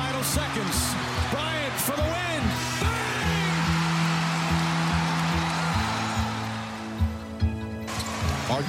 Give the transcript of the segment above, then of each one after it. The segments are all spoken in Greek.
Final seconds. Bryant for the win. Bang!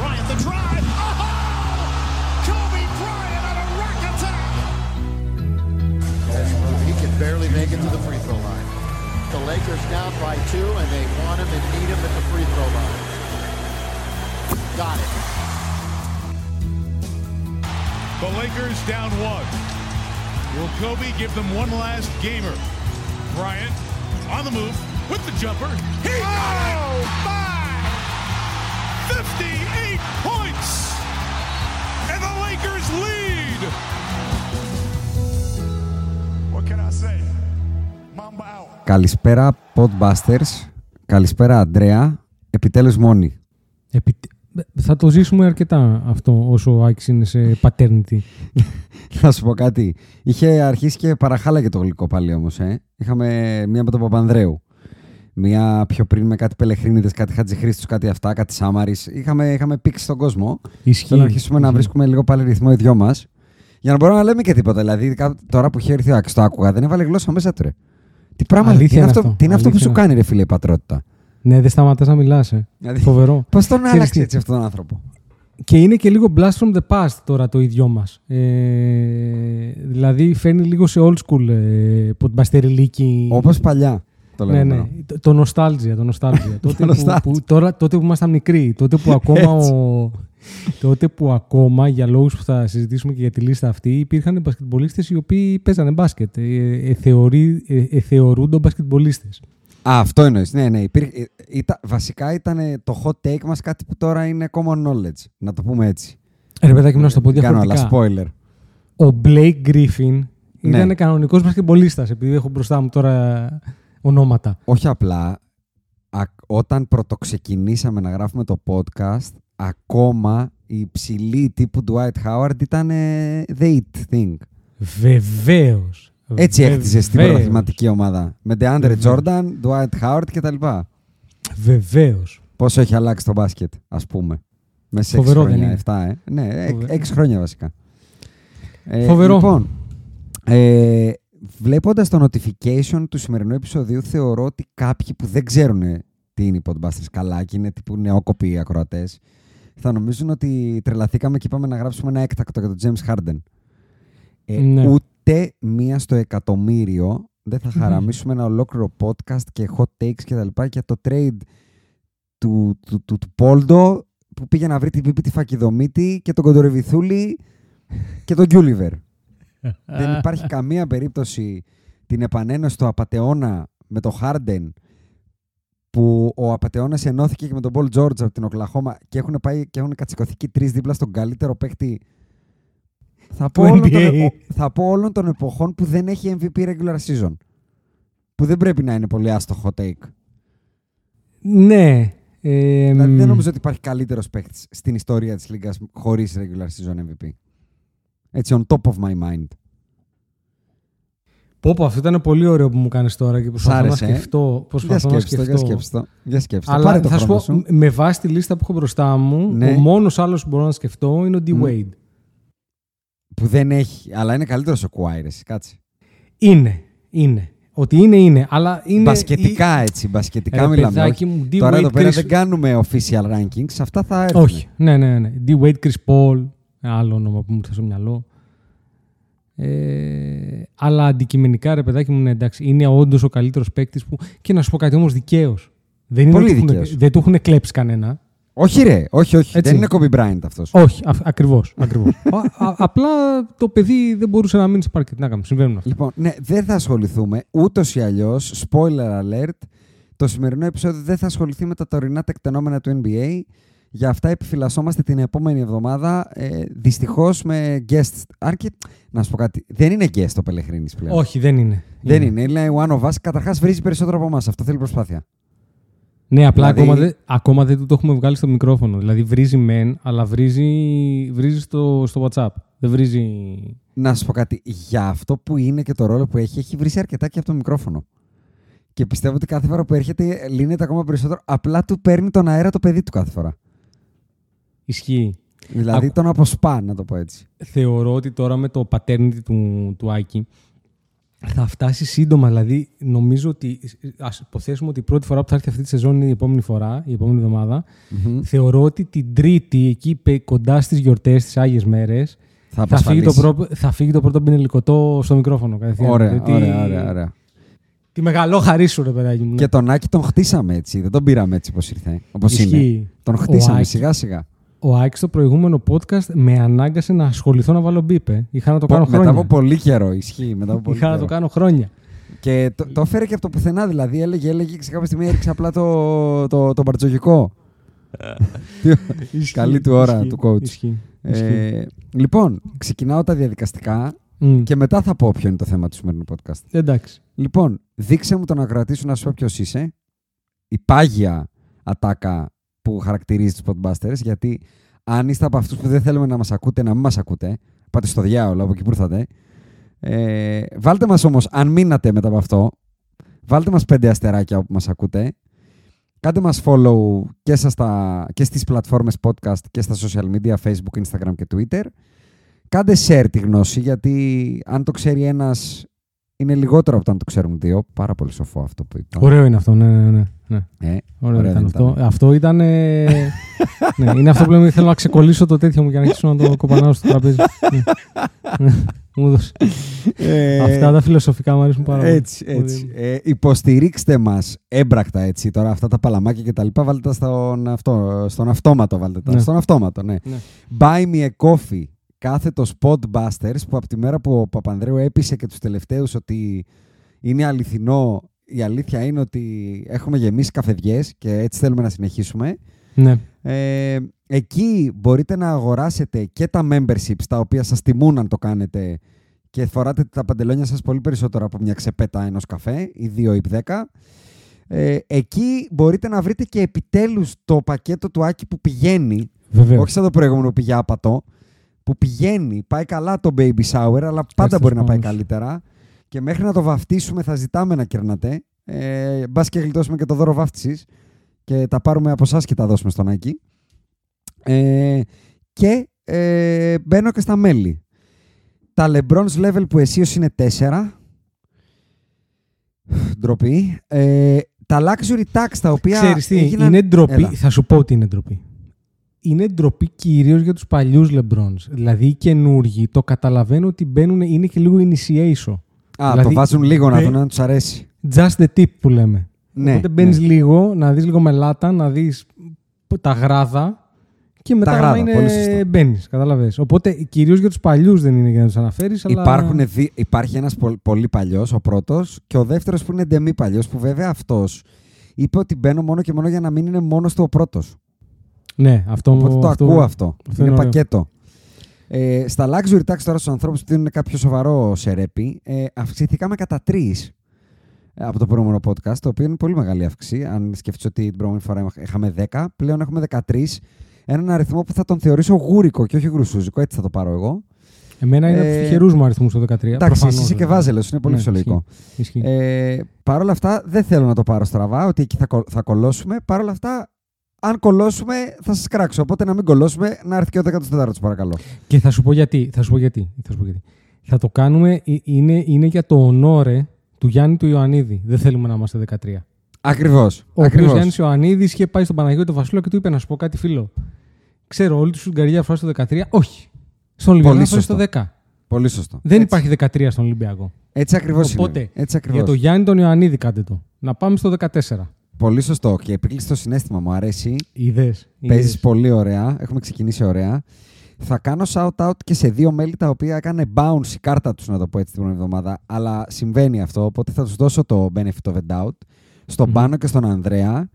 Bryant the drive, oh! He can barely make it to the free throw line. The Lakers down by 2, and they want him and need him at the free throw line. Got it. The Lakers down 1. Will Kobe give them one last gamer? Bryant on the move with the jumper. He got it! My! 58 points! And the Lakers lead! Καλησπέρα podbusters, καλησπέρα Ανδρέα, επιτέλους μόνοι. Θα το ζήσουμε αρκετά αυτό όσο ο Άκης είναι σε paternity. Θα σου πω κάτι, είχε αρχίσει και παραχάλαγε το γλυκό πάλι όμως. Είχαμε μία με τον Παπανδρέου, μία πιο πριν με κάτι Πελεχρίνιδες, κάτι Χατζηχρήστους, κάτι αυτά, κάτι Σάμαρης. Είχαμε πήξει στον κόσμο. Θέλω να αρχίσουμε να βρίσκουμε λίγο πάλι ρυθμό οι δυο μας. Για να μπορούμε να λέμε και τίποτα. Δηλαδή, τώρα που είχε έρθει ο Άκης, το άκουγα, δεν έβαλε γλώσσα μέσα του. Τι πράγμα είναι αυτό που σου κάνει, ρε φίλε, η πατρότητα. Ναι, δεν σταματάς να μιλάς. Δηλαδή, φοβερό. Πώς τον άλλαξε έτσι αυτόν τον άνθρωπο. Και είναι και λίγο blast from the past τώρα το ίδιο μας. Δηλαδή, φέρνει λίγο σε old school ποτμπαστεριλίκι. Όπως παλιά. Ναι. Το nostalgia. Τότε που ήμασταν μικροί. Τότε που ακόμα, για λόγους που θα συζητήσουμε και για τη λίστα αυτή, υπήρχαν μπασκετμπολίστες οι οποίοι παίζανε μπάσκετ. Θεωρούνται μπασκετμπολίστες. Αυτό εννοείς. Ναι. Βασικά ήταν το hot take μας κάτι που τώρα είναι common knowledge. Να το πούμε έτσι. Ρε παιδάκι μου, να στο πω διαφορετικά. Κάνω αλλά spoiler. Ο Blake Griffin ήταν κανονικός μπασκετμπολίστας, επειδή έχω μπροστά μου τώρα ονόματα. Όχι απλά. Όταν πρωτοξεκινήσαμε να γράφουμε το podcast, ακόμα η υψηλή τύπου Dwight Howard ήταν the it thing. Βεβαίως. Έτσι έκτιζε στην προαθληματική ομάδα. Με DeAndre Jordan, Dwight Howard κτλ. Βεβαίως. Πόσο έχει αλλάξει το μπάσκετ, ας πούμε. Μέσα σε 6 χρόνια, 7. Ναι, 6 χρόνια βασικά. Φοβερό. Λοιπόν, βλέποντας το notification του σημερινού επεισοδίου, θεωρώ ότι κάποιοι που δεν ξέρουν τι είναι οι podbusters καλά και είναι τύπου νεόκοποι ακροατές, θα νομίζουν ότι τρελαθήκαμε και είπαμε να γράψουμε ένα έκτακτο για τον James Harden. Ούτε μία στο εκατομμύριο δεν θα χαραμίσουμε ένα ολόκληρο podcast και hot takes και τα λοιπά για το trade του Πόλντο που πήγε να βρει την Πίπη τη Φακιδομίτη και τον Κοντορεβιθούλη και τον Γκιούλιβερ. Δεν υπάρχει καμία περίπτωση την επανένωση του απατεώνα με τον Harden, που ο απατεώνας ενώθηκε και με τον Πολ Τζόρτζ από την Οκλαχώμα και έχουν κατσικωθεί και 3 δίπλα στον καλύτερο παίκτη. Θα πω όλων των εποχών που δεν έχει MVP regular season. Που δεν πρέπει να είναι πολύ άστοχο take. Ναι. Δηλαδή δεν νομίζω ότι υπάρχει καλύτερος παίκτης στην ιστορία της Λίγκας χωρίς regular season MVP. Έτσι, on top of my mind. Πω, αυτό ήταν πολύ ωραίο που μου κάνεις τώρα και προσπαθώ να σκεφτώ. Για σκέψτε το. Αλλά θα σου πω, με βάση τη λίστα που έχω μπροστά μου, ο μόνος άλλος που μπορώ να σκεφτώ είναι ο D-Wade. Που δεν έχει, αλλά είναι καλύτερος ο Kawhi, κάτσε. Είναι. Ότι είναι. Αλλά είναι μπασκετικά έτσι, μπασκετικά μιλάμε. Μου, τώρα εδώ πέρα δεν κάνουμε official rankings, αυτά θα έρθουν. Όχι, ναι. D-Wade, Chris Paul, άλλο όνομα που μου ήρθε στο μυαλό. Αλλά αντικειμενικά, ρε παιδάκι μου, εντάξει, είναι όντως ο καλύτερος παίκτης που. Και να σου πω κάτι όμως, δικαίως. Δεν πολύ δικαίως. Δεν του έχουν κλέψει κανένα. Όχι ρε, όχι. Έτσι. Δεν είναι Kobe Bryant αυτός. Όχι, ακριβώς. Απλά το παιδί δεν μπορούσε να μείνει σε πάρκετ. Να κάνουμε, συμβαίνουν αυτά. Λοιπόν, ναι, δεν θα ασχοληθούμε ούτως ή αλλιώς, spoiler alert, το σημερινό επεισόδιο δεν θα ασχοληθεί με τα τωρινά τεκτενόμενα του NBA. Για αυτά επιφυλασσόμαστε την επόμενη εβδομάδα. Δυστυχώς με guest. Άρκετ. Να σου πω κάτι. Δεν είναι guest ο Πελεχρίνης πλέον. Όχι, δεν είναι. Δεν είναι. Είναι one of us. Καταρχάς βρίζει περισσότερο από εμάς. Αυτό θέλει προσπάθεια. Ναι, απλά δηλαδή... ακόμα δεν το έχουμε βγάλει στο μικρόφωνο. Δηλαδή βρίζει μεν, αλλά βρίζει στο WhatsApp. Δεν βρίζει. Να σου πω κάτι. Για αυτό που είναι και το ρόλο που έχει βρίσει αρκετά και από το μικρόφωνο. Και πιστεύω ότι κάθε φορά που έρχεται λύνεται ακόμα περισσότερο. Απλά του παίρνει τον αέρα το παιδί του κάθε φορά. Ισχύει. Δηλαδή τον αποσπά, να το πω έτσι. Θεωρώ ότι τώρα με το paternity του Άκη θα φτάσει σύντομα. Δηλαδή, νομίζω ότι ας υποθέσουμε ότι η πρώτη φορά που θα έρθει αυτή τη σεζόν είναι η επόμενη εβδομάδα. Mm-hmm. Θεωρώ ότι την Τρίτη, εκεί κοντά στις γιορτές, στις Άγιες Μέρες, θα φύγει το πρώτο πινελικωτό στο μικρόφωνο. Ωραία. Τη μεγάλο χαρί σου, ρε παιδάκι μου. Και τον Άκη τον χτίσαμε έτσι. Δεν τον πήραμε έτσι όπως ήρθε. Όπως είναι. Τον χτίσαμε σιγά-σιγά. Ο Άκης στο προηγούμενο podcast με ανάγκασε να ασχοληθώ να βάλω μπίπε. Είχα να το κάνω χρόνια. Μετά από πολύ καιρό, ισχύει. Είχα να το κάνω χρόνια. Και το έφερε και από το πουθενά, δηλαδή. Έλεγε και σε κάποια στιγμή έριξε απλά το μπαρτζογικό. Καλή του ώρα του coach. Λοιπόν, ξεκινάω τα διαδικαστικά και μετά θα πω ποιο είναι το θέμα του σημερινού podcast. Εντάξει. Λοιπόν, δείξε μου τον ακροατή σου να σου πω ποιος είσαι. Η πάγια ατάκα που χαρακτηρίζει τους podbusters, γιατί αν είστε από αυτούς που δεν θέλουμε να μας ακούτε, να μην μας ακούτε, πάτε στο διάολο από εκεί που ήρθατε. Βάλτε μας όμως, αν μείνατε μετά από αυτό, βάλτε μας 5 αστεράκια όπου μας ακούτε, κάντε μας follow και στις πλατφόρμες podcast και στα social media, Facebook, Instagram και Twitter. Κάντε share τη γνώση, γιατί αν το ξέρει ένας, είναι λιγότερο από το αν το ξέρουν 2. Πάρα πολύ σοφό αυτό που είπα. Ωραίο είναι αυτό, ναι. Ωραίο ήταν αυτό. Αυτό ήταν... ναι, είναι αυτό που λέμε, θέλω να ξεκολλήσω το τέτοιο μου και να αρχίσω να το κοπανάω στο τραπέζι. Μου δώσε. Αυτά τα φιλοσοφικά μου αρέσουν πάρα πολύ. Έτσι. Υποστηρίξτε μας έμπρακτα έτσι τώρα αυτά τα παλαμάκια και τα λοιπά. Βάλτε τα στον αυτόματο. Στον αυτόματο, ναι. Buy me a coffee. Κάθετο podbusters, που από τη μέρα που ο Παπανδρέου έπεισε και τους τελευταίους ότι είναι αληθινό, η αλήθεια είναι ότι έχουμε γεμίσει καφεδιές και έτσι θέλουμε να συνεχίσουμε. Ναι. Εκεί μπορείτε να αγοράσετε και τα memberships, τα οποία σας τιμούν αν το κάνετε και φοράτε τα παντελόνια σας πολύ περισσότερο από μια ξεπέτα ενός καφέ ή 2 ή 10. Εκεί μπορείτε να βρείτε και επιτέλους το πακέτο του Άκη που πηγαίνει. Βεβαίως. Όχι σαν το προηγούμενο που πήγε άπατο. Που πηγαίνει, πάει καλά το baby shower, αλλά πάντα μπορεί να πάει καλύτερα. Και μέχρι να το βαφτίσουμε θα ζητάμε να κερνάτε. Μπας και γλιτώσουμε και το δώρο βάφτισης και τα πάρουμε από εσάς και τα δώσουμε στον Άκη. Και μπαίνω και στα μέλη. Τα LeBron's level που αισίως είναι 4. Ντροπή. Τα luxury tax τα οποία... Ξέρεις τι, είναι ντροπή. Έλα. Θα σου πω ότι είναι ντροπή. Είναι ντροπή κυρίως για τους παλιούς LeBrons. Δηλαδή οι καινούργοι το καταλαβαίνω ότι μπαίνουν, είναι και λίγο initiation. Δηλαδή, το βάζουν λίγο να δουν αν τους αρέσει. Just the tip που λέμε. Ναι, οπότε μπαίνεις λίγο, να δεις λίγο μελάτα, να δεις τα γράδα και μετά μπαίνεις. Καταλαβαίνεις. Οπότε κυρίως για τους παλιούς δεν είναι για να τους αναφέρεις. Αλλά... Υπάρχει ένας πολύ παλιός, ο πρώτος, και ο δεύτερος που είναι ντεμή παλιός, που βέβαια αυτός είπε ότι μπαίνω μόνο και μόνο για να μην είναι μόνος του ο πρώτος. Ναι, οπότε το ακούω αυτό. Είναι πακέτο. Στα luxury tax τώρα στους ανθρώπους που δίνουν κάποιο σοβαρό σερέπι, αυξηθήκαμε κατά 3 από το προηγούμενο podcast, το οποίο είναι πολύ μεγάλη αύξηση. Αν σκεφτείς ότι την προηγούμενη φορά είχαμε 10, πλέον έχουμε 13. Έναν αριθμό που θα τον θεωρήσω γούρικο και όχι γρουσούζικο, έτσι θα το πάρω εγώ. Εμένα είναι από τους τυχερούς μου αριθμούς το 13. Εντάξει, εσύ είσαι και βάζελος, είναι πολύ φυσιολογικό. Παρ' όλα αυτά, δεν θέλω να το πάρω στραβά, ότι εκεί θα κολλώσουμε. Παρ' όλα αυτά. Αν κολλώσουμε, θα σας κράξω. Οπότε να μην κολλώσουμε, να έρθει και ο 14ος, παρακαλώ. Και θα σου πω γιατί. Θα το κάνουμε, είναι για το ονόρε του Γιάννη του Ιωαννίδη. Δεν θέλουμε να είμαστε 13. Ακριβώς. Ο οποίος Γιάννης Ιωαννίδης είχε πάει στον Παναγιώτο Βασιλό και του είπε να σου πω κάτι, φίλο. Ξέρω, όλη τη σου γκαριά φορά στο 13. Όχι. Στον Ολυμπιακό φορά στο 10. Πολύ σωστό. Δεν υπάρχει 13 στον Ολυμπιακό. Έτσι ακριβώς είναι. Οπότε για το Γιάννη τον Ιωαννίδη κάντε το. Να πάμε στο 14. Πολύ σωστό και επίκλειστο το συνέστημα, μου αρέσει. Είδες. Παίζεις πολύ ωραία, έχουμε ξεκινήσει ωραία. Θα κάνω shout-out και σε δύο μέλη τα οποία έκανε bounce η κάρτα τους, να το πω έτσι, την προηγούμενη εβδομάδα. Αλλά συμβαίνει αυτό, οπότε θα τους δώσω το benefit of the doubt. Στον Πάνο και στον Ανδρέα.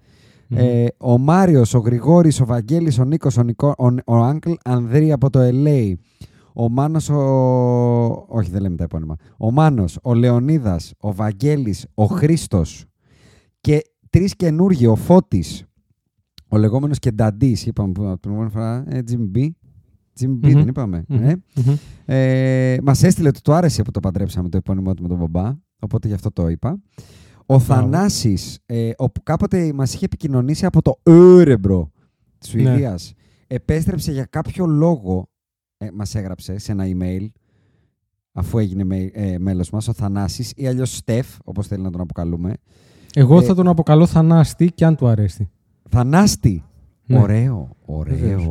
Ο Μάριος, ο Γρηγόρης, ο Βαγγέλης, ο Νίκος, ο Άγκλ Ανδρία από το LA. Ο Μάνος, όχι, δεν λέμε τα επώνυμα. Ο Μάνος, ο Λεωνίδας, ο Βαγγέλης, ο Χρήστος και τρεις καινούργοι, ο Φώτης, ο λεγόμενος και Νταντής, είπαμε από την πρώτη φορά, Jimmy B. Jimmy B, δεν είπαμε. Μας έστειλε ότι του άρεσε που το παντρέψαμε το επώνυμό του με τον Μπομπά, οπότε γι' αυτό το είπα. Ο Θανάσης, όπου κάποτε μας είχε επικοινωνήσει από το Έρεμπρο της Σουηδίας, επέστρεψε για κάποιο λόγο, μας έγραψε σε ένα email, αφού έγινε μέλος μας, ο Θανάσης, ή αλλιώς Στεφ, όπως θέλει να τον αποκαλούμε. Εγώ θα τον αποκαλώ Θανάστη και αν του αρέσει. Θανάστη! Ναι. Ωραίο. Βεβαίως.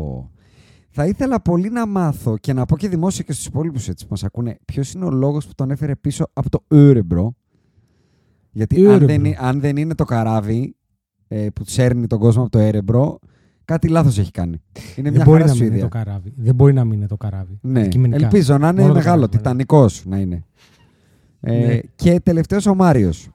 Θα ήθελα πολύ να μάθω και να πω και δημόσια και στους υπόλοιπους που μας ακούνε, ποιος είναι ο λόγος που τον έφερε πίσω από το Έρεμπρο. Γιατί αν δεν είναι το καράβι που σέρνει τον κόσμο από το Έρεμπρο, κάτι λάθος έχει κάνει. Είναι μια χαρά Σουηδία. Δεν μπορεί να μην είναι το καράβι. Ναι. Ελπίζω να είναι μόνο μεγάλο, τιτανικός να είναι. Και τελευταίος ο Μάριος.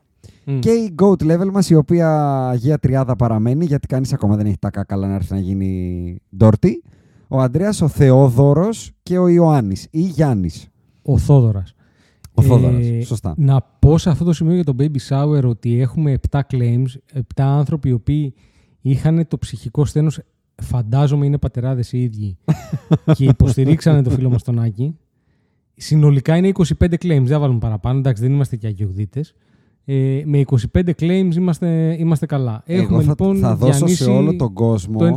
Και η GOAT level μας, η οποία αγία τριάδα παραμένει, γιατί κανείς ακόμα δεν έχει τα κακάλα να έρθει να γίνει ντόρτη. Ο Ανδρέας, ο Θεόδωρος και ο Ιωάννης ή Γιάννης. Ο Θόδωρας. Σωστά. Να πω σε αυτό το σημείο για το Baby Shower ότι έχουμε 7 claims, 7 άνθρωποι οι οποίοι είχαν το ψυχικό στένος, φαντάζομαι είναι πατεράδες οι ίδιοι, και υποστηρίξανε το φίλο μας τον Άκη. Συνολικά είναι 25 claims, δεν βάλουμε παραπάνω, εντάξει, δεν είμαστε και αγιοδίτες. Με 25 claims είμαστε καλά. Εγώ θα δώσω σε όλο τον κόσμο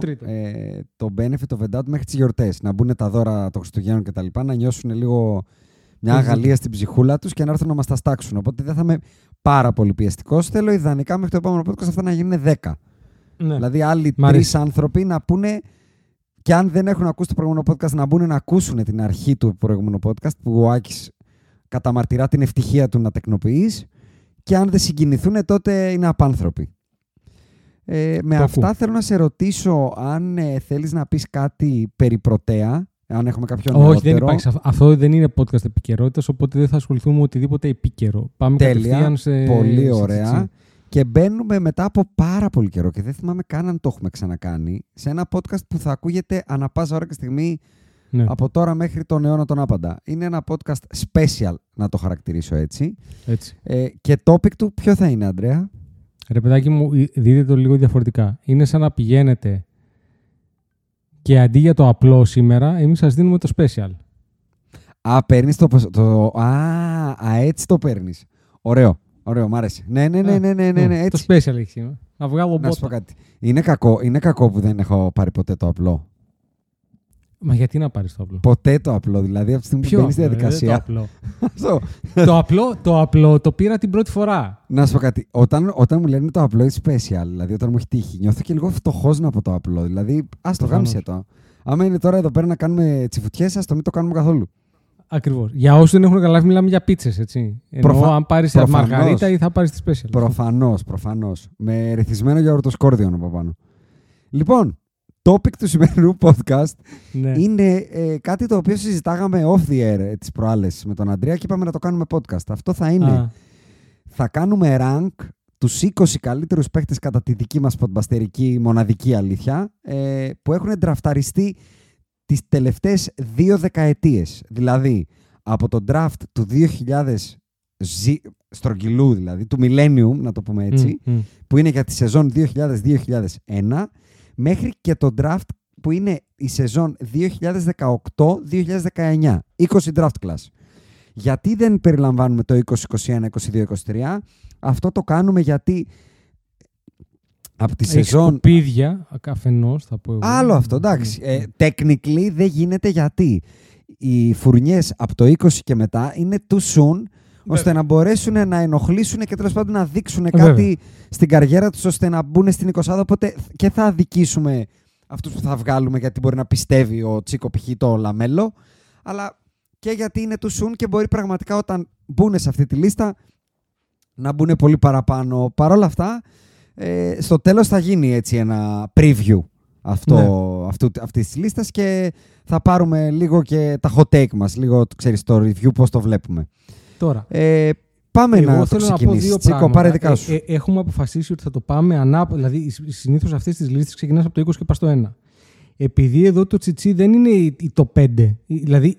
το benefit of the doubt μέχρι τις γιορτές, να μπουν τα δώρα των Χριστουγέννων κτλ, να νιώσουν λίγο μια αγαλία στην ψυχούλα τους και να έρθουν να μας τα στάξουν. Οπότε δεν θα είμαι πάρα πολύ πιεστικός. Θέλω ιδανικά μέχρι το επόμενο podcast αυτά να γίνουν 10. Ναι. Δηλαδή άλλοι 3 άνθρωποι να πούνε, και αν δεν έχουν ακούσει το προηγούμενο podcast, να μπουν να ακούσουν την αρχή του προηγούμενου podcast που ο Άκης καταμαρτυρά την ευτυχία του να τεκνοποιείς, και αν δεν συγκινηθούν τότε είναι απάνθρωποι. Με το αυτά θέλω να σε ρωτήσω αν θέλεις να πεις κάτι περιπρωτέα. Αν έχουμε κάποιον νεότερο. Όχι, δεν υπάρχει. Αυτό δεν είναι podcast επικαιρότητας, οπότε δεν θα ασχοληθούμε με οτιδήποτε επίκαιρο. Πάμε κατευθείαν σε. Πολύ ωραία. Και μπαίνουμε μετά από πάρα πολύ καιρό, και δεν θυμάμαι καν αν το έχουμε ξανακάνει, σε ένα podcast που θα ακούγεται ανά πάσα ώρα και στιγμή από τώρα μέχρι τον αιώνα τον άπαντα. Είναι ένα podcast special, να το χαρακτηρίσω έτσι. Και topic του ποιο θα είναι, Ανδρέα? Ρε παιδάκι μου, δείτε το λίγο διαφορετικά. Είναι σαν να πηγαίνετε. Και αντί για το απλό σήμερα, εμείς σας δίνουμε το special. Α, παίρνεις το... Α, έτσι το παίρνεις. Ωραίο, μ' άρεσε. Ναι, έτσι. Το special έχει σήμερα. Να βγάλω μπότα. Να σου πω κάτι. Είναι κακό που δεν έχω πάρει ποτέ το απλό. Μα γιατί να πάρεις το απλό? Ποτέ το απλό, δηλαδή από τη στιγμή που μπαίνεις στη διαδικασία. Το απλό το πήρα την πρώτη φορά. Να σου πω κάτι. Όταν μου λένε το απλό ή special, δηλαδή όταν μου έχει τύχει, νιώθω και λίγο φτωχός να πω το απλό. Δηλαδή, ας το γάμισε το. Άμα είναι τώρα εδώ πέρα να κάνουμε τσιφουτιές, ας το μην το κάνουμε καθόλου. Ακριβώς. Για όσους δεν έχουν καταλάβει, μιλάμε για πίτσες, έτσι. Αν πάρεις τη μαργαρίτα ή θα πάρεις τη special. Προφανώς. Με ρυθισμένο γιαουρτοσκόρδιον από πάνω. Λοιπόν. Topic του σημερινού podcast είναι κάτι το οποίο συζητάγαμε off the air τις προάλλες με τον Ανδρέα και είπαμε να το κάνουμε podcast. Αυτό θα είναι. Θα κάνουμε rank τους 20 καλύτερους παίκτες κατά τη δική μας podbasteric μοναδική αλήθεια που έχουν ντραφταριστεί τις τελευταίες 2 δεκαετίες. Δηλαδή από το draft του 2000 στρογγυλού, δηλαδή του Millennium, να το πούμε έτσι, που είναι για τη σεζόν 2000-2001, μέχρι και το draft που είναι η σεζόν 2018-2019. 20 draft class. Γιατί δεν περιλαμβάνουμε το 20, 21, 22, 23? Αυτό το κάνουμε γιατί από τη σεζόν... Σκουπίδια, αφενός θα πω εγώ. Άλλο αυτό, εντάξει. Technically δεν γίνεται γιατί οι φουρνιές από το 20 και μετά είναι too soon, ώστε να μπορέσουν να ενοχλήσουν και τέλος πάντων να δείξουν κάτι στην καριέρα τους, ώστε να μπουν στην 20. Οπότε και θα αδικήσουμε αυτούς που θα βγάλουμε, γιατί μπορεί να πιστεύει ο Τσίκο π.χ. το Λαμέλο, αλλά και γιατί είναι του Σουν και μπορεί πραγματικά όταν μπουν σε αυτή τη λίστα να μπουν πολύ παραπάνω. Παρ' όλα αυτά, Στο τέλος θα γίνει έτσι ένα preview αυτής της λίστας και θα πάρουμε λίγο και τα hot take μας, λίγο ξέρεις, το review πώς το βλέπουμε. Τώρα, πάμε να το ξεκινήσεις. Τσίκο, πάρε δικά σου. Έχουμε αποφασίσει ότι θα το πάμε ανάποδα. Δηλαδή, συνήθως αυτές τις λίστες ξεκινάς από το 20 και πας στο 1. Επειδή εδώ το τσιτσί δεν είναι το 5. Δηλαδή,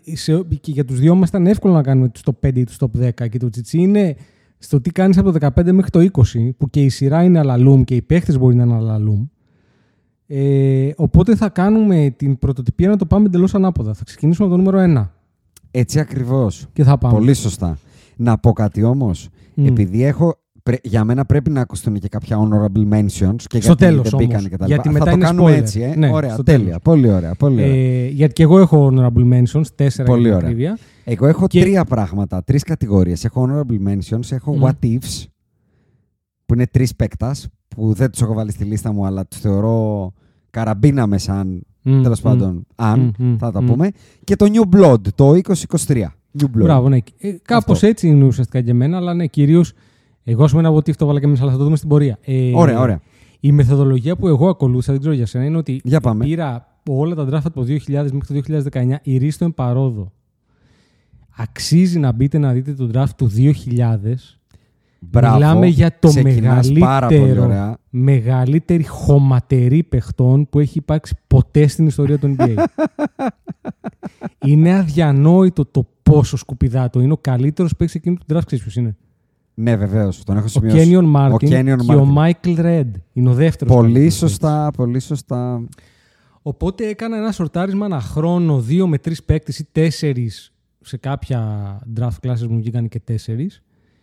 και για τους δυο μας ήταν εύκολο να κάνουμε το 5 ή το 10. Και το τσιτσί είναι στο τι κάνεις από το 15 μέχρι το 20, που και η σειρά είναι αλαλούμ και οι παίχτες μπορεί να είναι αλαλούμ. Οπότε θα κάνουμε την πρωτοτυπία να το πάμε εντελώς ανάποδα. Θα ξεκινήσουμε από το νούμερο 1. Έτσι ακριβώς. Και θα πάμε. Πολύ σωστά. Να πω κάτι όμως, επειδή έχω... Για μένα πρέπει να ακουστούν και κάποια honorable mentions και στο τέλος δεν πήγαν και τα λοιπά. Θα το κάνουμε spoiler. Έτσι. Ναι, ωραία, τέλεια. Πολύ ωραία. Πολύ ωραία. Γιατί και εγώ έχω honorable mentions, 4 πολύ για την ακρίβεια. Εγώ έχω και... 3 πράγματα, 3 κατηγορίες. Έχω honorable mentions, έχω what ifs, που είναι 3 παίκτες, που δεν τους έχω βάλει στη λίστα μου, αλλά τους θεωρώ καραμπίνα μέσα, αν τέλος πάντων, αν θα τα πούμε. Και το New Blood, το 2023. Μπράβο, ναι. Κάπως έτσι είναι ουσιαστικά για μένα, αλλά ναι, κυρίως. Εγώ σου από τι το βάλα και μέσα, αλλά θα το δούμε στην πορεία. Ωραία, ωραία. Η μεθοδολογία που εγώ ακολούθησα, δεν ξέρω για σένα, είναι ότι πήρα όλα τα draft από το 2000 μέχρι το 2019, ηρίστο εν παρόδο. Αξίζει να μπείτε να δείτε το draft του 2000. Μπράβο. Μιλάμε για το μεγαλύτερη χωματερή παιχτών που έχει υπάρξει ποτέ στην ιστορία του NBA. Είναι αδιανόητο το πόσο σκουπιδάτο είναι. Ο καλύτερος παίκτης εκείνου του draft, ξέρεις ποιος είναι. Ναι, βεβαίως. Τον έχω σημειώσει. Ο Κένιον Μάρτιν και ο Μάικλ Ρεντ. Είναι ο δεύτερος. Πολύ σωστά, πολύ σωστά. Οπότε έκανα ένα σορτάρισμα ένα χρόνο, 2 με 3 παίκτες ή 4 σε κάποια draft classes μου βγήκαν και 4.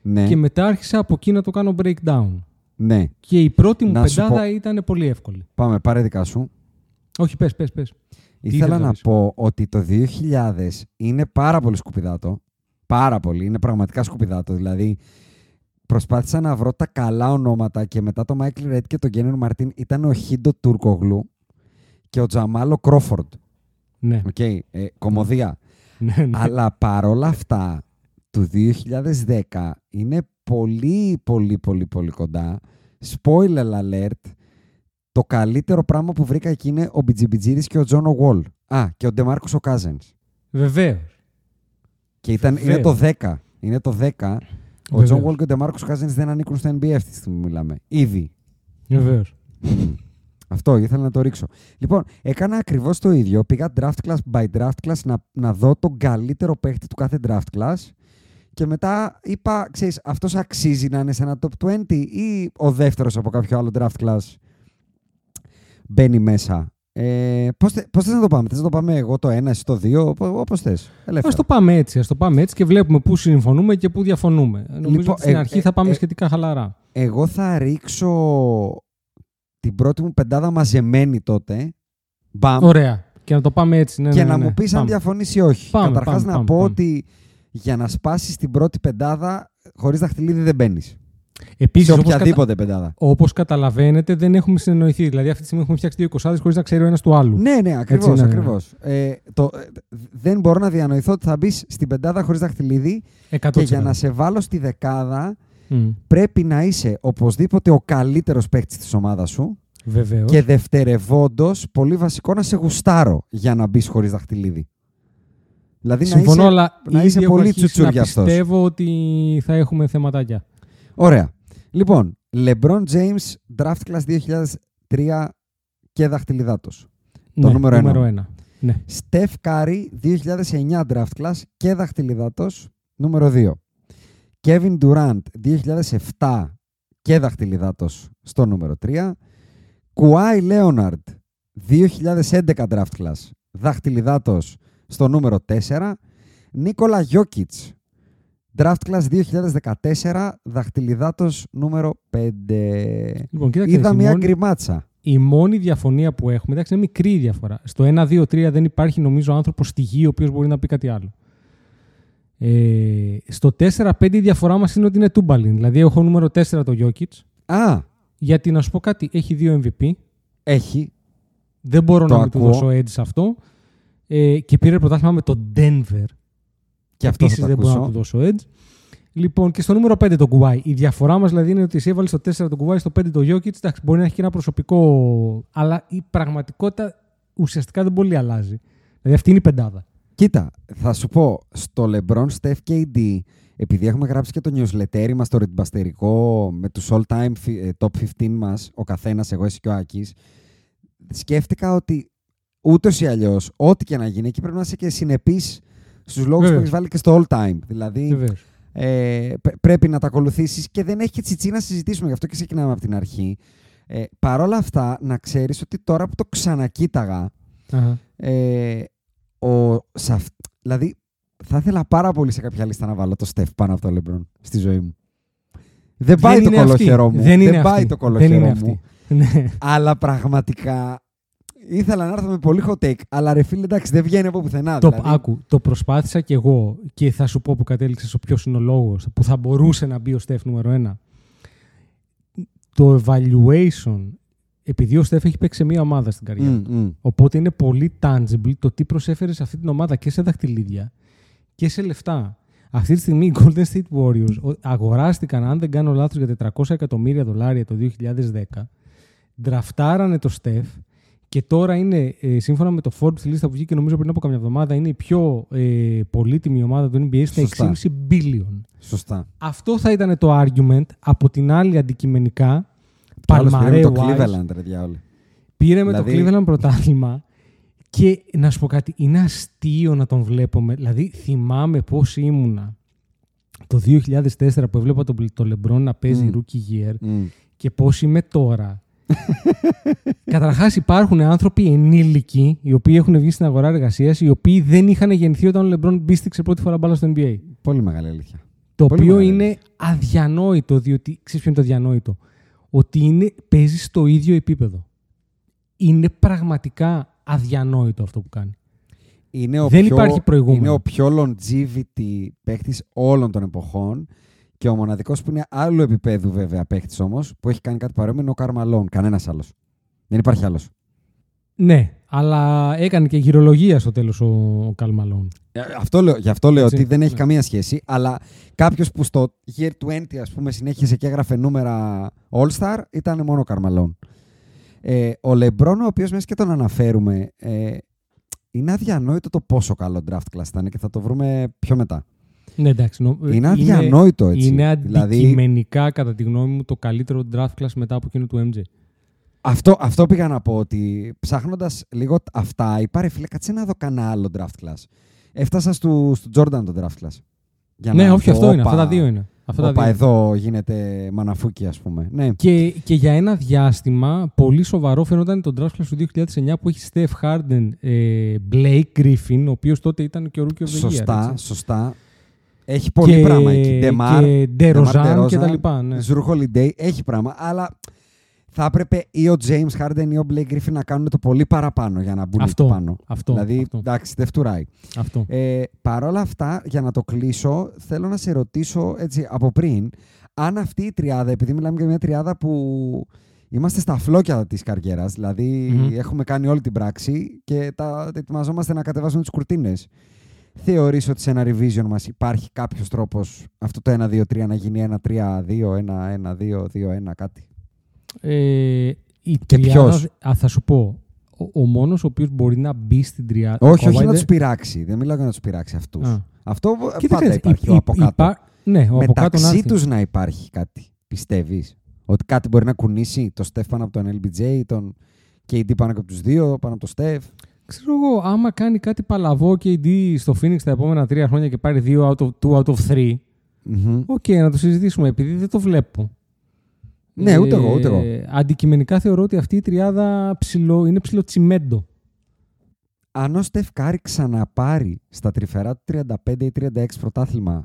Ναι. Και μετά άρχισα από εκεί να το κάνω breakdown. Ναι. Και η πρώτη μου πεντάδα ήταν πολύ εύκολη. Πάμε, πάρε δικά σου. Όχι, πες. Ήθελα να πω ότι το 2000 είναι πάρα πολύ σκουπιδάτο. Πάρα πολύ. Είναι πραγματικά σκουπιδάτο. Δηλαδή. Προσπάθησα να βρω τα καλά ονόματα και μετά το Μάικλ Ρέντ και τον Γκένιον Μαρτίν ήταν ο Χίντο Τουρκογλου και ο Τζαμάλο Κρόφορντ. Ναι. Okay, κομμωδία. Ναι. Αλλά παρόλα αυτά του 2010 είναι πολύ κοντά. Spoiler alert, το καλύτερο πράγμα που βρήκα εκεί είναι ο Μπιτζιμπιτζίδης και ο Τζόνο Γουόλ. Α, και ο Ντεμάρκος ο Κάζενς. Βεβαίως. Και ήταν, είναι το 10. Ο Τζον Γουόλ και ο Ντεμάρκος Κάζενς δεν ανήκουν στο NBA αυτή τη στιγμή, μιλάμε. Ήδη. Βεβαίως. Αυτό, ήθελα να το ρίξω. Λοιπόν, έκανα ακριβώς το ίδιο. Πήγα draft class by draft class να δω τον καλύτερο παίχτη του κάθε draft class και μετά είπα, ξέρεις, αυτός αξίζει να είναι σε ένα top 20 ή ο δεύτερος από κάποιο άλλο draft class μπαίνει μέσα. Πώς θες να το πάμε, θες να το πάμε εγώ το 1, εσύ το 2, όπως θες. Ας το πάμε έτσι και βλέπουμε πού συμφωνούμε και πού διαφωνούμε. Νομίζω λοιπόν, ότι στην αρχή θα πάμε σχετικά χαλαρά. Εγώ θα ρίξω την πρώτη μου πεντάδα μαζεμένη τότε. Μπαμ. Ωραία. Και να το πάμε έτσι. Ναι, μου πεις αν διαφωνείς ή όχι. Καταρχάς, να πω ότι για να σπάσεις την πρώτη πεντάδα, χωρίς δαχτυλίδι δεν μπαίνεις. Επίσης, όπως καταλαβαίνετε, δεν έχουμε συνεννοηθεί. Δηλαδή, αυτή τη στιγμή έχουμε φτιάξει 2 20άδες χωρίς να ξέρει ο ένας του άλλου. Ναι, ακριβώς. Δεν μπορώ να διανοηθώ ότι θα μπεις στην πεντάδα χωρίς δαχτυλίδι. 100%. Και για να σε βάλω στη δεκάδα, πρέπει να είσαι οπωσδήποτε ο καλύτερος παίκτης της ομάδας σου. Βεβαίως. Και δευτερευόντως, πολύ βασικό να σε γουστάρω για να μπεις χωρίς δαχτυλίδι. Δηλαδή, συμφωνώ, αλλά να είσαι πολύ τσουτσούρια αυτός. Πιστεύω ότι θα έχουμε θεματάκια. Ωραία. Λοιπόν, LeBron James, Draft Class 2003 και δαχτυλιδάτος. Ναι, το νούμερο 1. Ναι. Steph Curry, 2009 Draft Class και δαχτυλιδάτος. Νούμερο 2. Kevin Durant, 2007 και δαχτυλιδάτος στο νούμερο 3. Kawhi Leonard, 2011 Draft Class, δαχτυλιδάτος στο νούμερο 4. Nikola Jokic, Draft Class 2014, δαχτυλιδάτος νούμερο 5. Λοιπόν, είδα μια γκριμάτσα. Η μόνη διαφωνία που έχουμε, εντάξει, είναι μικρή διαφορά. Στο 1, 2, 3 δεν υπάρχει νομίζω άνθρωπος στη γη ο οποίος μπορεί να πει κάτι άλλο. Στο 4, 5 η διαφορά μας είναι ότι είναι τούμπαλιν. Δηλαδή έχω νούμερο 4 το Jokic. Α! Γιατί να σου πω κάτι, έχει 2 MVP. Έχει. Δεν μπορώ να μην του δώσω edge σε αυτό. Και πήρε πρωτάθλημα με το Denver. Και επίσης δεν μπορώ να του δώσω edge. Λοιπόν, και στο νούμερο 5 τον Κουβάι. Η διαφορά μας δηλαδή είναι ότι εσύ έβαλες στο 4 τον Κουβάι, στο 5 τον Γιόκιτς. Εντάξει, μπορεί να έχει και ένα προσωπικό, αλλά η πραγματικότητα ουσιαστικά δεν πολύ αλλάζει. Δηλαδή αυτή είναι η πεντάδα. Κοίτα, θα σου πω, στο LeBron, Steph KD, επειδή έχουμε γράψει και το newsletter μας, το ρετμπαστερικό, με τους all-time top 15 μας, ο καθένας, εγώ, εσύ και ο Άκης, σκέφτηκα ότι ούτως ή αλλιώς, ό,τι και να γίνει, εκεί πρέπει να είσαι και συνεπής στους λόγους που έχεις βάλει και στο all-time. Δηλαδή, πρέπει να τα ακολουθήσεις και δεν έχει και τσιτσί να συζητήσουμε, γι' αυτό και ξεκινάμε από την αρχή. Παρόλα αυτά, να ξέρεις ότι τώρα που το ξανακοίταγα, δηλαδή, θα ήθελα πάρα πολύ σε κάποια λίστα να βάλω το Στεφ πάνω από το LeBron στη ζωή μου. Δεν πάει το κολοχερό μου. Δεν πάει το κολοχερό μου. Αλλά πραγματικά ήθελα να έρθω με πολύ hot take. Αλλά ρε φίλε, εντάξει, δεν βγαίνει από πουθενά. Άκου, το προσπάθησα κι εγώ και θα σου πω που κατέληξες, ο ποιος είναι ο λόγος που θα μπορούσε να μπει ο Στεφ νούμερο 1. Το evaluation. Επειδή ο Στεφ έχει παίξει σε μία ομάδα στην καριέρα του. Οπότε είναι πολύ tangible το τι προσέφερε σε αυτή την ομάδα και σε δαχτυλίδια και σε λεφτά. Αυτή τη στιγμή οι Golden State Warriors αγοράστηκαν, αν δεν κάνω λάθος, για $400 εκατομμύρια το 2010. Ντραφτάρανε το Στεφ και τώρα είναι, σύμφωνα με το Forbes, τη λίστα που βγήκε νομίζω πριν από καμιά εβδομάδα, είναι η πιο πολύτιμη ομάδα του NBA στα 6,5 billion. Σωστά. Αυτό θα ήταν το argument. Από την άλλη, αντικειμενικά, Παλμαρέ Wise, πήρε με το Cleveland πρωτάθλημα και να σου πω κάτι, είναι αστείο να τον βλέπουμε. Δηλαδή θυμάμαι πώς ήμουνα το 2004 που έβλεπα τον LeBron να παίζει rookie year και πώς είμαι τώρα. Καταρχάς υπάρχουν άνθρωποι ενήλικοι οι οποίοι έχουν βγει στην αγορά εργασίας, οι οποίοι δεν είχαν γεννηθεί όταν ο LeBron μπίστηξε πρώτη φορά μπάλα στο NBA. Πολύ μεγάλη αλήθεια. Το πολύ οποίο είναι αλήθεια. Αδιανόητο, διότι ξέρεις ποιο είναι το αδιανόητο. Ότι είναι, παίζει στο ίδιο επίπεδο. Είναι πραγματικά αδιανόητο αυτό που κάνει. Δεν υπάρχει προηγούμενο. Είναι ο πιο longevity παίκτης όλων των εποχών και ο μοναδικός που είναι άλλου επίπεδου βέβαια παίκτης όμως, που έχει κάνει κάτι παρόμοιο, είναι ο Καρμαλόν. Κανένας άλλος. Δεν υπάρχει άλλος. Ναι, αλλά έκανε και γυρολογία στο τέλος ο Καρμαλόν. Γι' αυτό λέω ότι δεν έχει καμία σχέση, αλλά κάποιος που στο year 20 ας πούμε συνέχισε και έγραφε νούμερα all-star ήταν μόνο ο Καρμαλόν. Ο Λεμπρόν, ο οποίος μέσα και τον αναφέρουμε, είναι αδιανόητο το πόσο καλό draft class ήταν και θα το βρούμε πιο μετά. Ναι, εντάξει, είναι αδιανόητο έτσι. Είναι αντικειμενικά, δηλαδή, κατά τη γνώμη μου, το καλύτερο draft class μετά από εκείνο του MJ. Αυτό πήγα να πω, ότι ψάχνοντας λίγο αυτά, είπα ρε φίλε, κάτσε να δω κανένα άλλο draft class. Έφτασα στο Jordan το draft class. Ναι, όχι, αυτό είναι. Αυτά τα δύο είναι. Όπα, εδώ γίνεται μαναφούκι, ας πούμε. Ναι. Και για ένα διάστημα, πολύ σοβαρό φαινόταν το draft class του 2009 που έχει Steph Harden, Blake Griffin, ο οποίος τότε ήταν και ο Rookie of the Year. Σωστά. Έχει πολύ πράγμα εκεί. DeMar DeRozan και τα λοιπά. Ναι. Drew Holiday, έχει πράγμα, αλλά θα έπρεπε ή ο James Harden ή ο Blake Griffin να κάνουν το πολύ παραπάνω για να μπουν αυτό, πάνω. Αυτό. Εντάξει, δεν φτουράει. Παρ' όλα αυτά, για να το κλείσω, θέλω να σε ρωτήσω έτσι, από πριν, αν αυτή η τριάδα, επειδή μιλάμε για μια τριάδα που είμαστε στα φλόκια της καριέρας, δηλαδή έχουμε κάνει όλη την πράξη και ετοιμαζόμαστε να κατεβάσουμε τις κουρτίνες. Θεωρείς ότι σε ένα revision μας υπάρχει κάποιος τρόπος αυτό το 1-2-3 να γίνει 1-3-2-1-1-2-2-1 κάτι? Και ποιος? Θα σου πω, ο μόνος ο οποίος μπορεί να μπει στην τριάδα. Όχι να τους πειράξει. Δεν μιλάω για να τους πειράξει αυτούς. Αυτό πάντα υπάρχει από κάτω. Ναι, μεταξύ τους να υπάρχει κάτι. Πιστεύεις ότι κάτι μπορεί να κουνήσει το Στεφ πάνω από τον LBJ, τον KD πάνω από τους δύο, πάνω από τον Στεφ? Ξέρω εγώ, άμα κάνει κάτι παλαβό KD στο Phoenix τα επόμενα 3 χρόνια και πάρει 2 out of 3, οκ, να το συζητήσουμε, επειδή δεν το βλέπω. Ναι, ούτε εγώ. Αντικειμενικά θεωρώ ότι αυτή η τριάδα είναι ψιλοτσιμέντο. Αν ο Στεφ Κάρι ξαναπάρει στα τρυφερά του 35 ή 36 πρωτάθλημα,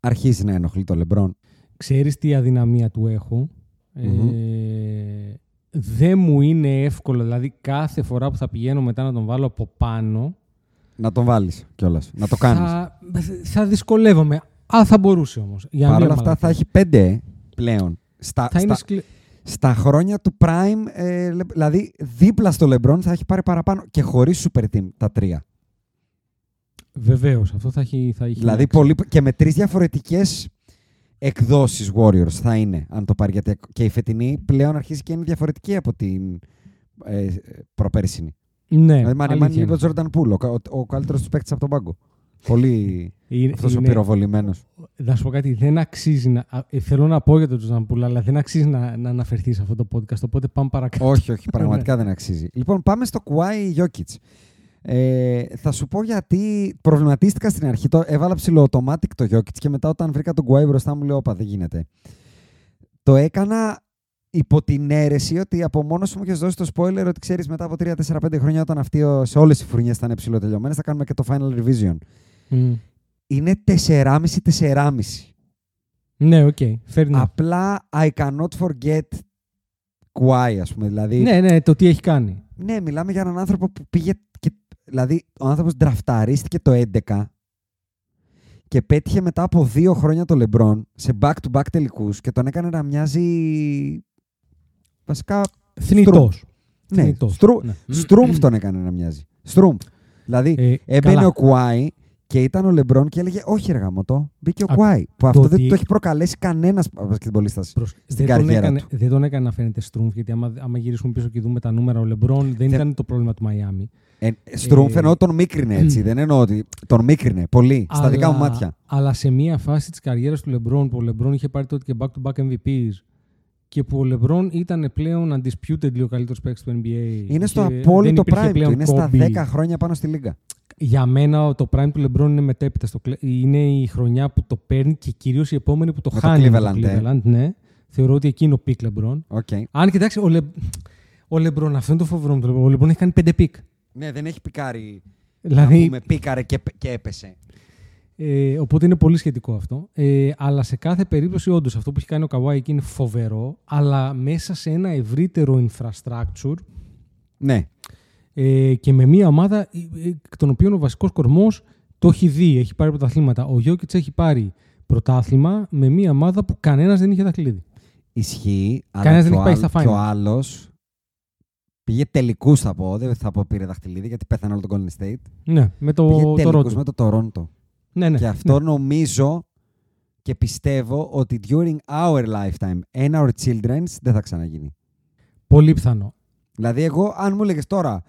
αρχίζει να ενοχλεί το Λεμπρόν. Ξέρεις τι αδυναμία του έχω. Δεν μου είναι εύκολο, δηλαδή κάθε φορά που θα πηγαίνω μετά να τον βάλω από πάνω. Να τον βάλεις κιόλας, να το κάνεις. Θα δυσκολεύομαι. Θα μπορούσε όμως. Παρ' όλα αυτά θα έχει 5 πλέον. Στα χρόνια του Prime, δηλαδή δίπλα στο LeBron θα έχει πάρει παραπάνω και χωρίς Super Team τα 3. Βεβαίως, αυτό θα έχει δηλαδή πολύ, και με τρεις διαφορετικές εκδόσεις Warriors θα είναι, αν το πάρει, γιατί και η φετινή πλέον αρχίζει και είναι διαφορετική από την προπέρσινη. Ναι, δηλαδή, μάλλον είναι ο Τζόρνταν Πούλ, ο καλύτερος του παίκτης από τον πάγκο. Πολύ αυτός ο πυροβολημένος. Να σου πω κάτι, δεν αξίζει να... Θέλω να πω για τον Τζόρνταν Πούλ, αλλά δεν αξίζει να αναφερθεί σε αυτό το podcast, οπότε πάμε παρακάτω. Όχι, πραγματικά δεν αξίζει. Λοιπόν, πάμε στο Kawhi Jokic. Θα σου πω γιατί προβληματίστηκα στην αρχή. Έβαλα ψηλό automatic το Jokic και μετά όταν βρήκα τον Kawhi μπροστά μου λέω όπα, δεν γίνεται. Το έκανα υπό την αίρεση ότι από μόνος μου είχες δώσει το spoiler ότι ξέρεις μετά από 3-4-5 χρόνια όταν αυτοί σε όλες οι φουρνιές θα είναι ψηλοτελειωμένες θα κάνουμε και το final revision. Mm. Είναι 4,5-4,5. Ναι, οκ. Απλά I cannot forget Kawhi, ας πούμε. Δηλαδή, ναι, το τι έχει κάνει. Ναι, μιλάμε για έναν άνθρωπο που πήγε και... Δηλαδή, ο άνθρωπος ντραφταρίστηκε το 11 και πέτυχε μετά από 2 χρόνια το LeBron σε back-to-back τελικούς και τον έκανε να μοιάζει βασικά θνητός. Ναι, Στρούμφ τον έκανε να μοιάζει. Στρούμφ. Δηλαδή, έμπαινε ο Kawhi και ήταν ο LeBron και έλεγε όχι ρε γαμώτο, μπήκε ο Kawhi. Που αυτό δεν το έχει προκαλέσει κανένας μπασκετμπολίστας στην καριέρα του. Δεν τον έκανε να φαίνεται Στρούμφ, γιατί άμα γυρίσουμε πίσω και δούμε τα νούμερα, ο LeBron δεν ήταν το πρόβλημα του Μαϊάμι. Στρούμφ εννοώ τον μίκρινε έτσι, δεν εννοώ ότι τον μίκρινε πολύ, στα δικά μου μάτια. Αλλά σε μία φάση της καριέρας του LeBron, που ο LeBron είχε πάρει τότε και back-to-back MVPs και που ο LeBron ήταν πλέον undisputed ο καλύτερος παίκτης του NBA. Είναι στο απόλυτο prime του, είναι στα 10 χρόνια πάνω στη λίγα. Για μένα το prime του LeBron είναι μετέπειτα, είναι η χρονιά που το παίρνει και κυρίως η επόμενη που το χάνει. Το Cleveland, ναι. Θεωρώ ότι εκείνο πικ LeBron. Okay. Αν κοιτάξει, ο LeBron, αυτό είναι το φοβερό μου, ο LeBron έχει κάνει 5 πικ. Ναι, δεν έχει πικάρει, δηλαδή, να πούμε, πίκαρε και έπεσε. Οπότε είναι πολύ σχετικό αυτό. Αλλά σε κάθε περίπτωση, όντως, αυτό που έχει κάνει ο Kawhi εκεί είναι φοβερό, αλλά μέσα σε ένα ευρύτερο infrastructure. Ναι. Και με μια ομάδα, τον οποίο ο βασικός κορμός το έχει δει, έχει πάρει πρωταθλήματα. Ο Jokic έχει πάρει πρωτάθλημα με μια ομάδα που κανένας δεν είχε δαχτυλίδι. Ισχύει, κανένας δεν είχε πάει στα final. Και ο άλλος... Πήγε τελικούς θα πω, δεν θα πω πήρε δαχτυλίδι γιατί πέθανε όλο τον Golden State. Ναι, με το Toronto. Πήγε τελικούς με το Toronto. Ναι. Και αυτό νομίζω και πιστεύω ότι during our lifetime and our children's δεν θα ξαναγίνει. Πολύ πιθανό. Δηλαδή εγώ αν μου έλεγες τώρα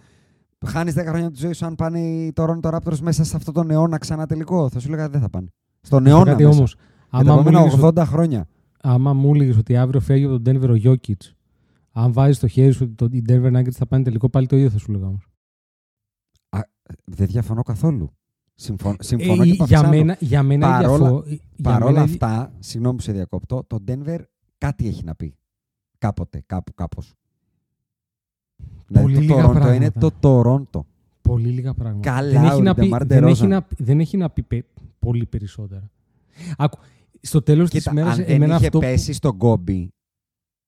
χάνεις 10 χρόνια τη ζωή σου αν πάνε οι Toronto Raptors μέσα σε αυτόν τον αιώνα ξανά τελικό, θα σου έλεγα δεν θα πάνε. Στον αιώνα μέσα. Όμως, για τα επόμενα 80 χρόνια. Άμα μου έλεγες ότι αύριο φεύγει από τον Denver ο Jokic, αν βάζεις το χέρι σου ότι οι Denver Nuggets θα πάνε τελικό, πάλι το ίδιο θα σου λέγαμε. Δεν διαφωνώ καθόλου. Συμφωνώ και παυσάνω. Για μένα παρόλα αυτά, συγγνώμη που σε διακόπτω, το Denver κάτι έχει να πει. Κάποτε, κάπως. Πολύ δηλαδή, λίγα πράγματα. Είναι το Toronto. Πολύ λίγα πράγματα. Καλά, δεν έχει να πει πολύ περισσότερα. Άκου, στο τέλος της μέρας... Αν δεν είχε πέσει στον Kobe...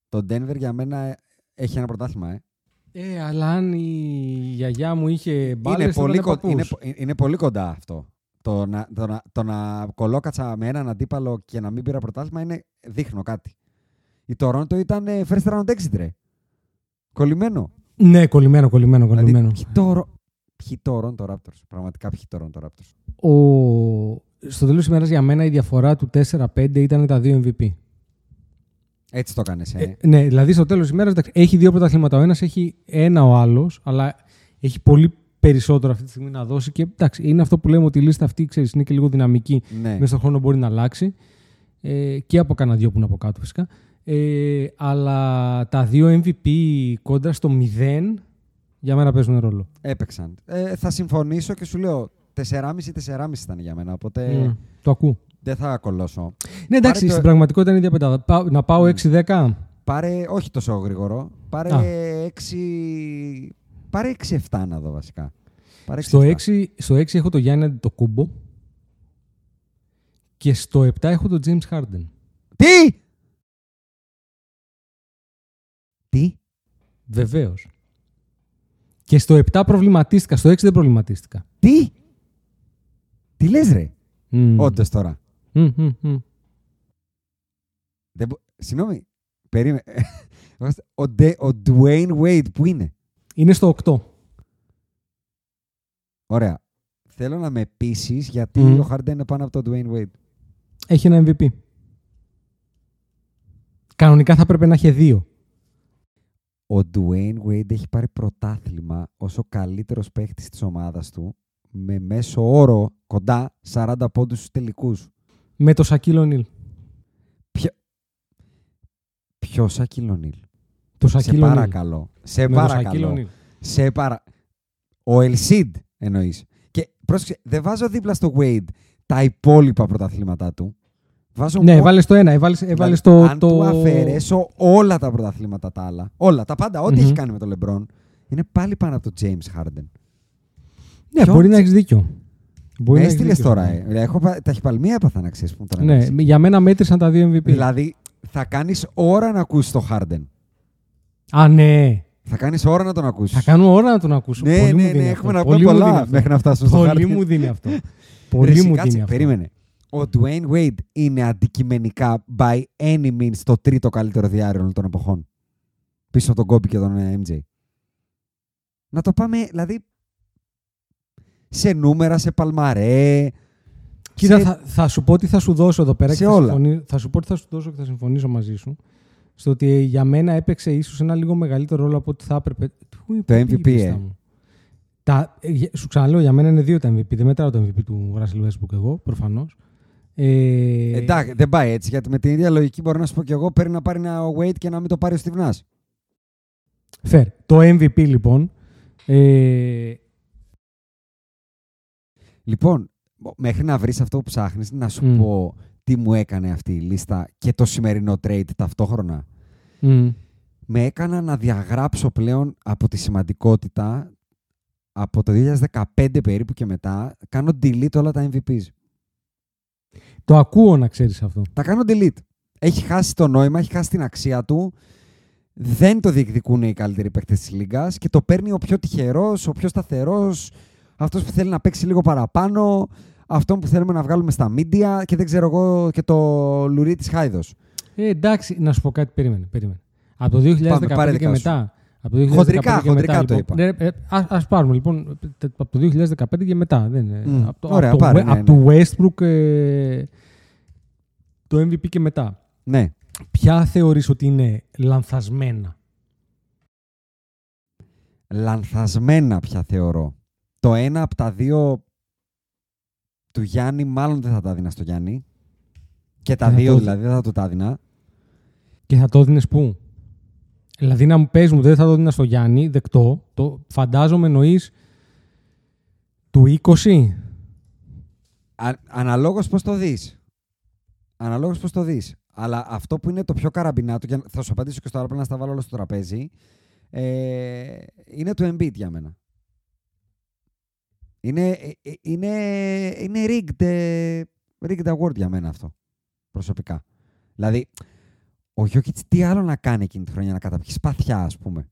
Το Denver για μένα έχει ένα πρωτάθλημα. Αλλά αν η γιαγιά μου είχε μπάλες... Είναι πολύ κοντά αυτό. Το να κολόκατσα με έναν αντίπαλο και να μην πήρα πρωτάθλημα είναι δείχνω κάτι. Η Toronto ήταν first round exit, ρε. Κολλημένο. Ναι, κολλημένο. Ποιοι Toronto Raptors. Πραγματικά ποιοι Toronto Raptors. Στο τέλος της ημέρας για μένα η διαφορά του 4-5 ήταν τα 2 MVP. Έτσι το έκανες. Ναι, δηλαδή στο τέλος της ημέρας έχει 2 πρωταθλήματα. Ο ένας έχει 1 ο άλλος, αλλά έχει πολύ περισσότερο αυτή τη στιγμή να δώσει. Και εντάξει, είναι αυτό που λέμε ότι η λίστα αυτή ξέρεις, είναι και λίγο δυναμική. Ναι. Μέσα στον χρόνο μπορεί να αλλάξει. Και από κανένα δυο που είναι από κάτω φυσικά. Αλλά τα 2 MVP κόντρα στο 0 για μένα παίζουν ρόλο. Έπαιξαν. Θα συμφωνήσω και σου λέω 4,5-4,5 ήταν για μένα. Οπότε... το ακούω. Δεν θα κολλώσω. Ναι, εντάξει, στην πραγματικότητα είναι διαπετάδα. Να πάω 6-10. Πάρε, όχι τόσο γρήγορο. Πάρε 6-7 να δω βασικά. Στο 6 έχω το Γιάννη Αντετοκούνμπο. Και στο 7 έχω το James Harden. Τι! Βεβαίως. Και στο 7 προβληματίστηκα. Στο 6 δεν προβληματίστηκα. Τι λες ρε. Όντως τώρα. Συγγνώμη, περίμενε. Ο Dwyane Wade που είναι. Είναι στο 8. Ωραία. Θέλω να με πείσεις γιατί ο Harden είναι πάνω από τον Dwyane Wade. Έχει ένα MVP. Κανονικά θα έπρεπε να έχει δύο. Ο Dwyane Wade έχει πάρει πρωτάθλημα ως ο καλύτερος παίκτης της ομάδας του με μέσο όρο κοντά 40 πόντους στους τελικούς. Με το Shaquille O'Neal. Ποιο Shaquille O'Neal? Το Shaquille O'Neal. Σε παρακαλώ. Σε παρακαλώ. Ο Elcid εννοείς. Και πρόσεξε, δεν βάζω δίπλα στο Wade τα υπόλοιπα πρωταθλήματά του. Βάζω ναι, έβαλες το ένα. Έβαλες το, αν το... του αφαιρέσω όλα τα πρωταθλήματα τα άλλα, όλα, τα πάντα, ό,τι έχει κάνει με τον LeBron, είναι πάλι πάνω από τον James Harden. Ναι, ποιο... μπορεί να έχεις δίκιο. Έστειλες τώρα. Έχω... Τα χυπαλμία έπαθα να ξέρεις. Ναι, για μένα μέτρησαν τα δύο MVP. Δηλαδή, θα κάνεις ώρα να ακούσεις τον Harden. Α, ναι. Θα κάνεις ώρα να τον ακούσεις. Θα κάνω ώρα να τον ακούσω. Ναι, πολύ ναι, έχουμε να πούμε πολλά μέχρι να φτάσουμε στο Harden. Πολύ μου δίνει αυτό. Πολύ μου δίνει αυτό. Περίμενε. Ο Dwyane Wade είναι αντικειμενικά by any means το τρίτο καλύτερο διάρρηνο των εποχών. Πίσω από τον Kobe και τον MJ. Να το πάμε, δηλαδή, σε νούμερα, σε παλμαρέ. Κοίτα, θα σου πω ότι θα σου δώσω εδώ πέρα. Και θα σου πω ότι θα σου δώσω και θα συμφωνήσω μαζί σου. Στο ότι για μένα έπαιξε ίσως ένα λίγο μεγαλύτερο ρόλο από ό,τι θα έπρεπε. Το MVP. Σου ξαναλέω, για μένα είναι δύο τα MVP. Δεν μετράω το MVP του Russell Westbrook εγώ, προφανώς. Εντάξει, δεν πάει έτσι. Γιατί με την ίδια λογική μπορώ να σου πω και εγώ: πρέπει να πάρει ένα Wade και να μην το πάρει ο Στιβνάς. Fair. Το MVP λοιπόν. Λοιπόν, μέχρι να βρεις αυτό που ψάχνεις, να σου πω τι μου έκανε αυτή η λίστα και το σημερινό trade ταυτόχρονα. Με έκανα να διαγράψω πλέον από τη σημαντικότητα. Από το 2015 περίπου και μετά, κάνω delete όλα τα MVPs. Το ακούω, να ξέρεις αυτό. Τα κάνω delete. Έχει χάσει το νόημα, έχει χάσει την αξία του. Δεν το διεκδικούν οι καλύτεροι παίκτες της Λίγκας και το παίρνει ο πιο τυχερός, ο πιο σταθερός, αυτός που θέλει να παίξει λίγο παραπάνω, αυτόν που θέλουμε να βγάλουμε στα media και δεν ξέρω εγώ και το λουρί της Χάιδος. Εντάξει, να σου πω κάτι, περίμενε. Από το 2015 πάμε, και μετά... Χοντρικά το είπα. Ας πάρουμε λοιπόν από το 2015 και μετά. Από το Westbrook το MVP και μετά. Ναι. Ποια θεωρείς ότι είναι λανθασμένα? Λανθασμένα πια θεωρώ. Το ένα από τα δύο του Γιάννη μάλλον δεν θα τα δίνα στο Γιάννη. Και τα δύο δηλαδή δεν θα το τα δίνα. Και θα το δίνες πού? Δηλαδή να μου πες μου, δεν θα το δίνα στο Γιάννη, δεκτό. Το φαντάζομαι εννοείς του 20. Αναλόγως πώς το δεις. Αλλά αυτό που είναι το πιο καραμπινάτο, και θα σου απαντήσω και στο άλλο, πρέπει να στα βάλω όλα στο τραπέζι, είναι του Embiid για μένα. Είναι rigged award για μένα αυτό, προσωπικά. Δηλαδή... Ο Jokic τι άλλο να κάνει εκείνη τη χρονιά, να καταπιεί σπαθιά, ας πούμε.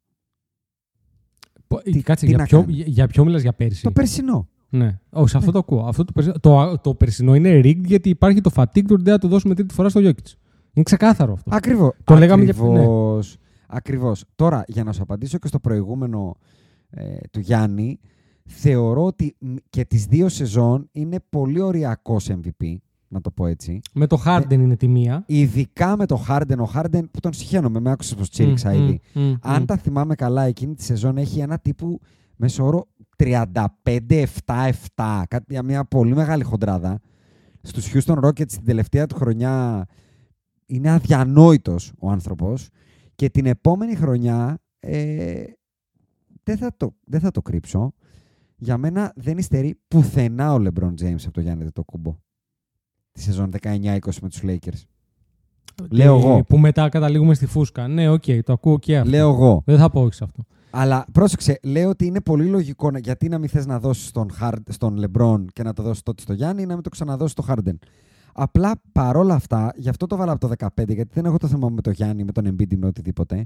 Κάτσε, για ποιο μιλάς, για πέρσι? Το περσινό. Ναι, όχι, αυτό το ακούω. Αυτό το περσινό είναι rigged γιατί υπάρχει το fatigue του, να το δώσουμε τρίτη φορά στο Jokic. Είναι ξεκάθαρο αυτό. Ακριβώς. Το λέγαμε για αυτό. Ακριβώς. Τώρα, για να σου απαντήσω και στο προηγούμενο του Γιάννη, θεωρώ ότι και τις δύο σεζόν είναι πολύ οριακός MVP. Να το πω έτσι. Με το Harden είναι τη μία. Ειδικά με το Harden. Ο Harden που τον συχαίνομαι, με άκουσες πως τσίριξα ήδη. Αν τα θυμάμαι καλά, εκείνη τη σεζόν έχει ένα τύπου μέσο όρο 35-7-7. Μια πολύ μεγάλη χοντράδα. Στους Houston Rockets την τελευταία του χρονιά είναι αδιανόητος ο άνθρωπος. Και την επόμενη χρονιά δεν θα το κρύψω. Για μένα δεν υστερεί πουθενά ο LeBron James από το Γιάννη Αντετοκούνμπο. Τη σεζόν 19-20 με τους Lakers. Λέω εγώ. Που μετά καταλήγουμε στη φούσκα. Ναι, το ακούω και αυτό. Λέω εγώ. Δεν θα πω όχι σε αυτό. Αλλά πρόσεξε, λέω ότι είναι πολύ λογικό γιατί να μην θες να δώσεις στον LeBron και να το δώσεις τότε στο Γιάννη ή να μην το ξαναδώσεις στο Harden. Απλά παρόλα αυτά, γι' αυτό το βάλα από το 15, γιατί δεν έχω το θέμα με το Γιάννη, με τον Embiid, με οτιδήποτε.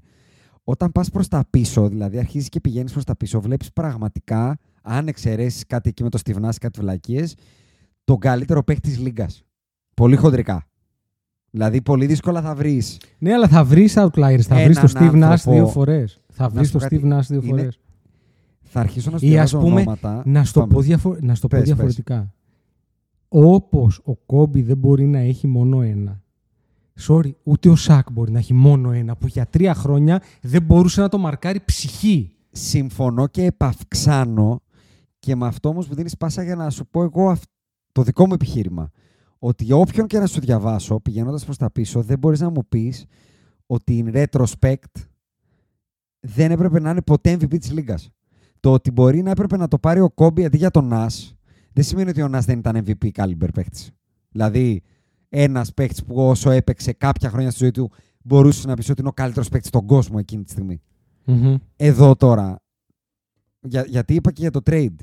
Όταν πας προς τα πίσω, δηλαδή αρχίζεις και πηγαίνεις προς τα πίσω, βλέπεις πραγματικά, αν εξαιρέσεις κάτι εκεί με το Στιβνάς, κάτι βλακίες, τον καλύτερο παίκτη της Λίγκας. Πολύ χοντρικά. Δηλαδή, πολύ δύσκολα θα βρεις. Ναι, αλλά θα βρεις outliers. Θα βρεις το Steve Nash δύο φορές. Θα αρχίσω να σου διαβάζω ονόματα. Να στο πω διαφορετικά. Όπως ο Κόμπι δεν μπορεί να έχει μόνο ένα. Sorry, ούτε ο Σάκ μπορεί να έχει μόνο ένα που για 3 χρόνια δεν μπορούσε να το μαρκάρει ψυχή. Συμφωνώ και επαυξάνω και με αυτό όμως που δίνεις πάσα για να σου πω εγώ το δικό μου επιχείρημα. Ότι όποιον και να σου διαβάσω πηγαίνοντας προς τα πίσω δεν μπορείς να μου πεις ότι in retrospect δεν έπρεπε να είναι ποτέ MVP της Λίγκας. Το ότι μπορεί να έπρεπε να το πάρει ο Κόμπι αντί για τον Νας δεν σημαίνει ότι ο Νας δεν ήταν MVP caliber παίκτης. Δηλαδή ένας παίκτης που όσο έπαιξε κάποια χρόνια στη ζωή του μπορούσε να πει ότι είναι ο καλύτερος παίκτης στον κόσμο εκείνη τη στιγμή. Mm-hmm. Εδώ τώρα, γιατί είπα και για το trade,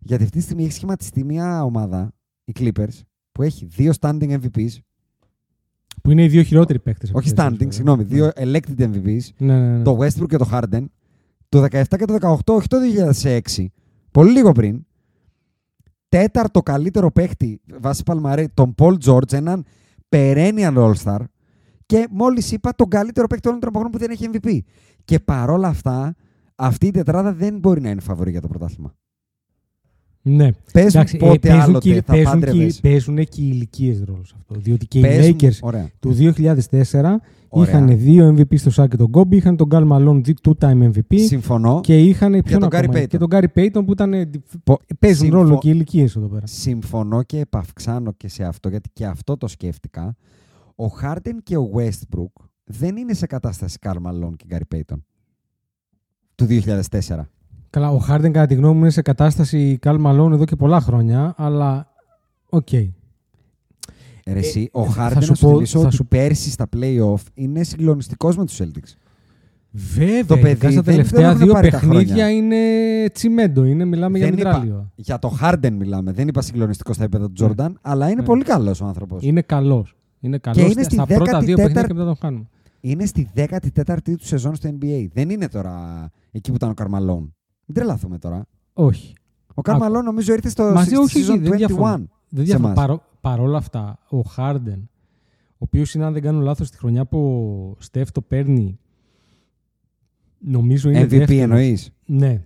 γιατί αυτή τη στιγμή έχει σχηματιστεί μια ομάδα, οι Clippers, που έχει 2 standing MVPs. Που είναι οι 2 χειρότεροι παίκτες. Όχι standing, συγγνώμη, 2 elected MVPs. Ναι. Το Westbrook και το Harden. Το 17 και το 18, όχι το 2006. Πολύ λίγο πριν. 4ο καλύτερο παίκτη βάσει Παλμαρέ, τον Paul George, έναν perennial all-star. Και μόλις είπα τον καλύτερο παίκτη όλων των εποχών που δεν έχει MVP. Και παρόλα αυτά, αυτή η τετράδα δεν μπορεί να είναι φαβορή για το πρωτάθλημα. Ναι. Πες πότε άλλοτε θα παντρεύεσαι. Παίζουν και οι ηλικίες ρόλο σε αυτό. Διότι και οι Lakers του 2004 είχαν 2 MVP στο Σάκ και τον Κόμπι, είχαν τον Γκάλ Μαλόν 2-time MVP. Συμφωνώ. Και είχαν και τον Γκάρι Πέιτον που ήταν. Παίζουν ρόλο και οι ηλικίες εδώ πέρα. Συμφωνώ και επαυξάνω και σε αυτό, γιατί και αυτό το σκέφτηκα. Ο Χάρντεν και ο Westbrook δεν είναι σε κατάσταση Καρλ Μαλόν και Γκάρι Πέιτον του 2004. Καλά, ο Χάρντεν κατά τη γνώμη μου είναι σε κατάσταση Καρλ Μαλόν εδώ και πολλά χρόνια, αλλά οκ. Ρε εσύ, ο Χάρντεν, να σου θυμίσω ότι πέρσι στα play-off είναι συγκλονιστικός με τους Celtics. Βέβαια, το παιδί στα τελευταία 2 παιχνίδια είναι τσιμέντο, μιλάμε για μητράλιο. Για το Χάρντεν μιλάμε, δεν είπα συγκλονιστικό στα επίπεδα του Τζόρνταν, αλλά είναι πολύ καλός ο άνθρωπος. Είναι καλός. Είναι καλό στα πρώτα 2 παιχνίδια και μετά τον χάνουμε. Είναι στη 14η του σεζόν στο NBA. Δεν είναι τώρα εκεί που ήταν ο Καρμαλόν. Μην τρελαθούμε τώρα. Όχι. Ο Καρμαλόν νομίζω ήρθε στο σεζόν 21. Δεν παρόλα αυτά, ο Χάρντεν, ο οποίος είναι, αν δεν κάνω λάθος, τη χρονιά που ο Στεφ το παίρνει, νομίζω είναι MVP εννοείς. Ναι.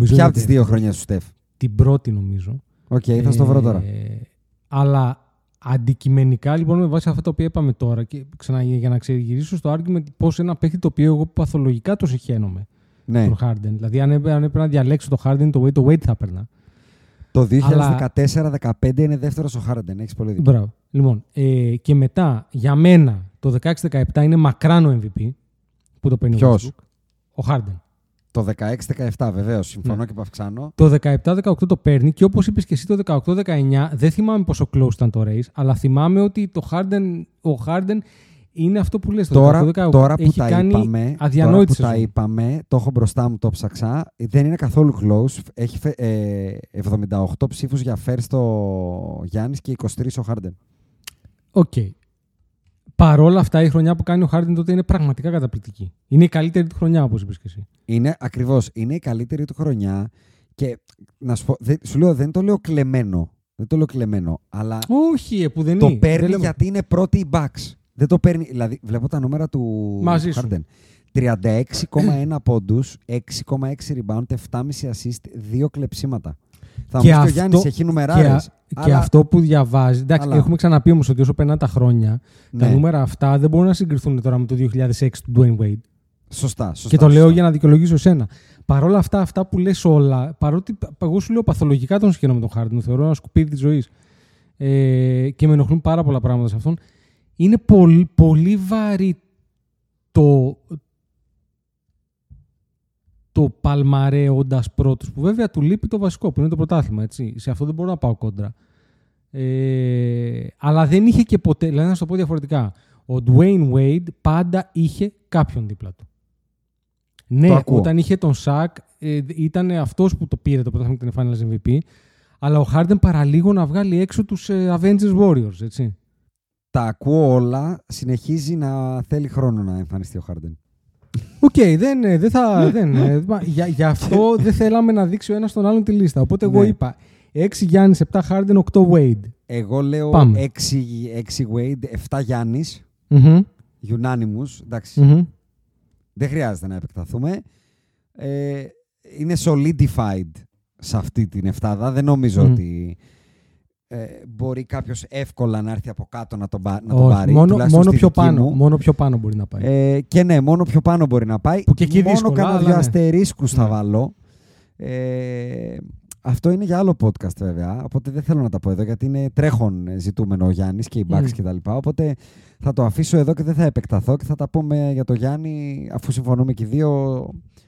Ποια από τις 2 χρονιές του Στεφ? Την πρώτη νομίζω. Οκ, θα στο βρω τώρα. Αλλά αντικειμενικά, λοιπόν, με βάση αυτά τα οποία είπαμε τώρα, και ξανά για να ξεγυρίσω στο argument πώς ένα παίχτη το οποίο εγώ παθολογικά το συχαίνομαι, ναι, τον Harden. Δηλαδή, αν έπρεπε να διαλέξω το Harden, το Wade θα έπαιρνα. Το 2014-2015 είναι δεύτερος ο Harden. Έχεις πολύ δίκιο. Μπράβο. Λοιπόν, και μετά, για μένα, το 16-17 είναι μακράν ο MVP που το παίρνει ο Harden. Το 16-17 βεβαίως, συμφωνώ, ναι, και παυξάνω. Το 17-18 το παίρνει και όπως είπες και εσύ το 18-19, δεν θυμάμαι πόσο close ήταν το race, αλλά θυμάμαι ότι ο Harden είναι αυτό που λες. Τώρα που τα είπαμε, το έχω μπροστά μου, το ψαξά, δεν είναι καθόλου close. Έχει 78 ψήφους για first ο Γιάννης και 23 ο Harden. Οκ. Okay. Παρόλα αυτά, η χρονιά που κάνει ο Harden τότε είναι πραγματικά καταπληκτική. Είναι η καλύτερη του χρονιά, όπως είπες και εσύ. Είναι ακριβώς. Είναι η καλύτερη του χρονιά και να σου πω, δεν το λέω κλεμμένο. Δεν το λέω κλεμμένο, αλλά. Όχι, που δεν το είναι. Το παίρνει δεν γιατί είναι πρώτη η Bucks. Δεν το παίρνει. Δηλαδή, βλέπω τα νούμερα του Harden. 36,1 πόντους, 6,6 rebound, 7,5 assist, 2 κλεψίματα. Θα μου πει ο Γιάννης, έχει νουμεράρες. Και αυτό που διαβάζει. Εντάξει, έχουμε ξαναπεί όμως ότι όσο περνά τα χρόνια, ναι, τα νούμερα αυτά δεν μπορούν να συγκριθούν τώρα με το 2006 του Dwyane Wade. Σωστά. Και το λέω για να δικαιολογήσω εσένα. Παρόλα αυτά, αυτά που λες όλα, παρότι εγώ σου λέω παθολογικά τον συγχαίρω με τον Harden, θεωρώ ένα σκουπίδι της ζωής. Και με ενοχλούν πάρα πολλά πράγματα σε αυτόν. Είναι πολύ, πολύ βαρύ το Παλμαρέ όντας πρώτος, που βέβαια του λείπει το βασικό, που είναι το πρωτάθλημα. Έτσι. Σε αυτό δεν μπορώ να πάω κόντρα. Αλλά δεν είχε και ποτέ, δηλαδή να σου το πω διαφορετικά, ο Dwyane Wade πάντα είχε κάποιον δίπλα του. Ναι, όταν είχε τον Σακ, ήταν αυτός που το πήρε το πρωτάθλημα και την Finals MVP, αλλά ο Harden παραλίγο να βγάλει έξω τους Avengers Warriors, έτσι. Τα ακούω όλα, συνεχίζει να θέλει χρόνο να εμφανιστεί ο Harden. Οκ, δεν θα. Γι' αυτό δεν θέλαμε να δείξει ο ένας τον άλλον τη λίστα. Οπότε εγώ είπα 6 Γιάννης, 7 Harden, 8 Wade. Εγώ λέω 6 Wade, 7 Γιάννης. Unanimous, εντάξει. Δεν χρειάζεται να επεκταθούμε. είναι solidified σε αυτή την εφτάδα. Δεν νομίζω ότι μπορεί κάποιος εύκολα να έρθει από κάτω να τον, να τον πάρει. Μόνο πιο πάνω μπορεί να πάει. Και ναι, μόνο πιο πάνω μπορεί να πάει. Που και εκεί δύσκολα, μόνο κανένα δύο αστερίσκους θα βάλω. Αυτό είναι για άλλο podcast βέβαια, οπότε δεν θέλω να τα πω εδώ γιατί είναι τρέχον ζητούμενο ο Γιάννης και οι Bucks και τα λοιπά, οπότε θα το αφήσω εδώ και δεν θα επεκταθώ και θα τα πούμε για το Γιάννη αφού συμφωνούμε και οι δύο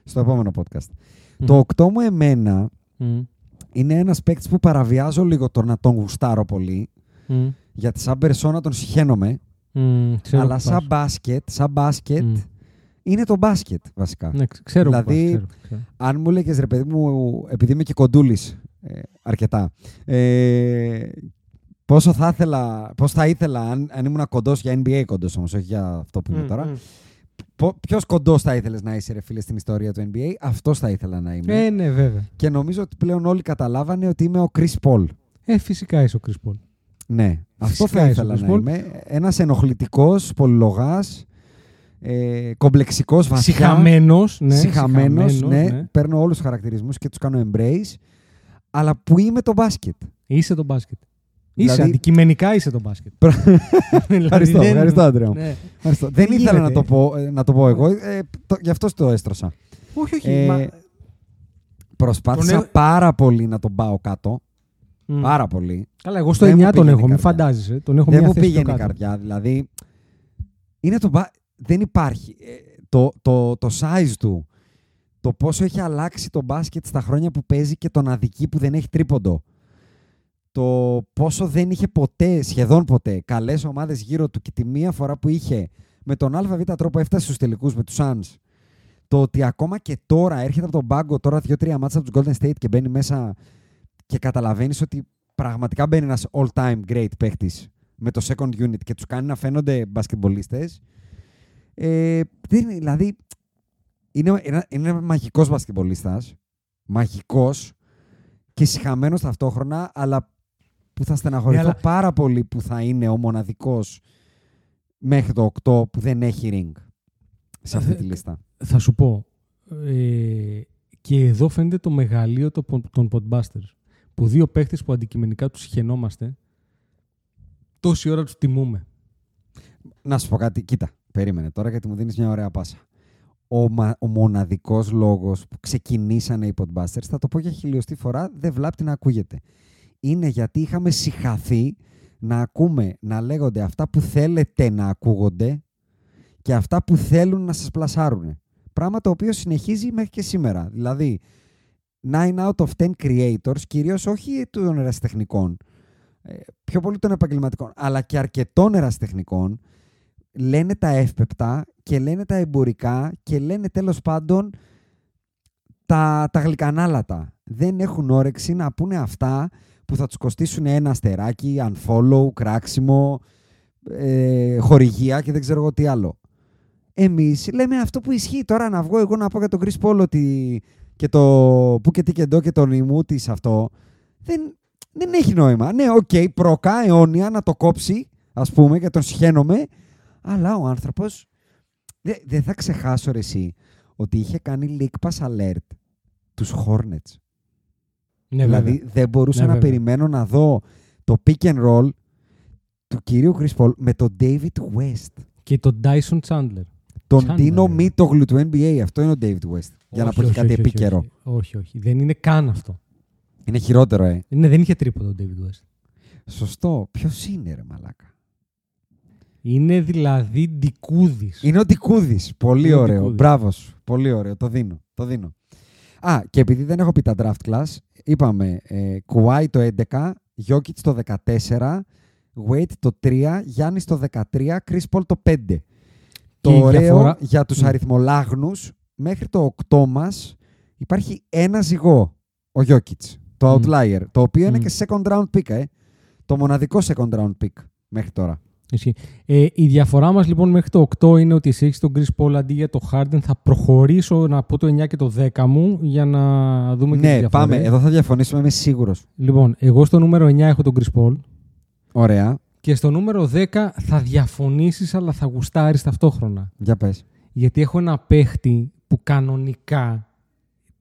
στο επόμενο podcast. Το 8 μου εμένα είναι ένας παίκτης που παραβιάζω λίγο το να τον γουστάρω πολύ, γιατί σαν περσόνα τον συχαίνομαι, αλλά σαν μπάσκετ είναι το μπάσκετ, βασικά. Ναι, ξέρω. Δηλαδή, ξέρω. Αν μου έλεγες, ρε παιδί μου, επειδή είμαι και κοντούλης αρκετά, πώς θα ήθελα, αν ήμουν κοντός για NBA κοντός όμως, όχι για αυτό που είναι τώρα, ποιος κοντός θα ήθελες να είσαι, ρε φίλε, στην ιστορία του NBA, αυτός θα ήθελα να είμαι. Ναι, βέβαια. Και νομίζω ότι πλέον όλοι καταλάβανε ότι είμαι ο Chris Paul. Φυσικά είσαι ο Chris Paul. Ναι, αυτό θα ήθελα να είμαι. Ένας ενοχλητικός, πολυλογάς, κομπλεξικός βασικά. Σιχαμένος, ναι. Παίρνω όλους τους χαρακτηρισμούς και τους κάνω embrace. Αλλά που είμαι το μπάσκετ. Είσαι το μπάσκετ. Αντικειμενικά είσαι το μπάσκετ. Ευχαριστώ, Άντρεο. Δεν ήθελα να το πω εγώ. Γι' αυτό το έστρωσα. Όχι. Προσπάθησα πάρα πολύ να τον πάω κάτω. Πάρα πολύ. Καλά, εγώ στο 9 τον έχω. Μην φαντάζεσαι. Δεν μου πήγαινε η καρδιά. Δηλαδή, είναι το μπάσκετ. Δεν υπάρχει. Το size του, το πόσο έχει αλλάξει το μπάσκετ στα χρόνια που παίζει και τον αδικεί που δεν έχει τρίποντο, το πόσο δεν είχε ποτέ, σχεδόν ποτέ, καλές ομάδες γύρω του και τη μία φορά που είχε με τον ΑΒ τρόπο έφτασε στους τελικούς με τους Suns, το ότι ακόμα και τώρα έρχεται από τον πάγκο, τώρα 2-3 μάτσα από τους Golden State και μπαίνει μέσα και καταλαβαίνεις ότι πραγματικά μπαίνει ένας all-time great παίχτης με το second unit και τους κάνει να φαίνονται μπασκετμπολίστες. Δηλαδή είναι μαγικός μπασκετμπολίστας, μαγικός και σιχαμένος ταυτόχρονα, αλλά που θα στεναχωρηθώ πάρα πολύ που θα είναι ο μοναδικός μέχρι το 8 που δεν έχει ring σε αυτή τη λίστα. Θα σου πω, και εδώ φαίνεται το μεγαλείο των podbusters, που δύο παίχτες που αντικειμενικά τους χαινόμαστε τόση ώρα τους τιμούμε. Να σου πω κάτι, κοίτα. Περίμενε τώρα γιατί μου δίνεις μια ωραία πάσα. Ο μοναδικός λόγος που ξεκινήσανε οι podbusters, θα το πω για χιλιοστή φορά, δεν βλάπτει να ακούγεται. Είναι γιατί είχαμε σιχαθεί να ακούμε, να λέγονται αυτά που θέλετε να ακούγονται και αυτά που θέλουν να σας πλασάρουν. Πράγμα το οποίο συνεχίζει μέχρι και σήμερα. Δηλαδή, 9 out of 10 creators, κυρίως όχι των ερασιτεχνικών, πιο πολύ των επαγγελματικών, αλλά και αρκετών ερασιτεχνικών, λένε τα εύπεπτα και λένε τα εμπορικά και λένε τέλος πάντων τα γλυκανάλατα. Δεν έχουν όρεξη να πούνε αυτά που θα τους κοστίσουν ένα αστεράκι, unfollow, κράξιμο, χορηγία και δεν ξέρω εγώ τι άλλο. Εμείς λέμε αυτό που ισχύει. Τώρα να βγω εγώ να πω για τον Chris Paul ότι και το που και τι και ντό και τον ημού της αυτό δεν έχει νόημα. Ναι, προκά αιώνια να το κόψει, ας πούμε, και τον συχαίνομαι. Αλλά ο άνθρωπος, δεν θα ξεχάσω ρε εσύ, ότι είχε κάνει leak pass alert τους Hornets. Ναι, δηλαδή βέβαια. Δεν μπορούσα να περιμένω να δω το pick and roll του κυρίου Chris Paul με τον David West. Και τον Dyson Chandler. Τον Dino Μίτογλου του NBA, αυτό είναι ο David West. Για να πω και κάτι επίκαιρο. Όχι, δεν είναι καν αυτό. Είναι χειρότερο, δεν είχε τρίποντο τον David West. Σωστό, ποιος είναι ρε μαλάκα. Είναι δηλαδή Ντικούδης. Είναι ο Ντικούδης. Πολύ ωραίο. Μπράβο σου. Πολύ ωραίο. Το δίνω. Και επειδή δεν έχω πει τα draft class, είπαμε Κουάι το 11, Γιόκιτς το 14, Wade το 3, Γιάννης το 13, Chris Paul το 5. Και το ωραίο για τους αριθμολάγνους, μέχρι το 8 μας υπάρχει ένα ζυγό, ο Γιόκιτς, το outlier, το οποίο είναι και second round pick. Το μοναδικό second round pick μέχρι τώρα. Η διαφορά μας λοιπόν μέχρι το 8 είναι ότι εσύ έχεις τον Chris Paul αντί για το Harden. Θα προχωρήσω να πω το 9 και το 10 μου για να δούμε και τη διαφορά. Ναι, πάμε. Εδώ θα διαφωνήσουμε, είμαι σίγουρος. Λοιπόν, εγώ στο νούμερο 9 έχω τον Chris Paul. Ωραία. Και στο νούμερο 10 θα διαφωνήσεις, αλλά θα γουστάρεις ταυτόχρονα. Για πες. Γιατί έχω ένα παίχτη που κανονικά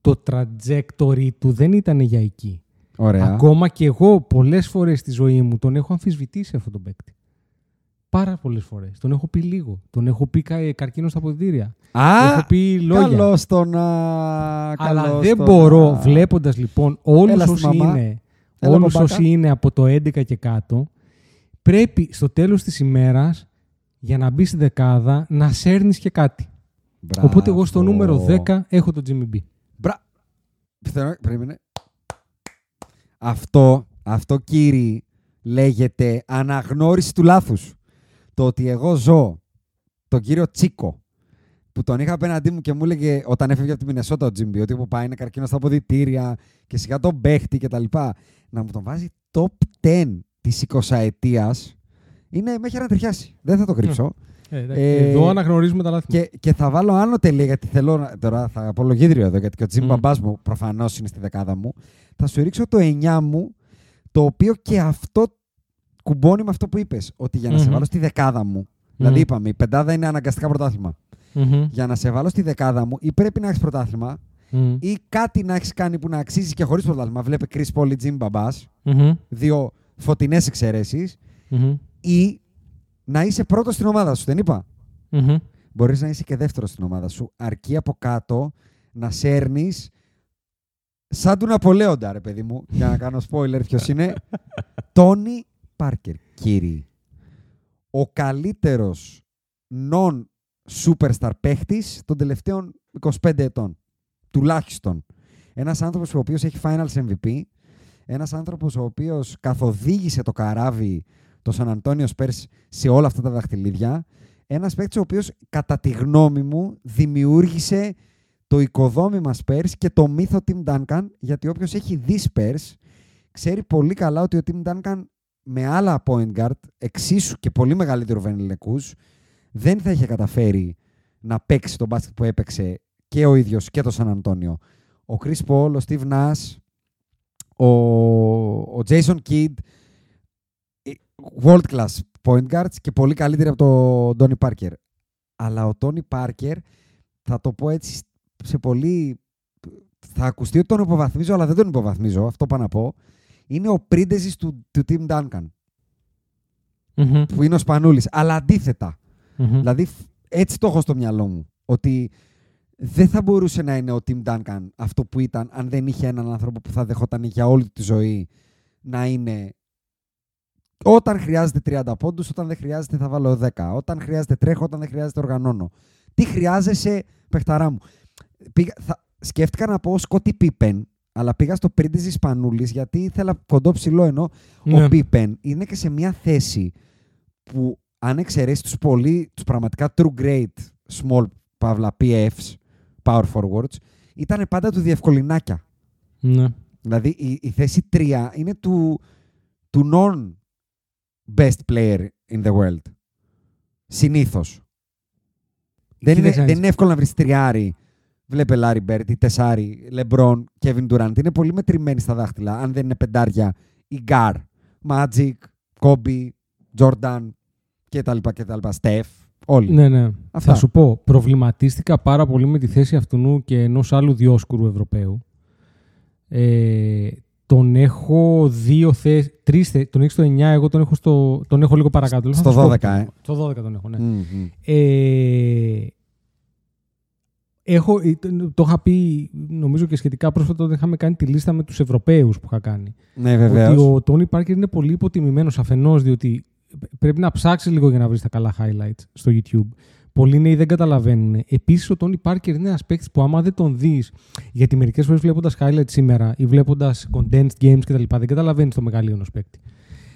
το trajectory του δεν ήταν για εκεί. Ωραία. Ακόμα και εγώ πολλές φορές στη ζωή μου τον έχω αμφισβητήσει αυτόν τον παίκτη. Πάρα πολλές φορές. Τον έχω πει λίγο. Τον έχω πει καρκίνο στα ποδητήρια. Έχω πει λόγια. Καλώς τον. Αλλά δεν μπορώ, βλέποντας λοιπόν όλους όσοι είναι από το 11 και κάτω, πρέπει στο τέλος της ημέρας, για να μπει στη δεκάδα, να σέρνεις και κάτι. Μπράβο. Οπότε εγώ στο νούμερο 10 έχω τον Jimmy B. Πρέπει να... Αυτό κύριοι λέγεται αναγνώριση του λάθους. Το ότι εγώ ζω τον κύριο Τσίκο που τον είχα απέναντί μου και μου έλεγε όταν έφευγε από τη Μινεσότα ο Jimmy B ότι που πάει είναι καρκίνο στα αποδυτήρια και σιγά τον παίχτη κτλ. Να μου τον βάζει top 10 της 20ετίας με έχει ανατριχιάσει. Δεν θα το κρύψω. Εδώ αναγνωρίζουμε τα λάθη. Και θα βάλω άλλο τελεία γιατί θέλω. Τώρα θα απολογίδριο εδώ γιατί και ο Jimmy μπαμπάς μου προφανώς είναι στη δεκάδα μου. Θα σου ρίξω το 9 μου, το οποίο και αυτό κουμπώνει με αυτό που είπες. Ότι για να σε βάλω στη δεκάδα μου. Δηλαδή είπαμε, η πεντάδα είναι αναγκαστικά πρωτάθλημα. Για να σε βάλω στη δεκάδα μου, ή πρέπει να έχεις πρωτάθλημα, ή κάτι να έχεις κάνει που να αξίζει και χωρίς πρωτάθλημα. Βλέπε Chris Paul ή Jimmy μπαμπάς. Δύο φωτεινές εξαιρέσεις. Ή να είσαι πρώτος στην ομάδα σου, δεν είπα. Μπορείς να είσαι και δεύτερος στην ομάδα σου, αρκεί από κάτω να σέρνεις σαν τον Απολέοντα, ρε παιδί μου, για να κάνω spoiler ποιος είναι. Τόνι Πάρκερ, κύριοι. Ο καλύτερος non-superstar παίχτης των τελευταίων 25 ετών. Τουλάχιστον. Ένας άνθρωπος ο οποίος έχει finals MVP. Ένας άνθρωπος ο οποίος καθοδήγησε το καράβι το Σαν Αντώνιο Σπέρς σε όλα αυτά τα δαχτυλίδια. Ένας παίκτης ο οποίος, κατά τη γνώμη μου, δημιούργησε το οικοδόμημα Σπέρς και το μύθο Tim Duncan, γιατί όποιος έχει δει Σπέρς ξέρει πολύ καλά ότι ο Tim Duncan με άλλα point guard, εξίσου και πολύ μεγαλύτερο βενελεκούς, δεν θα είχε καταφέρει να παίξει τον μπάσκετ που έπαιξε και ο ίδιος και το Σαν Αντώνιο. Ο Chris Paul, ο Steve Nash, ο Jason Kidd, world class point guards και πολύ καλύτεροι από τον Tony Parker. Αλλά ο Tony Parker, θα το πω έτσι σε πολύ... Θα ακουστεί ότι τον υποβαθμίζω, αλλά δεν τον υποβαθμίζω, αυτό πάω να πω. Είναι ο πρίντεζης του Tim Duncan, που είναι ο Σπανούλης, αλλά αντίθετα. Δηλαδή, έτσι το έχω στο μυαλό μου, ότι δεν θα μπορούσε να είναι ο Tim Duncan αυτό που ήταν, αν δεν είχε έναν άνθρωπο που θα δεχόταν για όλη τη ζωή να είναι... Όταν χρειάζεται 30 πόντους, όταν δεν χρειάζεται θα βάλω 10. Όταν χρειάζεται τρέχω, όταν δεν χρειάζεται οργανώνω. Τι χρειάζεσαι, παιχταρά μου. Σκέφτηκα να πω Σκότι Πίπεν, αλλά πήγα στο πρίντεζι Σπανούλης γιατί ήθελα κοντό ψηλό ενώ ο Πίπεν είναι και σε μια θέση που αν εξαιρέσει τους πραγματικά true great small PFs, power forwards, ήταν πάντα του διευκολυνάκια. Ναι. Δηλαδή η θέση 3 είναι του non best player in the world. Συνήθως. Δεν είναι εύκολο να βρεις τριάρι. Βλέπε Larry Bird, τεσάρι, LeBron, Kevin Durant. Είναι πολύ μετρημένοι στα δάχτυλα, αν δεν είναι πεντάρια. Η Gar, Magic, Kobe, Jordan κτλ. Steph, όλοι. Ναι. Αυτά. Θα σου πω, προβληματίστηκα πάρα πολύ με τη θέση αυτού και ενός άλλου διόσκουρου Ευρωπαίου. Τον έχω δύο θέσεις, τρεις θέσεις, τον έχεις στο 9, εγώ τον έχω λίγο παρακάτω. Στο 12, Στο 12 τον έχω, ναι. Το είχα πει, νομίζω και σχετικά πρόσφατα, όταν είχαμε κάνει τη λίστα με τους Ευρωπαίους που είχα κάνει. Ναι, βεβαίως. Ότι ο Tony Parker είναι πολύ υποτιμημένος αφενός, διότι πρέπει να ψάξεις λίγο για να βρεις τα καλά highlights στο YouTube. Πολλοί νέοι δεν καταλαβαίνουν. Επίσης, ο Tony Parker είναι ένας παίκτης που άμα δεν τον δεις, γιατί μερικές φορές βλέποντας highlights σήμερα ή βλέποντας condensed games κτλ., δεν καταλαβαίνεις το μεγαλείο ενός παίκτη.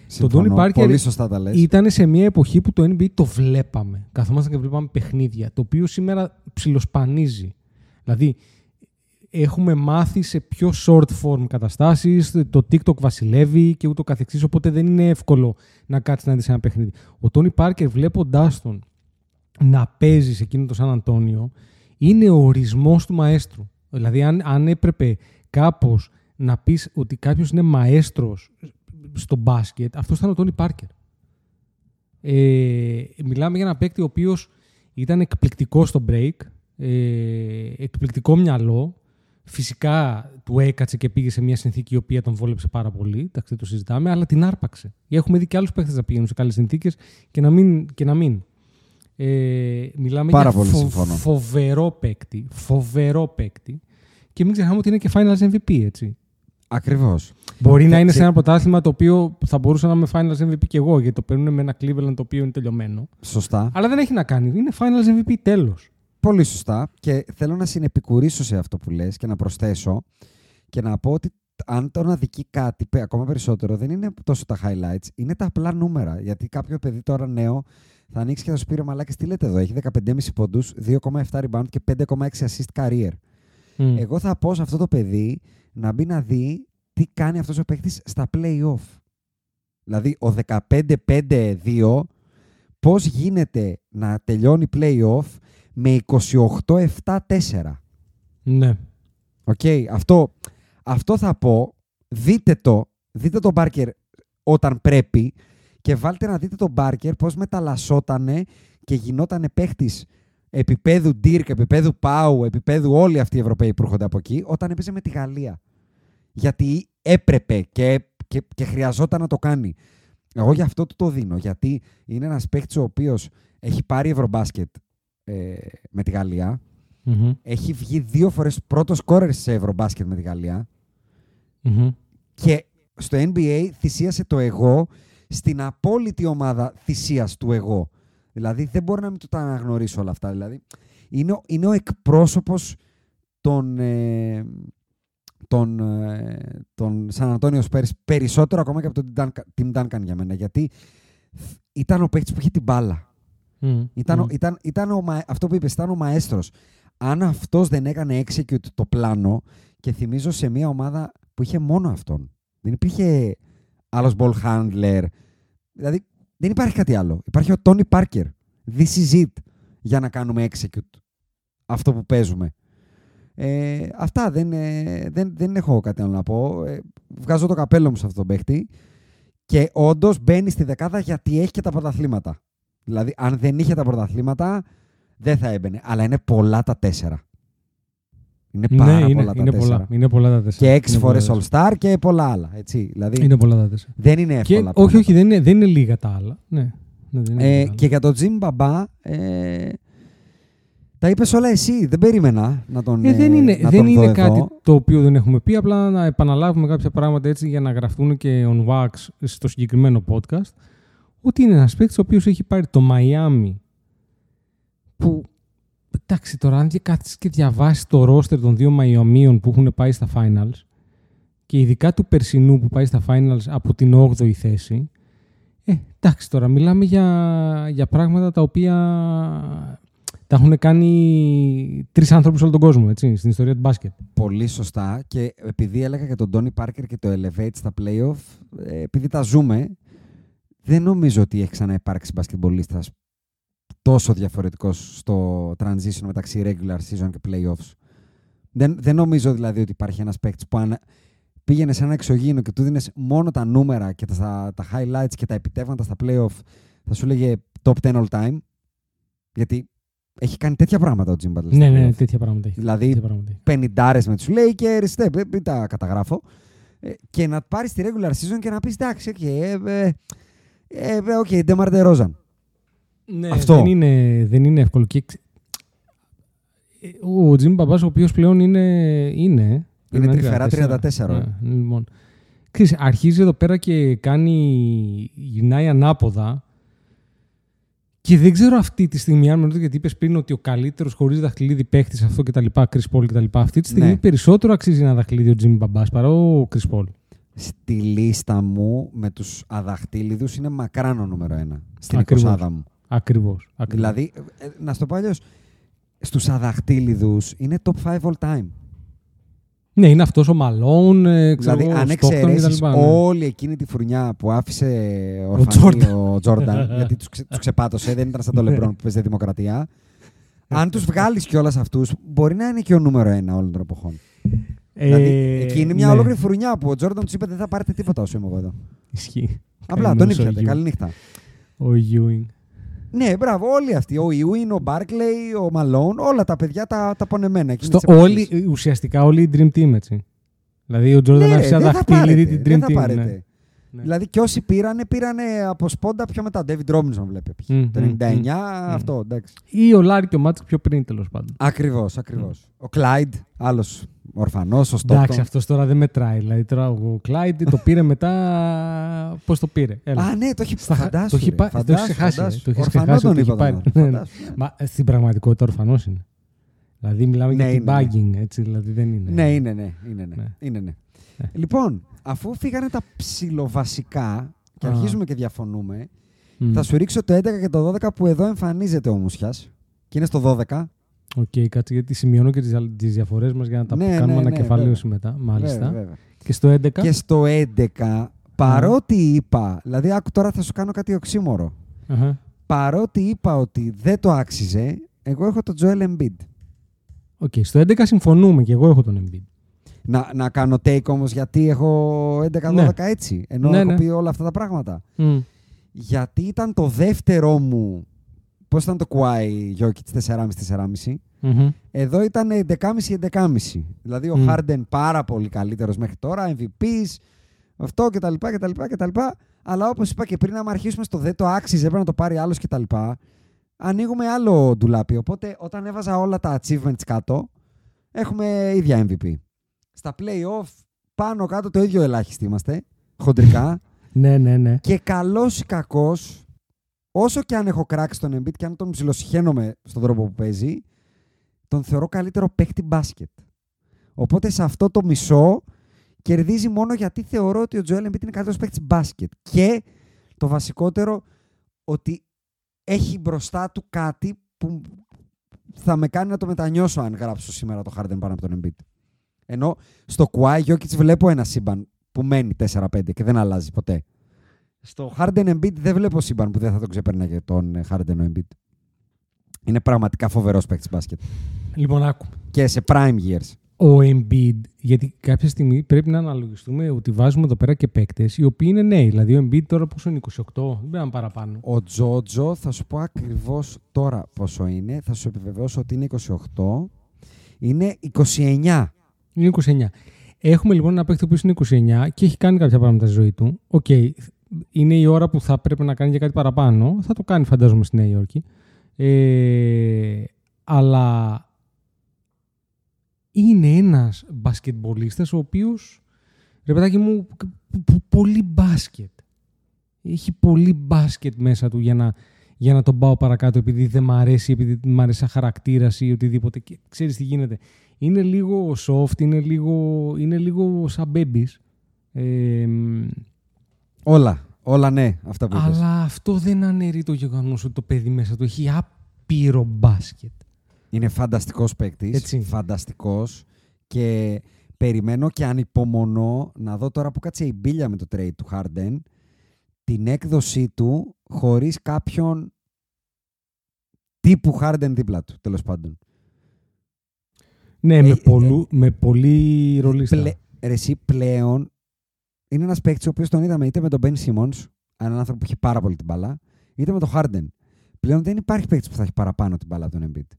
Συμφωνώ, τον Tony Parker πολύ σωστά τα λες. Ήταν σε μια εποχή που το NBA το βλέπαμε. Καθόμασταν και βλέπαμε παιχνίδια, το οποίο σήμερα ψιλοσπανίζει. Δηλαδή, έχουμε μάθει σε πιο short form καταστάσεις, το TikTok βασιλεύει και ούτω καθεξής, οπότε δεν είναι εύκολο να κάτσεις να δεις ένα παιχνίδι. Ο Tony Parker βλέποντάς τον να παίζει σε εκείνο το Σαν Αντώνιο είναι ο ορισμός του μαέστρου. Δηλαδή, αν έπρεπε κάπως να πεις ότι κάποιος είναι μαέστρος στο μπάσκετ, αυτός ήταν ο Tony Parker. Μιλάμε για ένα παίκτη ο οποίος ήταν εκπληκτικό στο break, εκπληκτικό μυαλό, Φυσικά του έκατσε και πήγε σε μια συνθήκη η οποία τον βόλεψε πάρα πολύ. Εντάξει, το συζητάμε, αλλά την άρπαξε. Έχουμε δει και άλλους παίχτες να πηγαίνουν σε καλές συνθήκες και να μην. Μιλάμε πάρα για φοβερό παίκτη. Και μην ξεχνάμε ότι είναι και Finals MVP, έτσι. Ακριβώς. Μπορεί να είναι σε ένα πρωτάθλημα το οποίο θα μπορούσα να είμαι Finals MVP και εγώ, γιατί το παίρνουν με ένα Cleveland το οποίο είναι τελειωμένο. Σωστά. Αλλά δεν έχει να κάνει. Είναι Finals MVP, τέλος. Πολύ σωστά. Και θέλω να συνεπικουρήσω σε αυτό που λες και να προσθέσω και να πω ότι αν τον αδικεί κάτι ακόμα περισσότερο, δεν είναι τόσο τα highlights, είναι τα απλά νούμερα. Γιατί κάποιο παιδί τώρα νέο θα ανοίξει και θα σου πει: μαλάκες, τι λέτε εδώ, έχει 15,5 πόντους, 2,7 rebound και 5,6 assist career. Mm. Εγώ θα πω σε αυτό το παιδί να μπει να δει τι κάνει αυτός ο παίκτης στα play-off. Δηλαδή, ο 15-5-2, πώς γίνεται να τελειώνει play-off με 28-7-4. Ναι. Okay, αυτό θα πω. Δείτε τον Μπάρκερ όταν πρέπει και βάλτε να δείτε τον Μπάρκερ πώς μεταλλασσότανε και γινότανε παίχτης επίπεδου Ντίρκ, επίπεδου Πάου, επίπεδου όλοι αυτοί οι Ευρωπαίοι που έρχονται από εκεί, όταν έπαιζε με τη Γαλλία. Γιατί έπρεπε και χρειαζόταν να το κάνει. Εγώ γι' αυτό του το δίνω. Γιατί είναι ένας παίχτης ο οποίος έχει πάρει Ευρωμπάσκετ με τη Γαλλία. Mm-hmm. Έχει βγει 2 φορές πρώτος σκόρερ σε Ευρωμπάσκετ με τη Γαλλία. Mm-hmm. Και στο NBA θυσίασε το εγώ στην απόλυτη ομάδα θυσίας του εγώ. Δηλαδή δεν μπορώ να μην του τα αναγνωρίσω όλα αυτά. Δηλαδή, είναι ο εκπρόσωπος των Σαν Αντώνιο Σπέρς περισσότερο ακόμα και από τον Τιμ Ντάνκαν για μένα. Γιατί ήταν ο παίκτης που είχε την μπάλα. Mm. Αυτό που είπες, ήταν ο μαέστρος. Αν αυτός δεν έκανε execute το πλάνο, και θυμίζω σε μια ομάδα που είχε μόνο αυτόν. Δεν υπήρχε άλλος ball handler. Δηλαδή δεν υπάρχει κάτι άλλο. Υπάρχει ο Tony Parker. This is it. Για να κάνουμε execute αυτό που παίζουμε. Αυτά δεν έχω κάτι άλλο να πω. Βγάζω το καπέλο μου σε αυτόν τον παίχτη. Και όντως μπαίνει στη δεκάδα γιατί έχει και τα πρωταθλήματα. Δηλαδή, αν δεν είχε τα πρωταθλήματα, δεν θα έμπαινε. Αλλά είναι πολλά τα 4. Είναι πάρα πολλά τα 4. Είναι πολλά τα 4. Και 6 φορές All-Star και πολλά άλλα. Έτσι. Δηλαδή, είναι πολλά τα 4. Δεν είναι εύκολα. Και, όχι, δεν είναι λίγα τα άλλα. Ναι, δεν είναι λίγα. Και για τον Τζιμ Μπαμπά, τα είπες όλα εσύ. Δεν περίμενα να τον Δεν είναι κάτι το οποίο δεν έχουμε πει. Απλά να επαναλάβουμε κάποια πράγματα έτσι για να γραφτούν και on wax στο συγκεκριμένο podcast. Ότι είναι ένας παίκτης ο οποίος έχει πάρει το Μαϊάμι, που εντάξει τώρα, αν κάτσεις και διαβάσεις το ρόστερ των 2 Μαϊαμίων που έχουν πάει στα finals, και ειδικά του περσινού που πάει στα finals από την 8η θέση, εντάξει τώρα, μιλάμε για πράγματα τα οποία τα έχουν κάνει 3 άνθρωποι σε όλο τον κόσμο, έτσι, στην ιστορία του μπάσκετ. Πολύ σωστά, και επειδή έλεγα για τον Τόνι Πάρκερ και το Elevate στα playoff, επειδή τα ζούμε, δεν νομίζω ότι έχει ξαναυπάρξει μπασκετμπολίστας τόσο διαφορετικός στο transition μεταξύ regular season και playoffs. Δεν νομίζω δηλαδή ότι υπάρχει ένας παίκτης που αν πήγαινε σε ένα εξωγήινο και του δίνες μόνο τα νούμερα και τα highlights και τα επιτεύγματα στα playoff, θα σου λέγε top 10 all time. Γιατί έχει κάνει τέτοια πράγματα ο Jim Butler. Ναι, τέτοια πράγματα έχει. Δηλαδή 50 με τους Lakers, μην τα καταγράφω. Και να πάρεις τη regular season και να πεις εντάξει, οκ, DeMar DeRozan. Ναι, αυτό. Δεν είναι εύκολο. Και ο Jimmy Μπαμπάς, ο οποίος πλέον είναι τρυφερά 34. Ναι, λοιπόν. Ξέρεις, αρχίζει εδώ πέρα και γυρνάει ανάποδα, και δεν ξέρω αυτή τη στιγμή, αν με ρωτώ, γιατί είπες πριν ότι ο καλύτερος χωρίς δαχτυλίδι παίχτης, αυτό κτλ. Chris Paul κτλ. Αυτή τη στιγμή περισσότερο αξίζει ένα δαχτυλίδι ο Jimmy Μπαμπάς παρά ο Chris Paul. Στη λίστα μου με τους αδαχτύλιδους είναι μακράν ο νούμερο 1 στην εικοσάδα μου. Ακριβώς. Δηλαδή, να στο πω αλλιώς, στους αδαχτύλιδους είναι top 5 all time. Ναι, είναι αυτός ο Μαλόν, δηλαδή, αν εξαιρέσεις όλη εκείνη τη φουρνιά που άφησε ο Τζόρνταν, γιατί τους ξεπάτωσε, δεν ήταν σαν το Λεμπρόν που παίζει δημοκρατία. Αν τους βγάλεις κιόλας αυτούς, μπορεί να είναι και ο νούμερο 1 όλων των εποχών. Δηλαδή, εκεί είναι μια ολόκληρη φουρνιά που ο Τζόρνταν του είπε: δεν θα πάρετε τίποτα όσο είμαι εγώ εδώ. Ισχύει. Απλά τον ήπιατε. Καληνύχτα. Ο Ewing. Ναι, μπράβο, όλοι αυτοί. Ο Ιουίν, ο Μπάρκλεϊ, ο Μαλόν, όλα τα παιδιά τα πονεμένα. Ουσιαστικά όλοι οι Dream Team, έτσι. Δηλαδή ο Τζόρνταν άφησε να χτυπήσει την Dream Team. Ναι. Δηλαδή και όσοι πήρανε από σπόντα πιο μετά. David Robinson βλέπει. Το 99, αυτό εντάξει. Ή ο Λάρη και ο Μάτς πιο πριν, τέλος πάντων. Ακριβώς. Ο Κλάιντ, άλλος ορφανός, σωστό. Εντάξει, αυτός τώρα δεν μετράει. Δηλαδή τώρα ο Κλάιντ το πήρε μετά. Πώς το πήρε. Έλα. Α, ναι, το έχει χάσει. Το έχει ξεχάσει. Το έχει πάρει. Μα στην πραγματικότητα ορφανός είναι. Δηλαδή μιλάμε για την bagging, έτσι. Δηλαδή δεν είναι. Ναι, είναι. Λοιπόν, αφού φύγανε τα ψιλοβασικά και αρχίζουμε και διαφωνούμε, θα σου ρίξω το 11 και το 12 που εδώ εμφανίζεται ο Μουσιάς και είναι στο 12. Οκ, κάτσε, γιατί σημειώνω και τις διαφορές μας για να τα κάνουμε ανακεφαλαίωση μετά. Μάλιστα. Βέβαια. Και στο 11. Και στο 11, παρότι είπα, δηλαδή άκου τώρα θα σου κάνω κάτι οξύμορο. Παρότι είπα ότι δεν το άξιζε, εγώ έχω τον Joel Embiid. Οκ, στο 11 συμφωνούμε και εγώ έχω τον Embiid. Να κάνω take όμως γιατί έχω 11-12 έτσι, ενώ έχω πει όλα αυτά τα πράγματα. Γιατί ήταν το δεύτερό μου, πώς ήταν το Kawhi Jokic 4,5-4,5, εδώ ήταν 11,5-11,5. Δηλαδή ο Harden πάρα πολύ καλύτερος μέχρι τώρα, MVPs, αυτό κτλ. Αλλά όπως είπα και πριν, άμα αρχίσουμε στο δεν το άξιζε, έπρεπε να το πάρει άλλος κτλ. Ανοίγουμε άλλο ντουλάπι, οπότε όταν έβαζα όλα τα achievements κάτω, έχουμε ίδια MVP. Στα play-off, πάνω κάτω το ίδιο ελάχιστοι είμαστε, χοντρικά. Ναι. Και καλός ή κακός, όσο και αν έχω κράξει τον Embiid και αν τον ψιλοσυχαίνομαι στον τρόπο που παίζει, τον θεωρώ καλύτερο παίκτη μπάσκετ. Οπότε σε αυτό το μισό κερδίζει μόνο γιατί θεωρώ ότι ο Joel Embiid είναι καλύτερος παίκτης μπάσκετ. Και το βασικότερο, ότι έχει μπροστά του κάτι που θα με κάνει να το μετανιώσω αν γράψω σήμερα το Harden πάνω από τον Embiid. Ενώ στο Kawhi Jokic βλέπω ένα σύμπαν που μένει 4-5 και δεν αλλάζει ποτέ. Στο Harden Embiid δεν βλέπω σύμπαν που δεν θα τον ξεπέρναγε τον Harden Embiid. Είναι πραγματικά φοβερός παίκτης μπάσκετ. Λοιπόν, άκου. Και σε prime years. Ο Embiid, γιατί κάποια στιγμή πρέπει να αναλογιστούμε ότι βάζουμε εδώ πέρα και παίκτες οι οποίοι είναι νέοι. Δηλαδή ο Embiid τώρα πόσο είναι, 28, δεν πρέπει να παραπάνω. Ο Τζότζο, θα σου πω ακριβώς τώρα πόσο είναι. Θα σου επιβεβαιώσω ότι είναι 28. Είναι 29. Είναι 29. Έχουμε λοιπόν ένα παίκτη που είναι 29 και έχει κάνει κάποια πράγματα στη ζωή του. Οκ, είναι η ώρα που θα πρέπει να κάνει για κάτι παραπάνω. Θα το κάνει, φαντάζομαι, στη Νέα Υόρκη. Αλλά είναι ένας μπασκετμπολίστας ο οποίος, ρε παιδάκι μου, πολύ μπάσκετ. Έχει πολύ μπάσκετ μέσα του για να τον πάω παρακάτω, επειδή δεν μ' αρέσει, επειδή μ' αρέσει χαρακτήρας ή οτιδήποτε. Και ξέρεις τι γίνεται. Είναι λίγο soft, είναι λίγο σαν babies. Όλα ναι, αυτά που είπες. Αλλά αυτό δεν αναιρεί το γεγονός ότι το παιδί μέσα του έχει άπειρο μπάσκετ. Είναι φανταστικός παίκτης, έτσι. Φανταστικός. Και περιμένω και ανυπομονώ να δω τώρα που κάτσε η μπίλια με το trade του Harden, την έκδοσή του χωρίς κάποιον τύπου Harden δίπλα του, τέλος πάντων. Ναι, με πολύ ρολίστα. Εσύ πλέον είναι ένας παίκτης ο οποίος τον είδαμε είτε με τον Ben Simmons, έναν άνθρωπο που έχει πάρα πολύ την μπάλα, είτε με τον Harden. Πλέον δεν υπάρχει παίκτης που θα έχει παραπάνω την μπάλα από τον Embiid.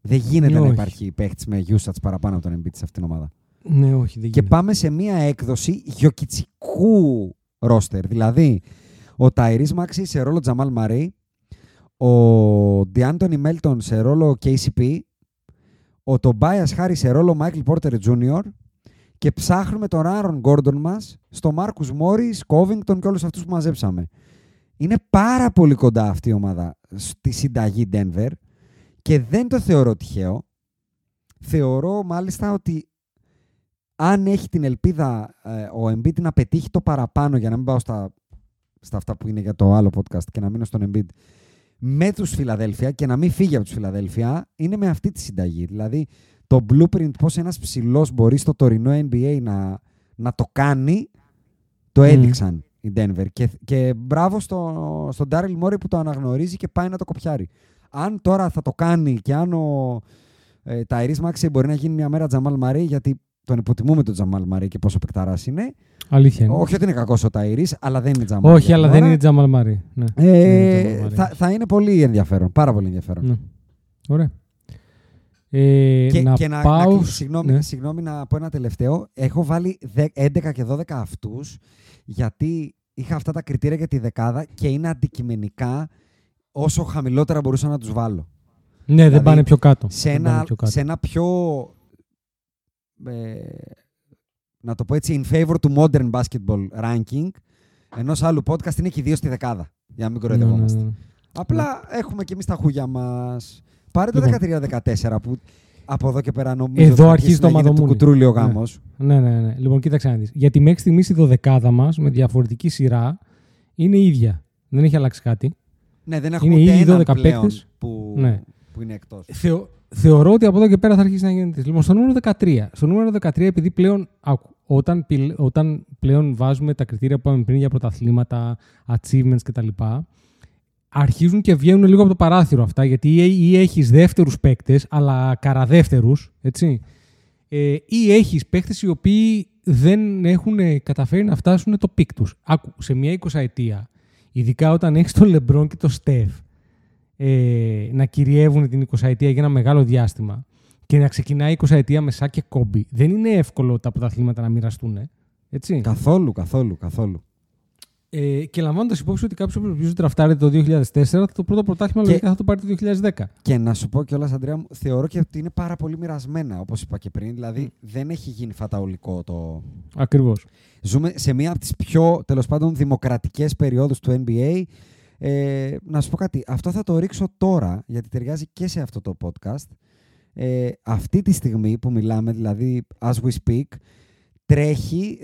Δεν γίνεται να υπάρχει παίκτης με usage παραπάνω από τον Embiid σε αυτήν την ομάδα. Ναι, όχι, δεν γίνεται. Και πάμε σε μία έκδοση γιοκιτσικού ρόστερ. Δηλαδή, ο Tyrese Maxey σε ρόλο Jamal Murray, ο DeAnthony Melton σε ρόλο KCP, ο Tobias Harris σε ρόλο Michael Porter Jr. και ψάχνουμε τον Aaron Gordon μας στο Marcus Morris, Covington και όλους αυτούς που μαζέψαμε. Είναι πάρα πολύ κοντά αυτή η ομάδα στη συνταγή Denver και δεν το θεωρώ τυχαίο. Θεωρώ μάλιστα ότι αν έχει την ελπίδα ο Embiid να πετύχει το παραπάνω, για να μην πάω στα αυτά που είναι για το άλλο podcast και να μείνω στον Embiid, με τους Φιλαδέλφια και να μην φύγει από τους Φιλαδέλφια, είναι με αυτή τη συνταγή. Δηλαδή, το blueprint πώς ένας ψηλός μπορεί στο τωρινό NBA να το κάνει, το έδειξαν οι Denver. Και μπράβο στον Ντάριλ Μόρι που το αναγνωρίζει και πάει να το κοπιάρει. Αν τώρα θα το κάνει και αν ο Tyrese Maxey μπορεί να γίνει μια μέρα Τζαμάλ Μαρί, γιατί τον υποτιμούμε τον Τζαμάλ Μάρι και πόσο παικταράς είναι. Αλήθεια είναι. Όχι ότι είναι κακός ο Ταϊρίς, αλλά δεν είναι Τζαμάλ. Όχι, αλλά δεν είναι Τζαμάλ Μάρι. Ναι. Θα είναι πολύ ενδιαφέρον. Πάρα πολύ ενδιαφέρον. Ναι. Ωραία. Και να πάω. Συγγνώμη να πω ένα τελευταίο. Έχω βάλει 11 και 12 αυτούς, γιατί είχα αυτά τα κριτήρια για τη δεκάδα και είναι αντικειμενικά όσο χαμηλότερα μπορούσα να τους βάλω. Ναι, δηλαδή, δεν πάνε πιο κάτω. Σε ένα πιο να το πω έτσι, in favor του modern basketball ranking ενός άλλου podcast είναι και οι δύο στη δεκάδα. Για να μην κοροϊδευόμαστε. Απλά έχουμε και εμείς τα χούγια μας. Πάρε το 13-14 που από εδώ και πέρα νομίζω ότι αρχίζει το κουτρούλι ο γάμος. Ναι. Λοιπόν, κοίταξε να δεις. Γιατί μέχρι στιγμής η δωδεκάδα μας με διαφορετική σειρά είναι ίδια. Δεν έχει αλλάξει κάτι. Ναι, δεν έχουμε ούτε έναν πλέον που είναι εκτός. Θεωρώ ότι από εδώ και πέρα θα αρχίσει να γίνεται. Λοιπόν, στο νούμερο 13. Στο νούμερο 13, επειδή πλέον, όταν πλέον βάζουμε τα κριτήρια που είπαμε πριν για πρωταθλήματα, achievements κτλ., αρχίζουν και βγαίνουν λίγο από το παράθυρο αυτά, γιατί ή έχεις δεύτερους παίκτες, αλλά καραδεύτερους, έτσι, ή έχεις παίκτες οι οποίοι δεν έχουν καταφέρει να φτάσουν το πικ τους. Άκου, σε μια 20ετία, ειδικά όταν έχεις τον Λεμπρόν και τον Στεφ να κυριεύουν την 20ετία για ένα μεγάλο διάστημα και να ξεκινάει η 20ετία με Σάκ και Κόμπι, δεν είναι εύκολο τα πρωταθλήματα να μοιραστούν. Έτσι. Καθόλου. Και λαμβάνοντας υπόψη ότι κάποιος ο οποίος τραφτάρεται το 2004, το πρώτο πρωτάθλημα λογικά θα το πάρει το 2010. Και να σου πω κιόλας, Ανδρέα μου, θεωρώ και ότι είναι πάρα πολύ μοιρασμένα, όπως είπα και πριν. Δηλαδή δεν έχει γίνει φαταολικό το. Ακριβώς. Ζούμε σε μία από τις πιο τέλος πάντων δημοκρατικές περιόδους του NBA. Να σου πω κάτι. Αυτό θα το ρίξω τώρα, γιατί ταιριάζει και σε αυτό το podcast. Αυτή τη στιγμή που μιλάμε, δηλαδή as we speak. Τρέχει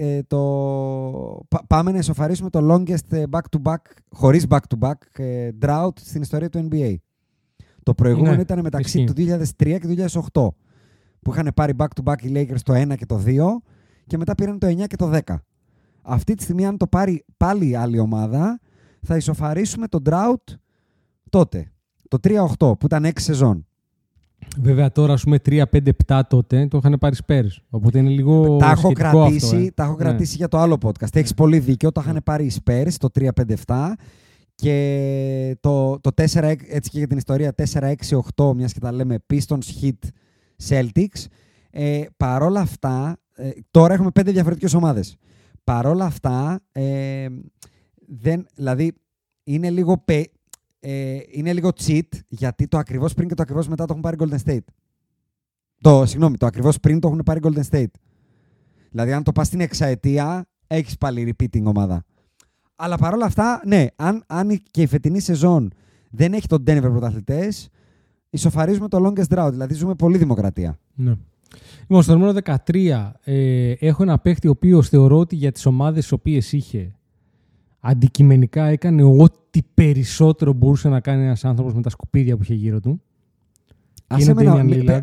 πάμε να εσωφαρίσουμε το longest back-to-back, χωρίς back-to-back drought στην ιστορία του NBA. Το προηγούμενο ήταν μεταξύ του 2003 και του 2008, που είχαν πάρει back-to-back οι Lakers το 1 και το 2 και μετά πήραν το 9 και το 10. Αυτή τη στιγμή, αν το πάρει πάλι η άλλη ομάδα, θα ισοφαρίσουμε το drought τότε, το 3-8, που ήταν 6 σεζόν. Βέβαια τώρα, ας πούμε, 3-5-7 τότε το είχαν πάρει Spurs. Οπότε είναι λίγο. Τα έχω κρατήσει για το άλλο podcast. Έχεις πολύ δίκιο. Το είχαν πάρει Spurs το 3-5-7 και το 4, έτσι και για την ιστορία, 4-6-8, μιας και τα λέμε, Pistons, Heat, Celtics. Παρόλα αυτά, τώρα έχουμε 5 διαφορετικές ομάδες. Παρόλα αυτά, δηλαδή είναι λίγο. Είναι λίγο cheat, γιατί το ακριβώς πριν και το ακριβώς μετά το έχουν πάρει Golden State. Το ακριβώς πριν το έχουν πάρει Golden State. Δηλαδή, αν το πας στην εξαετία, έχεις πάλι repeating ομάδα. Αλλά παρόλα αυτά, ναι, αν και η φετινή σεζόν δεν έχει τον Denver πρωταθλητές, ισοφαρίζουμε το longest drought. Δηλαδή, ζούμε πολύ δημοκρατία. Ναι. Λοιπόν, στο νούμερο 13 έχω ένα παίχτη ο οποίος θεωρώ ότι για τις ομάδες τις οποίες είχε, αντικειμενικά έκανε ό,τι περισσότερο μπορούσε να κάνει ένας άνθρωπος με τα σκουπίδια που είχε γύρω του. Είναι Damian Lillard.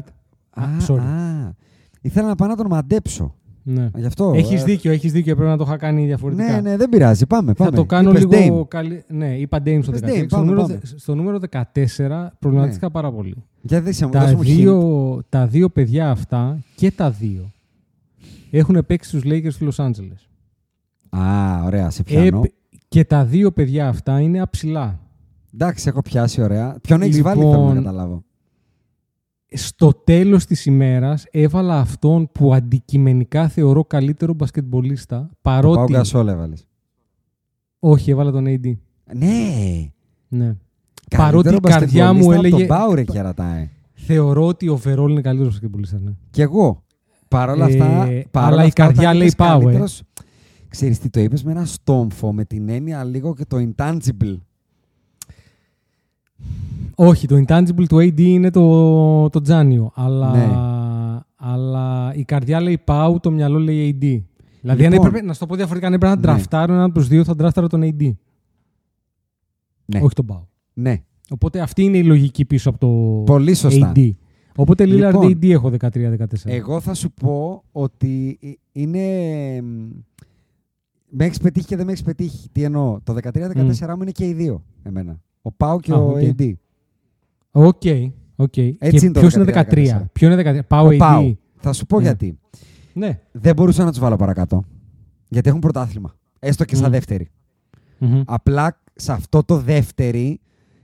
Ήθελα να πάω να τον μαντέψω. Ναι. Γι' αυτό. Έχεις δίκιο, πρέπει να το είχα κάνει διαφορετικά. Ναι, δεν πειράζει. Πάμε. Θα το κάνω λίγο. Ναι, είπα Dame στο 14. Στο νούμερο 14 προβληματίστηκα πάρα πολύ. Για τα δύο παιδιά αυτά και τα δύο έχουν παίξει στους Lakers του Los Angeles. Ωραία, σε πιάνω. Και τα δύο παιδιά αυτά είναι αψηλά. Εντάξει, έχω πιάσει, ωραία. Ποιον έχεις βάλει, θέλω να καταλάβω. Στο τέλος της ημέρας έβαλα αυτόν που αντικειμενικά θεωρώ καλύτερο μπασκετμπολίστα. Παρότι. Τον Πάου Γκασόλ έβαλες. Όχι, έβαλα τον AD. Ναι. Παρότι η καρδιά μου έλεγε. Θεωρώ ότι ο Βερόλ είναι καλύτερος μπασκετμπολίστα. Ναι. Κι εγώ. Παρ' όλα αυτά. Αλλά η καρδιά λέει Πάου. Ξέρεις τι, το είπες με ένα στόμφο, με την έννοια λίγο και το intangible. Όχι, το intangible του AD είναι το τζάνιο, αλλά η καρδιά λέει Pau, το μυαλό λέει AD. Δηλαδή, λοιπόν, να σου το πω διαφορετικά, αν έπρεπε να τραφτάρω έναν από τους δύο, θα τραφτάρω τον AD. Ναι. Όχι τον Pau. Ναι. Οπότε αυτή είναι η λογική πίσω από το πολύ σωστά. AD. Οπότε Lillard AD λοιπόν, έχω 13-14. Εγώ θα σου πω ότι είναι. Με έχεις πετύχει και δεν με έχεις πετύχει. Τι εννοώ. Το 13-14 μου είναι και οι δύο εμένα. Ο Πάου και ο AD. Οκ. Ποιο είναι 13. Πάου AD. Θα σου πω γιατί. Ναι. Δεν μπορούσα να τους βάλω παρακάτω. Γιατί έχουν πρωτάθλημα. Έστω και σαν δεύτερη. Mm-hmm. Απλά σε αυτό το δεύτερη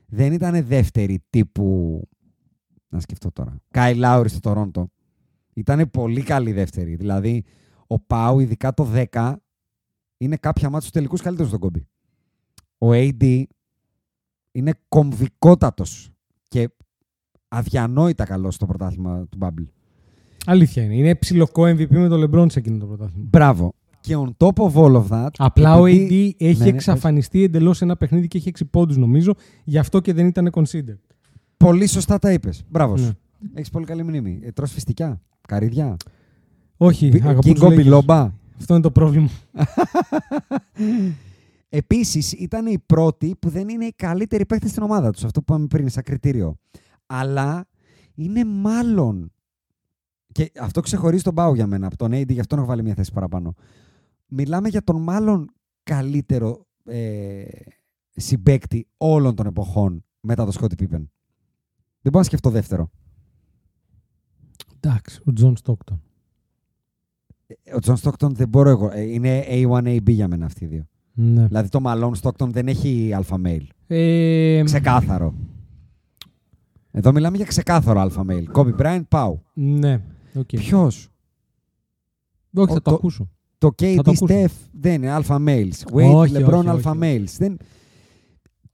δεν ήταν δεύτερη τύπου. Να σκεφτώ τώρα. Κάι Λάουρι στο Τορόντο. Ήταν πολύ καλή δεύτερη. Δηλαδή, ο Πάου, ειδικά το 10, είναι κάποια μάτια στους τελικούς καλύτερος στον Κόμπι. Ο AD είναι κομβικότατος και αδιανόητα καλός στο πρωτάθλημα του Bubble. Αλήθεια είναι. Είναι ψιλοκό MVP με τον LeBron σε εκείνο το πρωτάθλημα. Μπράβο. Και on top of all of that... Απλά επειδή... ο AD έχει εξαφανιστεί εντελώς ένα παιχνίδι και έχει 6 πόντους νομίζω. Γι' αυτό και δεν ήταν considered. Πολύ σωστά τα είπες. Μπράβο σου. Ναι. Έχεις πολύ καλή μνήμη. Τρως φιστικιά, καρύδια. Όχι, αγαπητοί Λέικερς. Αυτό είναι το πρόβλημα. Επίσης, ήταν οι πρώτοι που δεν είναι οι καλύτεροι παίκτες στην ομάδα τους. Αυτό που είπαμε πριν, σαν κριτήριο. Αλλά είναι μάλλον... Και αυτό ξεχωρίζει τον Πάο για μένα, από τον AD, γι' αυτό να έχω βάλει μια θέση παραπάνω. Μιλάμε για τον μάλλον καλύτερο συμπαίκτη όλων των εποχών μετά το Scottie Pippen. Δεν μπορώ να σκεφτώ δεύτερο. Εντάξει, ο Τζον Στόκτον. Ο Τζον Στόκτον δεν μπορώ εγώ. Είναι A1-AB για μένα αυτοί οι δύο. Ναι. Δηλαδή το Μαλόν Στόκτον δεν έχει αλφα-mail. Ξεκάθαρο. Εδώ μιλάμε για ξεκάθαρο αλφα-mail. Κόμπι Μπράιντ, Πάου. Ναι. Okay. Ποιος? Όχι, θα το ακούσω. Το KD Steph δεν είναι αλφα-mails. Wade, LeBron αλφα-mails. Δεν...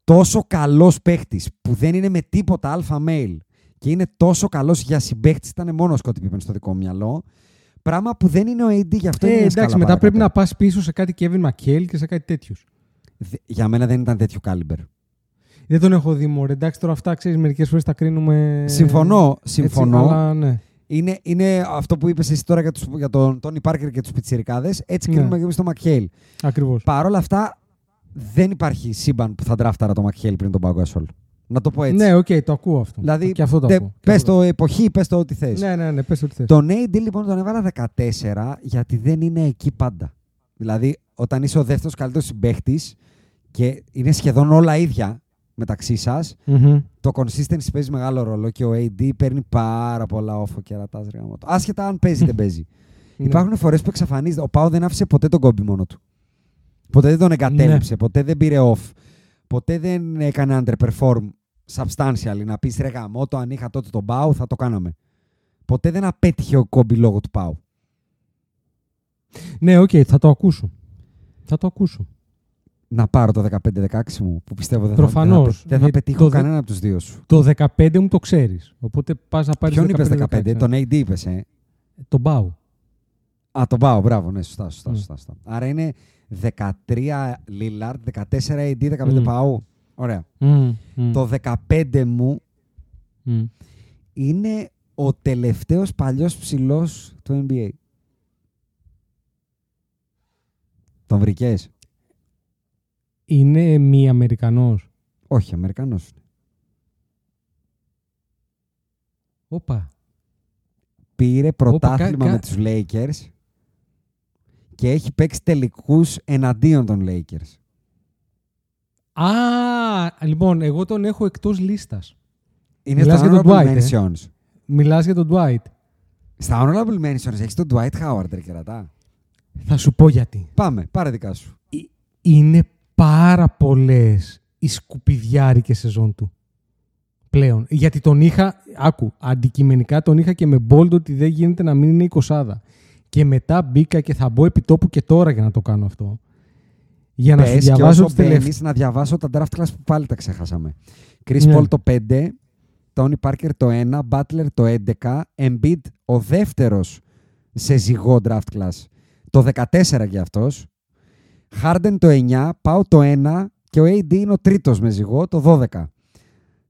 Τόσο καλός παίχτης που δεν είναι με τίποτα αλφα-mail και είναι τόσο καλός για συμπαίχτης, ήταν μόνο Scottie Pippen στο δικό μου μυαλό. Πράγμα που δεν είναι ο AD, γι' αυτό είναι εντάξει, μετά παρακατώ. Πρέπει να πας πίσω σε κάτι Kevin McHale και σε κάτι τέτοιους. Για μένα δεν ήταν τέτοιο κάλιμπερ. Δεν τον έχω δει, μωρέ. Εντάξει, τώρα αυτά ξέρεις, μερικές φορές τα κρίνουμε. Συμφωνώ. Έτσι, αλλά, ναι. είναι αυτό που είπες εσύ τώρα για τον Tony Parker και τους πιτσιρικάδες. Έτσι ναι. Κρίνουμε και εμείς τον McHale. Ακριβώς. Παρ' όλα αυτά, δεν υπάρχει σύμπαν που θα ντράφταρα τον McHale πριν τον Pau Gasol. Να το πω έτσι. Ναι, οκ, το ακούω αυτό. Δηλαδή, και αυτό το ακούω. Πες το εποχή, πες το ό,τι θες. Ναι, πες το ό,τι θες. Τον AD λοιπόν τον έβαλα 14 γιατί δεν είναι εκεί πάντα. Δηλαδή, όταν είσαι ο δεύτερος καλύτερος συμπαίχτης και είναι σχεδόν όλα ίδια μεταξύ σας, το consistency παίζει μεγάλο ρόλο και ο AD παίρνει πάρα πολλά όφο και ρατάζει γράμμα του. Άσχετα αν παίζει, δεν παίζει. Υπάρχουν φορές που εξαφανίζεται. Ο Πάο δεν άφησε ποτέ τον Κόμπι μόνο του. Ποτέ δεν τον εγκατέλειψε, ποτέ δεν πήρε off. Ποτέ δεν έκανε underperform substantial. Να πεις ρε γαμώτο, αν είχα τότε τον Πάου θα το κάναμε. Ποτέ δεν απέτυχε ο Κόμπι λόγω του Πάου. Ναι, οκ, θα το ακούσω. Να πάρω το 15-16 μου που πιστεύω δεν προφανώς. Δεν θα πετύχω κανένα από τους δύο σου. Το 15 μου το ξέρεις. Οπότε πας να πάρεις. Ποιον είπες 15, τον AD είπες, Τον Πάου. Α, τον Πάου, μπράβο, ναι, σωστά. Άρα είναι 13 Λίλαρντ, 14 AD, 15 Πάου. Ωραία. Το 15 μου είναι ο τελευταίος παλιός ψηλός του NBA. Τον βρήκες? Είναι μη Αμερικανός. Όχι, Αμερικανός. Όπα. Πήρε πρωτάθλημα με τους Lakers και έχει παίξει τελικούς εναντίον των Lakers. Α, λοιπόν, εγώ τον έχω εκτός λίστας. Μιλάς για τον Dwight, Μιλάς για τον Dwight. Στα honorable mentions έχεις τον Dwight Howard, ρε κερατά. Θα σου πω γιατί. Πάμε, πάρε δικά σου. Είναι πάρα πολλές οι σκουπιδιάρικες σεζόν του πλέον. Γιατί τον είχα, αντικειμενικά τον είχα και με bold ότι δεν γίνεται να μην είναι 20. Και μετά μπήκα και θα μπω επί τόπου και τώρα για να το κάνω αυτό. Για να σου διαβάσω τις τελευταίες. Να διαβάσω τα draft class που πάλι τα ξεχάσαμε. Chris Paul το 5, Tony Parker το 1, Butler το 11, Embiid ο δεύτερος σε ζυγό draft class. Το 14 για αυτός. Harden το 9, Pau το 1 και ο AD είναι ο τρίτος με ζυγό, το 12.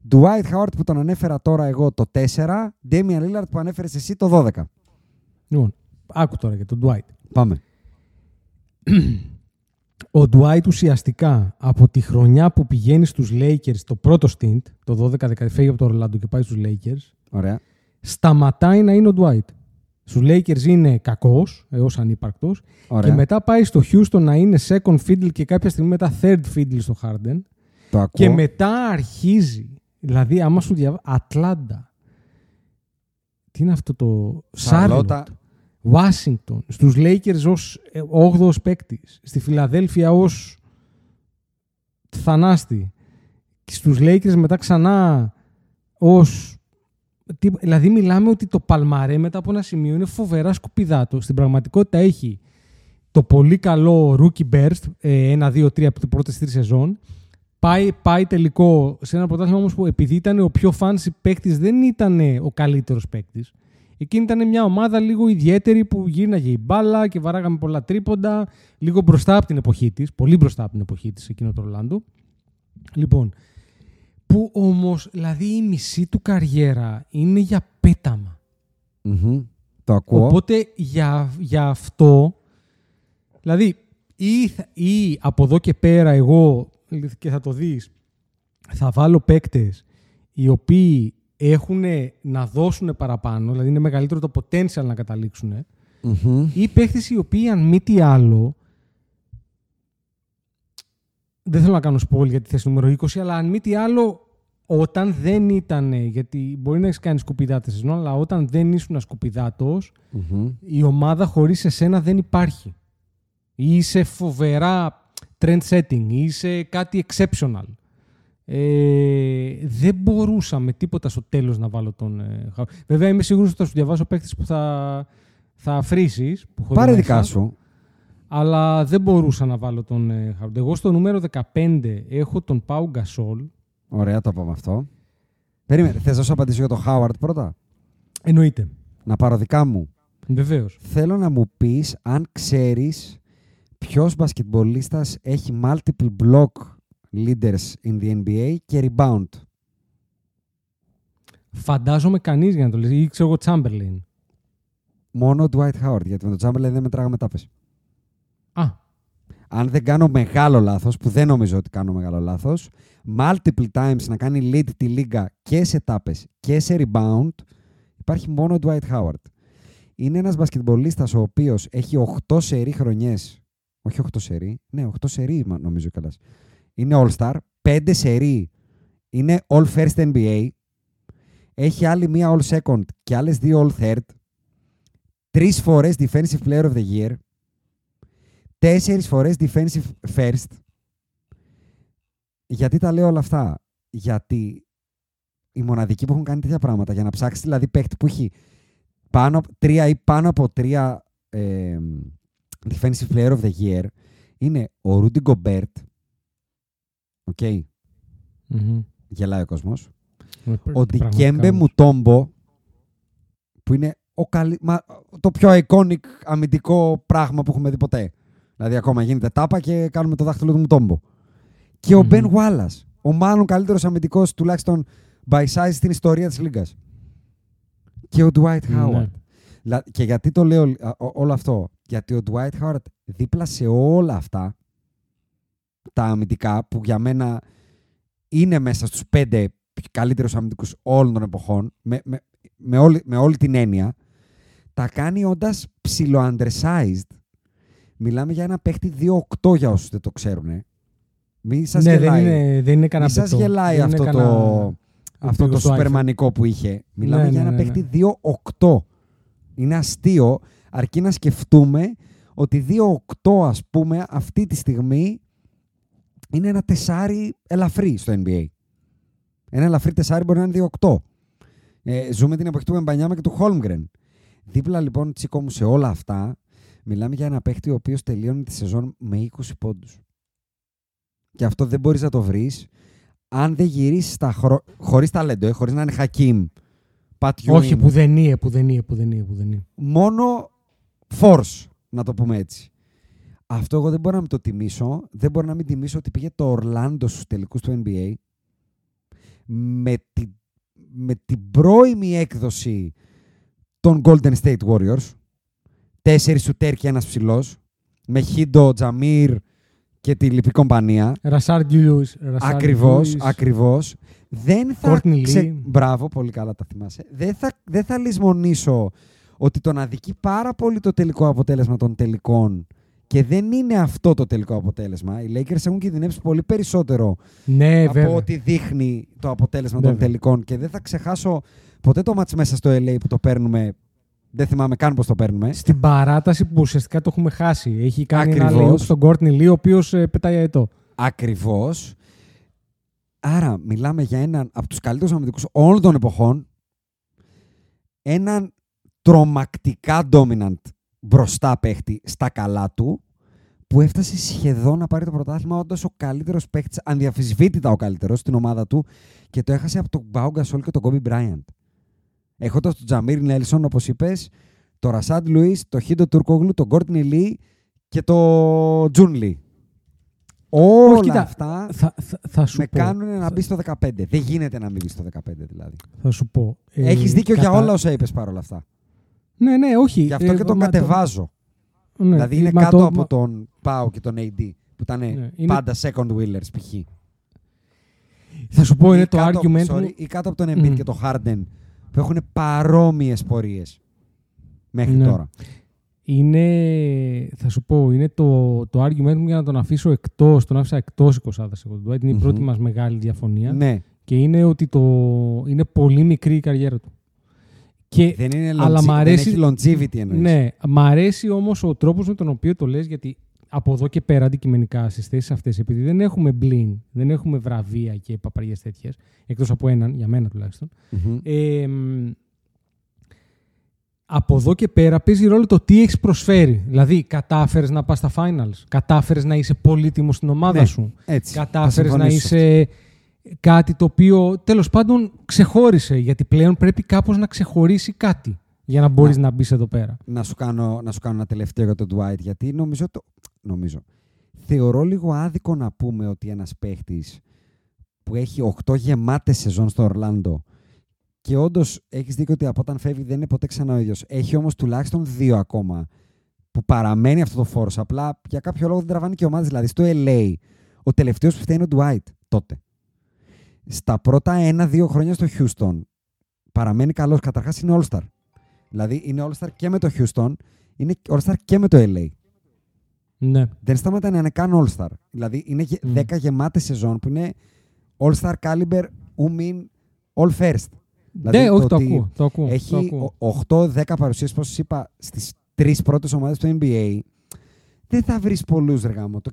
Dwight Howard που τον ανέφερα τώρα εγώ το 4, Damian Lillard που ανέφερες εσύ το 12. Λοιπόν, άκου τώρα για τον Dwight. Πάμε. Ο Dwight ουσιαστικά από τη χρονιά που πηγαίνει στους Lakers, το πρώτο stint, το 12-13 φεύγει από το Orlando και πάει στους Lakers. Ωραία. Σταματάει να είναι ο Dwight. Στους Lakers είναι κακός, έως ανύπαρκτος. Ωραία. Και μετά πάει στο Houston να είναι second fiddle και κάποια στιγμή μετά third fiddle στο Harden. Το ακούω. Και μετά αρχίζει, δηλαδή άμα σου διαβάζει, Ατλάντα. Τι είναι αυτό το Σάρλοτ. Washington, στους Lakers ως 8ος παίκτης, στη Φιλαδέλφια ως θανάστη, στους Lakers μετά ξανά ως... Δηλαδή μιλάμε ότι το Παλμαρέ μετά από ένα σημείο είναι φοβερά σκουπιδάτο. Στην πραγματικότητα έχει το πολύ καλό rookie burst, 1-2-3 από την πρώτη στη σεζόν. Πάει τελικό σε ένα πρωτάθλημα όμως που επειδή ήταν ο πιο fancy παίκτης δεν ήταν ο καλύτερος παίκτης. Εκείνη ήταν μια ομάδα λίγο ιδιαίτερη που γύρναγε η μπάλα και βαράγαμε πολλά τρίποντα, λίγο μπροστά από την εποχή της, πολύ μπροστά από την εποχή της εκείνο το Ορλάντο. Λοιπόν, που όμως, δηλαδή η μισή του καριέρα είναι για πέταμα. Mm-hmm, το ακούω. Οπότε για αυτό, δηλαδή ή από εδώ και πέρα εγώ, και θα το δεις, θα βάλω παίκτες οι οποίοι έχουν να δώσουν παραπάνω, δηλαδή είναι μεγαλύτερο το potential να καταλήξουν, mm-hmm. ή παίχτες οι οποίοι, αν μη τι άλλο, δεν θέλω να κάνω spoil για τη θέση νούμερο 20, αλλά αν μη τι άλλο, όταν δεν ήταν, γιατί μπορεί να έχεις κάνει σκουπιδάτες, αλλά όταν δεν ήσουν ασκουπιδάτος, mm-hmm. η ομάδα χωρίς εσένα δεν υπάρχει. Είσαι φοβερά trend setting, είσαι κάτι exceptional. Δεν μπορούσα με τίποτα στο τέλος να βάλω τον Χάουαρντ. Βέβαια είμαι σίγουρος ότι θα σου διαβάσω παίκτης που θα αφρίσεις. Πάρε δικά σου. Αλλά δεν μπορούσα να βάλω τον Χάουαρντ. Εγώ στο νούμερο 15 έχω τον Πάου Γκασόλ. Ωραία, το είπαμε αυτό. Περίμενε, θες να σου απαντήσω για τον Χάουαρντ πρώτα? Εννοείται. Να πάρω δικά μου. Βεβαίως. Θέλω να μου πεις αν ξέρεις ποιος μπασκετμπολίστας έχει multiple block leaders in the NBA και rebound. Φαντάζομαι κανείς για να το λες, ή ξέρω εγώ Chamberlain. Μόνο Dwight Howard, γιατί με τον Chamberlain δεν μετράγαμε τάπες. Α. Αν δεν κάνω μεγάλο λάθος, που δεν νομίζω ότι κάνω μεγάλο λάθος, multiple times να κάνει lead τη λίγα και σε τάπες και σε rebound, υπάρχει μόνο Dwight Howard. Είναι ένας μπασκετμπολίστας ο οποίος έχει 8 σερί χρονιές. Όχι 8 σερί, ναι 8 σερί νομίζω καλά. Είναι All-Star, 5 σερί, είναι All-First NBA, έχει άλλη μία All-Second και άλλες δύο All-Third, 3 φορές Defensive Player of the Year, 4 φορές Defensive First. Γιατί τα λέω όλα αυτά? Γιατί οι μοναδικοί που έχουν κάνει τέτοια πράγματα, για να ψάξεις δηλαδή παίκτη που έχει πάνω, 3 ή πάνω από 3 Defensive Player of the Year, είναι ο Rudy Gobert. Οκ. Okay. Mm-hmm. Γελάει ο κόσμος. Ο Ντικέμπε Μουτόμπο, που είναι το πιο iconic αμυντικό πράγμα που έχουμε δει ποτέ. Δηλαδή, ακόμα γίνεται τάπα και κάνουμε το δάχτυλο του Μουτόμπο. Και mm-hmm. ο Μπεν Γουάλλας, ο μάλλον καλύτερος αμυντικός τουλάχιστον by size στην ιστορία της λίγκας. Και ο Ντουάιτ Χάουαρντ. Mm-hmm. Και γιατί το λέω όλο αυτό? Γιατί ο Ντουάιτ Χάουαρντ δίπλα σε όλα αυτά τα αμυντικά, που για μένα είναι μέσα στους 5 καλύτερους αμυντικούς όλων των εποχών, με όλη την έννοια, τα κάνει όντας ψιλο-undersized. Μιλάμε για ένα παίχτη 2-8 για όσους δεν το ξέρουν. Μην σας γελάει. Δεν είναι σας γελάει δεν αυτό, κανένα... αυτό το σουπερμανικό που είχε. Μιλάμε για ένα παίχτη 2-8. Είναι αστείο, αρκεί να σκεφτούμε ότι 2-8 ας πούμε αυτή τη στιγμή είναι ένα 4 ελαφρύ στο NBA. Ένα ελαφρύ 4 μπορεί να είναι 2-8. Ζούμε την εποχή του Μπανιάμα και του Χόλμγκρεν. Δίπλα λοιπόν, τσίκο μου, σε όλα αυτά, μιλάμε για ένα παίχτη ο οποίος τελείωνε τη σεζόν με 20 πόντους. Και αυτό δεν μπορείς να το βρεις αν δεν γυρίσεις χωρίς ταλέντο, χωρίς να είναι Χακίμ. Όχι, που δεν είναι. Μόνο force, να το πούμε έτσι. Αυτό εγώ δεν μπορώ να μην το τιμήσω. Δεν μπορώ να μην τιμήσω ότι πήγε το Ορλάντο στους τελικούς του NBA με την πρώιμη έκδοση των Golden State Warriors. 4 σουτέρ και ένας ψηλός. Με Χίντο, Τζαμίρ και τη λυπή κομπανία. Ρασάρ Γκιουλιούς. Ακριβώς. Δεν θα... Μπράβο, πολύ καλά τα θυμάσαι. Δεν θα λησμονήσω ότι τον αδικεί πάρα πολύ το τελικό αποτέλεσμα των τελικών. Και δεν είναι αυτό το τελικό αποτέλεσμα. Οι Lakers έχουν κινδυνεύσει πολύ περισσότερο από ό,τι δείχνει το αποτέλεσμα των τελικών. Και δεν θα ξεχάσω ποτέ το μάτς μέσα στο LA που το παίρνουμε Δεν θυμάμαι καν πώς το παίρνουμε. Στην παράταση που ουσιαστικά το έχουμε χάσει. Έχει κάνει ακριβώς ένα λιό στον Κόρτνι Λί, ο οποίος πετάει αετό. Ακριβώς. Άρα μιλάμε για έναν από τους καλύτερους αμυντικούς όλων των εποχών. Έναν τρομακτικά dominant μπροστά παίχτη στα καλά του, που έφτασε σχεδόν να πάρει το πρωτάθλημα, όντας ο καλύτερος παίχτης, ανδιαφυσβήτητα ο καλύτερος στην ομάδα του, και το έχασε από τον Pau Gasol και τον Kobe Bryant. Έχοντας τον Τζαμίρ Νέλσον, όπως είπες, τον Ρασάντ Λουίς, τον Χίντο Τουρκόγλου, τον Κόρτνι Λί και τον Τζουν Λί. Όλα αυτά θα σου με πω, κάνουν να μπει στο 15. Δεν γίνεται να μην μπει στο 15, δηλαδή. Θα σου πω. Έχεις δίκιο για όλα όσα είπες παρόλα αυτά. Ναι, ναι, όχι. Γι' αυτό και τον κατεβάζω. Ναι, δηλαδή είναι κάτω από τον Πάο και τον AD, που ήταν πάντα second wheelers, π.χ. Θα σου πω, είναι το argument. Ή κάτω από τον Embiid και τον Harden, που έχουν παρόμοιες πορείες μέχρι τώρα. Είναι, θα σου πω, είναι το argument μου για να τον αφήσω εκτός. Τον άφησα εκτός 20. Είναι η πρώτη μας μεγάλη διαφωνία. Ναι. Και είναι ότι είναι πολύ μικρή η καριέρα του. Και, δεν είναι longevity εννοείς. Ναι, μ' αρέσει όμως ο τρόπος με τον οποίο το λες, γιατί από εδώ και πέρα αντικειμενικά στις θέσεις αυτές, επειδή δεν έχουμε μπλιν, δεν έχουμε βραβεία και παπαριές τέτοιες, εκτός από έναν, για μένα τουλάχιστον, από εδώ και πέρα παίζει ρόλο το τι έχεις προσφέρει. Δηλαδή, κατάφερες να πας στα finals, κατάφερες να είσαι πολύτιμος στην ομάδα σου, κατάφερες να είσαι κάτι το οποίο τέλος πάντων ξεχώρισε, γιατί πλέον πρέπει κάπως να ξεχωρίσει κάτι για να μπορείς να μπεις εδώ πέρα. Να σου κάνω ένα τελευταίο για τον Dwight, γιατί θεωρώ λίγο άδικο να πούμε ότι ένας παίχτης που έχει 8 γεμάτες σεζόν στο Ορλάντο, και όντως έχεις δίκιο ότι από όταν φεύγει δεν είναι ποτέ ξανά ο ίδιος, έχει όμως τουλάχιστον 2 ακόμα που παραμένει αυτό το φόρος, απλά για κάποιο λόγο δεν τραβάνει και ομάδες. Δηλαδή στο LA ο τελευταίος που φταίει είναι ο Dwight τότε. Στα πρώτα 1-2 χρόνια στο Houston παραμένει καλός. Καταρχάς είναι All-Star. Δηλαδή είναι All-Star και με το Houston, είναι All-Star και με το LA. Ναι. Δεν σταματάει να είναι καν All-Star. Δηλαδή είναι 10 γεμάτες σεζόν που είναι All-Star caliber, all-first. Δηλαδή, ναι, όχι, το ακούω. Έχει 8-10 παρουσίες, όπως είπα, στις 3 πρώτες ομάδες του NBA. Δεν θα βρεις πολλούς, εργάμωτο.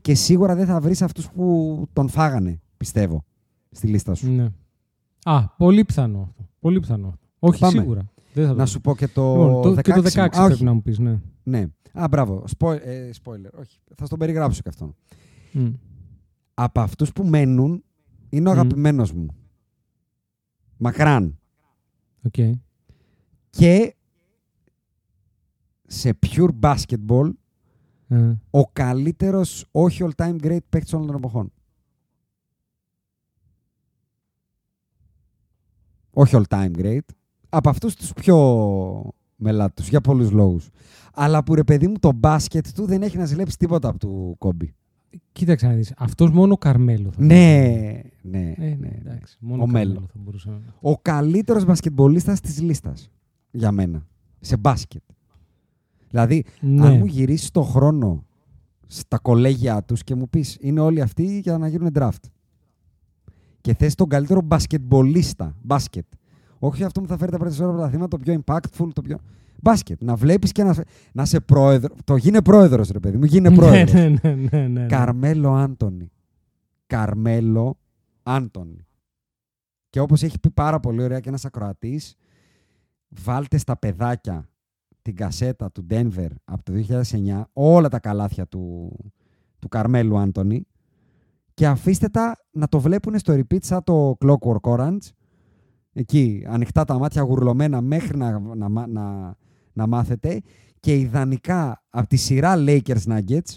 Και σίγουρα δεν θα βρεις αυτούς που τον φάγανε, πιστεύω, στη λίστα σου. Ναι. Α, πολύ πιθανό αυτό. Πολύ πιθανό. Όχι, πάμε. Σίγουρα. Δεν θα να σου πω και το 16. Και το 16 πρέπει να μου πεις, ναι. Ναι. Α, μπράβο. Spoiler. Όχι. Θα στον περιγράψω και αυτόν. Από αυτούς που μένουν, είναι ο αγαπημένος μου. Μακράν. Okay. Και σε pure basketball, ο καλύτερος, όχι all-time great παίκτης όλων των εποχών. Όχι all-time great, από αυτούς τους πιο μελάτους, για πολλούς λόγους. Αλλά που, ρε παιδί μου, το μπάσκετ του δεν έχει να ζηλέψει τίποτα από του Κόμπι. Κοίταξε να δεις, αυτός μόνο ο Καρμέλο θα Ναι. Εντάξει, μόνο ο Καρμέλο θα μπορούσε να... Ο καλύτερος μπασκετμπολίστας της λίστας, για μένα, σε μπάσκετ. Δηλαδή, αν μου γυρίσεις το χρόνο στα κολέγια τους και μου πεις, είναι όλοι αυτοί για να γίνουν draft, και θες τον καλύτερο μπασκετμπολίστα, μπάσκετ. Όχι αυτό που θα φέρει τα περισσότερα πρωταθλήματα, το πιο impactful, το πιο. Μπάσκετ. Να βλέπεις και να είσαι πρόεδρο. Το γίνε πρόεδρος, ρε παιδί μου, γίνε πρόεδρος. Ναι. Καρμέλο Άντονι. Και όπως έχει πει πάρα πολύ ωραία και ένας ακροατής, βάλτε στα παιδάκια την κασέτα του Denver από το 2009, όλα τα καλάθια του Καρμέλου Άντονι, και αφήστε τα να το βλέπουν στο repeat σαν το Clockwork Orange, εκεί ανοιχτά τα μάτια, γουρλωμένα, μέχρι να μάθετε. Και ιδανικά από τη σειρά Lakers Nuggets,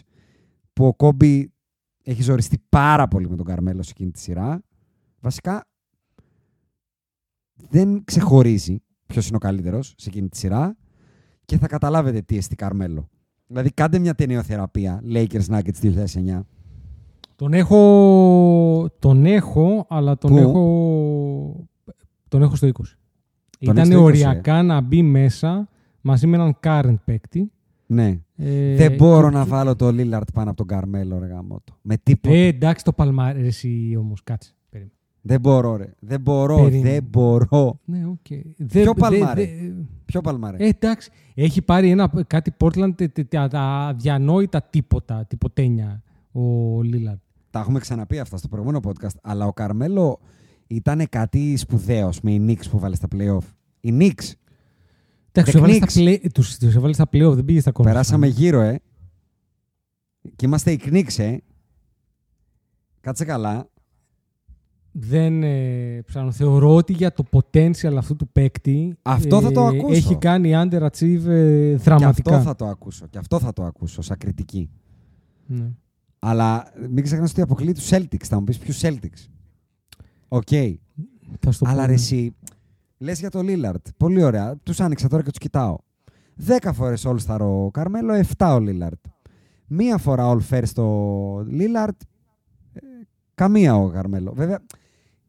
που ο Κόμπι έχει ζοριστεί πάρα πολύ με τον Καρμέλο σε εκείνη τη σειρά, βασικά δεν ξεχωρίζει ποιος είναι ο καλύτερος σε εκείνη τη σειρά, και θα καταλάβετε τι εστί Καρμέλο. Δηλαδή κάντε μια ταινιοθεραπεία Lakers Nuggets 2009. Τον έχω, αλλά τον έχω στο 20. Ήταν οριακά να μπει μέσα μαζί με έναν current παίκτη. Ναι. Δεν μπορώ να βάλω το Lillard πάνω από τον Καρμέλο, ρε γαμώτο. Με τίποτα. Εντάξει, το Παλμάρεση όμως, κάτσε. Περίμενε. Δεν μπορώ, ρε. Δεν μπορώ. Ναι, okay. Ποιο Παλμάρε. Ποιο Παλμάρε. Εντάξει, έχει πάρει κάτι Portland αδιανόητα τίποτα ο Λίλαρντ. Τα έχουμε ξαναπεί αυτά στο προηγούμενο podcast, αλλά ο Καρμέλο ήταν κάτι σπουδαίος με οι Knicks που βάλε στα play-off. Οι Knicks. Τους έβαλε στα play-off, δεν πήγε στα κόμματα. Περάσαμε γύρω, και είμαστε οι Knicks, Κάτσε καλά. Δεν θεωρώ ότι για το potential αυτού του παίκτη θα το ακούσω. Έχει κάνει underachieve δραματικά. Και αυτό θα το ακούσω. Σαν κριτική. Ναι. Αλλά μην ξεχνάς ότι αποκλείει τους Celtics. Θα μου πεις ποιους Celtics. Οκ. Αλλά ρε εσύ, λες για τον Λίλαρντ. Πολύ ωραία. Τους άνοιξα τώρα και τους κοιτάω. 10 φορές All-Star ο Καρμέλο, 7 ο Λίλαρντ. Μία φορά All-First ο Λίλαρντ. Καμία ο Καρμέλο. Βέβαια,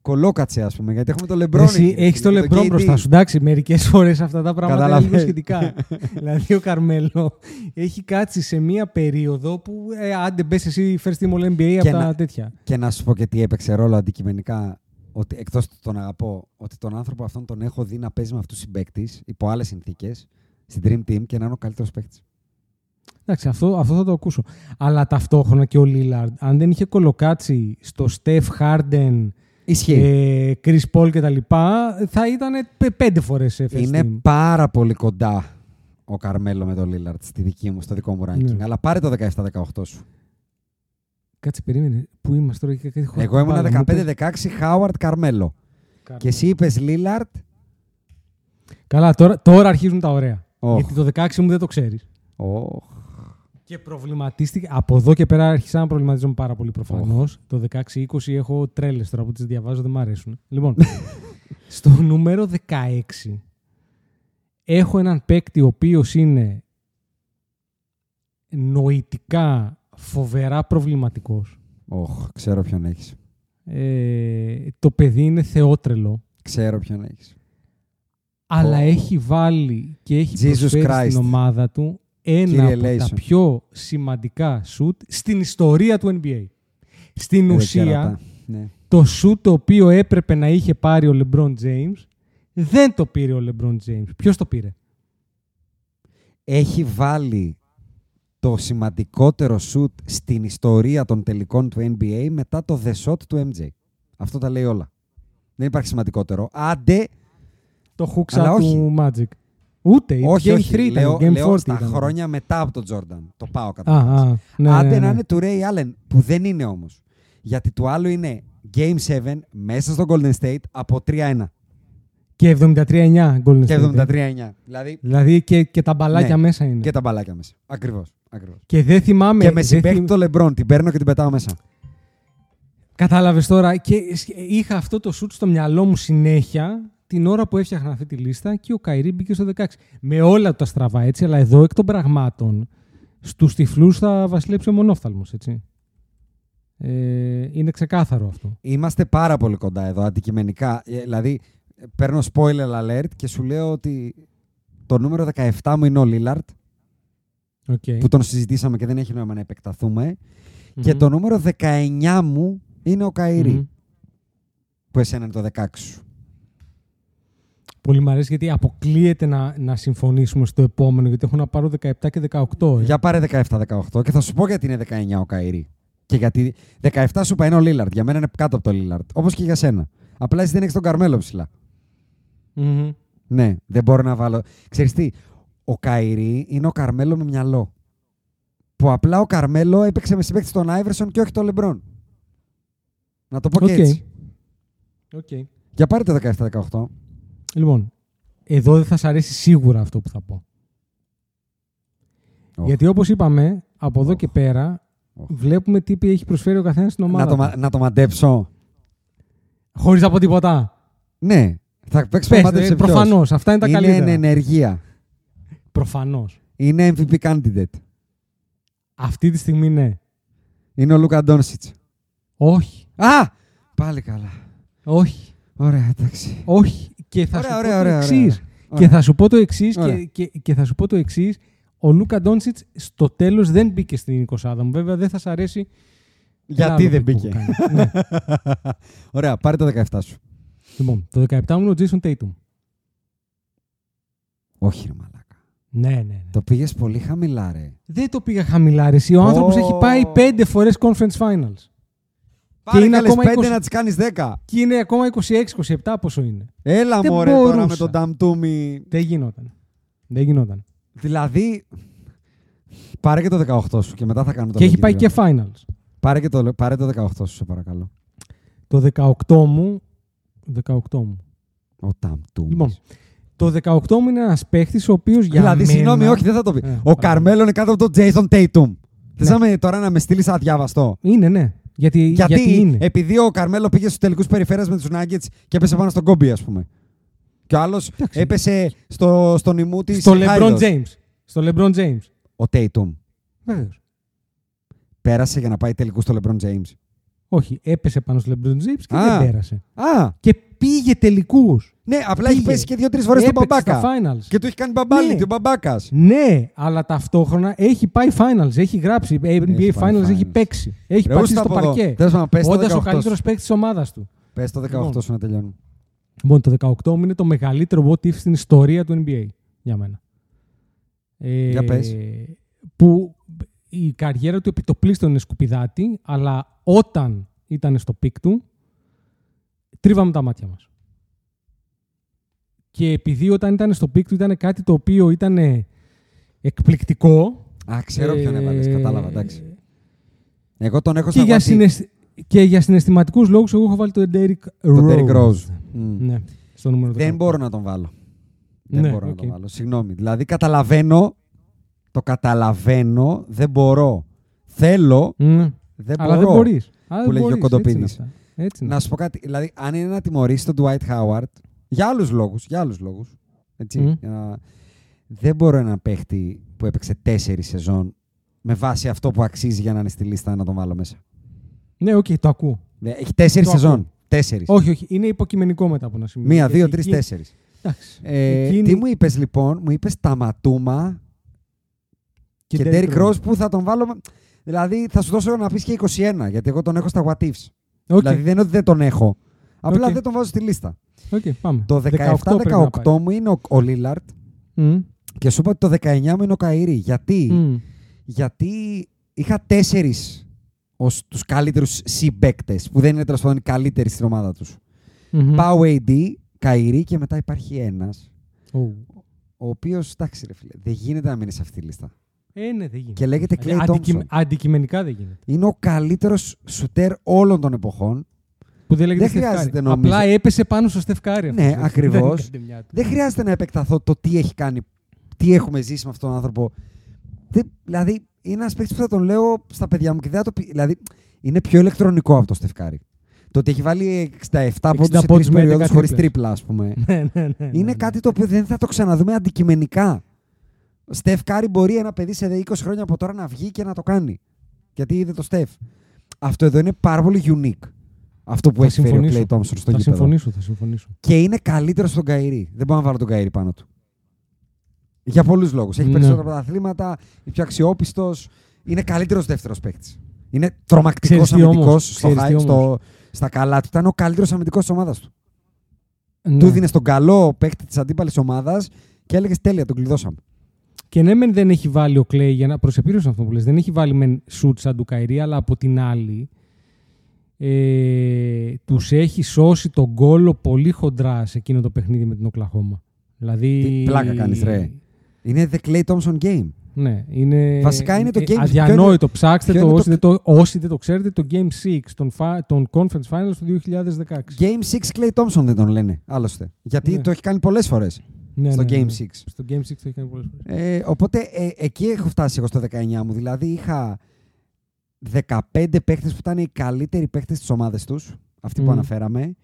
κολόκατσε, ας πούμε, γιατί έχουμε το LeBron. Εσύ έχεις το LeBron μπροστά σου. Εντάξει, μερικές φορές αυτά τα πράγματα είναι λίγο σχετικά. Δηλαδή, ο Καρμέλο έχει κάτσει σε μία περίοδο που άντε μπες εσύ first team all NBA από τα τέτοια. Και να σου πω και τι έπαιξε ρόλο αντικειμενικά, ότι εκτός του τον αγαπώ, ότι τον άνθρωπο αυτόν τον έχω δει να παίζει με αυτούς συμπαίκτης υπό άλλες συνθήκες στην Dream Team και να είναι ο καλύτερος παίκτης. Εντάξει, αυτό θα το ακούσω. Αλλά ταυτόχρονα και ο Λίλαρντ, αν δεν είχε κολοκάτσει στο Steph Harden, Chris Paul κτλ., θα ήταν 5 φορές first team. Είναι πάρα πολύ κοντά ο Καρμέλο με τον Λίλαρντ στο δικό μου ranking. Ναι. Αλλά πάρε το 17-18 σου. Κάτσε, περίμενε. Πού είμαστε τώρα, κάτι χωρίς. Εγώ ήμουν 15-16 Χάουαρντ Καρμέλο. Και εσύ είπες Λίλαρντ. Καλά, τώρα αρχίζουν τα ωραία. Oh. Γιατί το 16 μου δεν το ξέρεις. Oh. Και προβληματίστηκε. Από εδώ και πέρα άρχισα να προβληματίζομαι πάρα πολύ προφανώς. Το 16-20 έχω τρέλες τώρα που τις διαβάζω, δεν μ' αρέσουν. Λοιπόν, στο νούμερο 16 έχω έναν παίκτη ο οποίος είναι νοητικά φοβερά προβληματικός. Ξέρω ποιον έχεις. Το παιδί είναι θεότρελο. Ξέρω ποιον έχεις. Αλλά έχει βάλει και έχει προσφέρει στην ομάδα του ένα από τα πιο σημαντικά σουτ στην ιστορία του NBA. Στην ουσία, το σουτ το οποίο έπρεπε να είχε πάρει ο LeBron James, δεν το πήρε ο LeBron James. Ποιος το πήρε? Έχει βάλει το σημαντικότερο σουτ στην ιστορία των τελικών του NBA μετά το The Shot του MJ. Αυτό τα λέει όλα. Δεν υπάρχει σημαντικότερο. Άντε το χούξα του Magic. Ούτε. Όχι. Game 4 στα ήταν. Χρόνια μετά από τον Τζόρνταν. Το πάω κατά. Άντε να είναι του Ρέι Άλεν, που δεν είναι όμως. Γιατί του άλλου είναι Game 7 μέσα στο Golden State από 3-1. Και 73-9 Golden State. Δηλαδή και τα μπαλάκια μέσα είναι. Και τα μπαλάκια μέσα. Ακριβώς. Και δεν θυμάμαι. Και με συμπαίχτη το LeBron. Την παίρνω και την πετάω μέσα. Κατάλαβες τώρα. Και είχα αυτό το σουτ στο μυαλό μου συνέχεια την ώρα που έφτιαχνα αυτή τη λίστα και ο Καϊρή μπήκε στο 16. Με όλα τα στραβά, έτσι, αλλά εδώ εκ των πραγμάτων στους τυφλούς θα βασιλέψει ο μονόφθαλμος, έτσι. Είναι ξεκάθαρο αυτό. Είμαστε πάρα πολύ κοντά εδώ, αντικειμενικά. Δηλαδή, παίρνω spoiler alert και σου λέω ότι το νούμερο 17 μου είναι ο Λίλαρντ, που τον συζητήσαμε και δεν έχει νόημα να επεκταθούμε, και το νούμερο 19 μου είναι ο Καϊρή, που εσένα είναι το 16 σου. Πολύ μου αρέσει, γιατί αποκλείεται να συμφωνήσουμε στο επόμενο, γιατί έχω να πάρω 17 και 18. Για πάρε 17-18 και θα σου πω γιατί είναι 19 ο Καϊρή. Και γιατί 17 σου είπα είναι ο Λίλαρντ. Για μένα είναι κάτω από το Λίλαρντ. Όπως και για σένα. Απλά εσύ δεν έχεις τον Καρμέλο ψηλά. Ναι, δεν μπορώ να βάλω. Ξέρεις τι, ο Καϊρή είναι ο Καρμέλο με μυαλό. Που απλά ο Καρμέλο έπαιξε με συμπαίκτη τον Άιβερσον και όχι τον Λεμπρόν. Να το πω και έτσι. Για πάρε το 17-18. Λοιπόν, εδώ δεν θα σ' αρέσει σίγουρα αυτό που θα πω. Γιατί όπως είπαμε, από εδώ και πέρα βλέπουμε τι έχει προσφέρει ο καθένας στην ομάδα. Να το μαντέψω. Χωρίς να πω τίποτα. Ναι, θα παίξουμε μάντεψε ποιος. Προφανώς, αυτά είναι τα καλύτερα. Είναι ενεργεία. Προφανώς. Είναι MVP candidate. Αυτή τη στιγμή ναι. Είναι ο Λούκα Ντόνσιτς. Όχι. Α, πάλι καλά. Όχι. Ωραία, εντάξει. Όχι. Και θα σου πω το εξής. Και θα σου πω το εξής. Ο Λούκα Ντόντσιτς στο τέλος δεν μπήκε στην 20η μου. Βέβαια δεν θα σ' αρέσει. Γιατί δεν μπήκε. Ναι. Ωραία, πάρε το 17 σου. Λοιπόν, το 17 μου είναι ο Jason Tatum. Όχι, ρε μαλάκα. Ναι. Το πήγες πολύ χαμηλά, ρε. Δεν το πήγα χαμηλά, ρε. Ο άνθρωπος έχει πάει 5 φορές conference finals. Πάρε καλές 5 να τις κάνεις 10. Και είναι ακόμα 26-27 πόσο είναι. Έλα δεν μωρέ μπορούσα. Τώρα με τον Ταμτούμι. Δεν γινόταν. Δηλαδή, πάρε και το 18 σου και μετά θα κάνω το. Και έχει πάει και finals. Πάρε το 18 σου, σε παρακαλώ. Το 18 μου. Ο Ταμτούμις. Λοιπόν, το 18 μου είναι ένας παίχτης ο οποίος για δηλαδή, μένα... συγγνώμη, όχι, δεν θα το πει. Ο Καρμέλο είναι κάτω από τον Jason Tatum. Θες τώρα να με στείλεις αδιάβαστο. Είναι, ναι. Γιατί είναι. Επειδή ο Καρμέλο πήγε στους τελικούς περιφέρειας με τους Nuggets και έπεσε πάνω στον Kobe, ας πούμε. Και ο άλλος έπεσε στον ημού της Χάιντος. Στο LeBron James. Ο Tatum. Βεβαίως. Πέρασε για να πάει τελικούς στο LeBron James. Όχι, έπεσε πάνω στο LeBron James και δεν πέρασε. Και πήγε τελικούς. Ναι, απλά έχει πέσει και 2-3 φορές στον Μπαμπάκα. Και του έχει κάνει μπαμπάλι, ο Μπαμπάκας. Ναι, αλλά ταυτόχρονα έχει πάει finals, έχει γράψει. NBA finals έχει παίξει. Έχει παίξει στο παρκέ. Όντας ο καλύτερος παίκτης της ομάδας του. Πες το 18 σου να τελειώνει. Λοιπόν, το 18 είναι το μεγαλύτερο what if στην ιστορία του NBA για μένα. Για πες. Που η καριέρα του επιτοπλίστων είναι σκουπιδάτη, αλλά όταν ήταν στο πικ του, τρίβαμε τα μάτια μας. Και επειδή όταν ήταν στο πικ του ήταν κάτι το οποίο ήταν εκπληκτικό. Α, ξέρω ποιον έβαλες, κατάλαβα, εντάξει. Εγώ τον έχω σταματήσει. Και για συναισθηματικούς λόγους εγώ έχω βάλει τον Derek Rose. Ναι, στο νούμερο 18. Δεν μπορώ να τον βάλω. Να τον βάλω, συγγνώμη. Δηλαδή καταλαβαίνω, δεν μπορώ. Θέλω, δεν μπορώ. Αλλά δεν μπορείς. Που λέγει ο Κοντοπίνης. Να σου πω κάτι, δηλαδή αν είναι να τιμωρήσει τον Dwight Howard, για άλλους λόγους, έτσι, δεν μπορώ έναν παίχτη που έπαιξε 4 σεζόν με βάση αυτό που αξίζει για να είναι στη λίστα να τον βάλω μέσα. Ναι, οκ, το ακούω. Έχει 4 σεζόν. 4. Όχι, είναι υποκειμενικό μετά από να σημαίνει. 1, 2, 3, 4. Τι μου είπες λοιπόν, μου είπες Ταματούμα και Derrick Rose που θα τον βάλω. Δηλαδή θα σου δώσω να πεις και 21, γιατί εγώ τον έχω στα What Ifs. Okay. Δηλαδή δεν είναι ότι δεν τον έχω. Απλά δεν τον βάζω στη λίστα. Πάμε. Το 17-18 μου είναι ο Λίλαρντ και σου είπα ότι το 19 μου είναι ο Καϊρή. Γιατί είχα 4 ως τους καλύτερους συμπαίκτες που δεν είναι τέλος πάντων οι καλύτεροι στην ομάδα τους. Πάω AD, Καϊρή και μετά υπάρχει ένας ο οποίος, εντάξει ρε φίλε, δεν γίνεται να μείνει σε αυτή τη λίστα. Ναι, δεν γίνεται. Και λέγεται Clay Thompson. Αντικειμενικά δεν γίνεται. Είναι ο καλύτερος σουτέρ όλων των εποχών. Που δεν λέγεται Steph Curry. Απλά έπεσε πάνω στο Steph Curry. Ναι, ακριβώς. Δεν χρειάζεται να επεκταθώ το τι έχει κάνει, τι έχουμε ζήσει με αυτόν τον άνθρωπο. Δηλαδή, είναι ένας παίκτης που θα τον λέω στα παιδιά μου και δεν θα το πει. Δηλαδή, είναι πιο ηλεκτρονικό από το Steph Curry. Το ότι έχει βάλει 67 πόντους σε 3 περιόδους χωρίς τρίπλα, ας πούμε. Είναι κάτι το οποίο δεν θα το ξαναδούμε αντικειμενικά. Steph Curry μπορεί ένα παιδί σε 20 χρόνια από τώρα να βγει και να το κάνει. Γιατί είδε το Steph. Αυτό εδώ είναι πάρα πολύ unique. Αυτό που έχει φέρει ο Clay Thompson στο γήπεδο. Θα συμφωνήσω. Και είναι καλύτερο στον Καϊρή. Δεν μπορώ να βάλω τον Καϊρή πάνω του. Για πολλούς λόγους. Έχει περισσότερα πρωταθλήματα, είναι πιο αξιόπιστος. Είναι καλύτερος δεύτερος παίκτης. Είναι τρομακτικός αμυντικός στα καλά του. Ήταν ο καλύτερος αμυντικός της ομάδας του. Ναι. Του δίνε τον καλό παίκτη της αντίπαλης ομάδας και έλεγε τέλεια, τον κλειδώσαμε. Και ναι, μεν δεν έχει βάλει ο Clay, για να προσεπίρρωσαν αυτό που λες, δεν έχει βάλει μεν σουτ σαν του Καϊρή, αλλά από την άλλη τους έχει σώσει τον γκόλο πολύ χοντρά σε εκείνο το παιχνίδι με την Οκλαχώμα. Δηλαδή... Τι πλάκα κάνεις ρε. Είναι the Clay Thompson game. Ναι, είναι... Βασικά είναι το game... αδιανόητο. Ψάξτε το, όσοι δεν το ξέρετε, το Game 6, τον Conference Finals του 2016. Game 6 Clay Thompson δεν τον λένε, άλλωστε. Γιατί το έχει κάνει πολλές φορές. Ναι, στο Game 6. Στο Game 6 το έχει κάνει πολλές φορές. Οπότε εκεί έχω φτάσει εγώ στο 19 μου. Δηλαδή είχα 15 παίχτες που ήταν οι καλύτεροι παίχτες της ομάδας τους, αυτοί που αναφέραμε,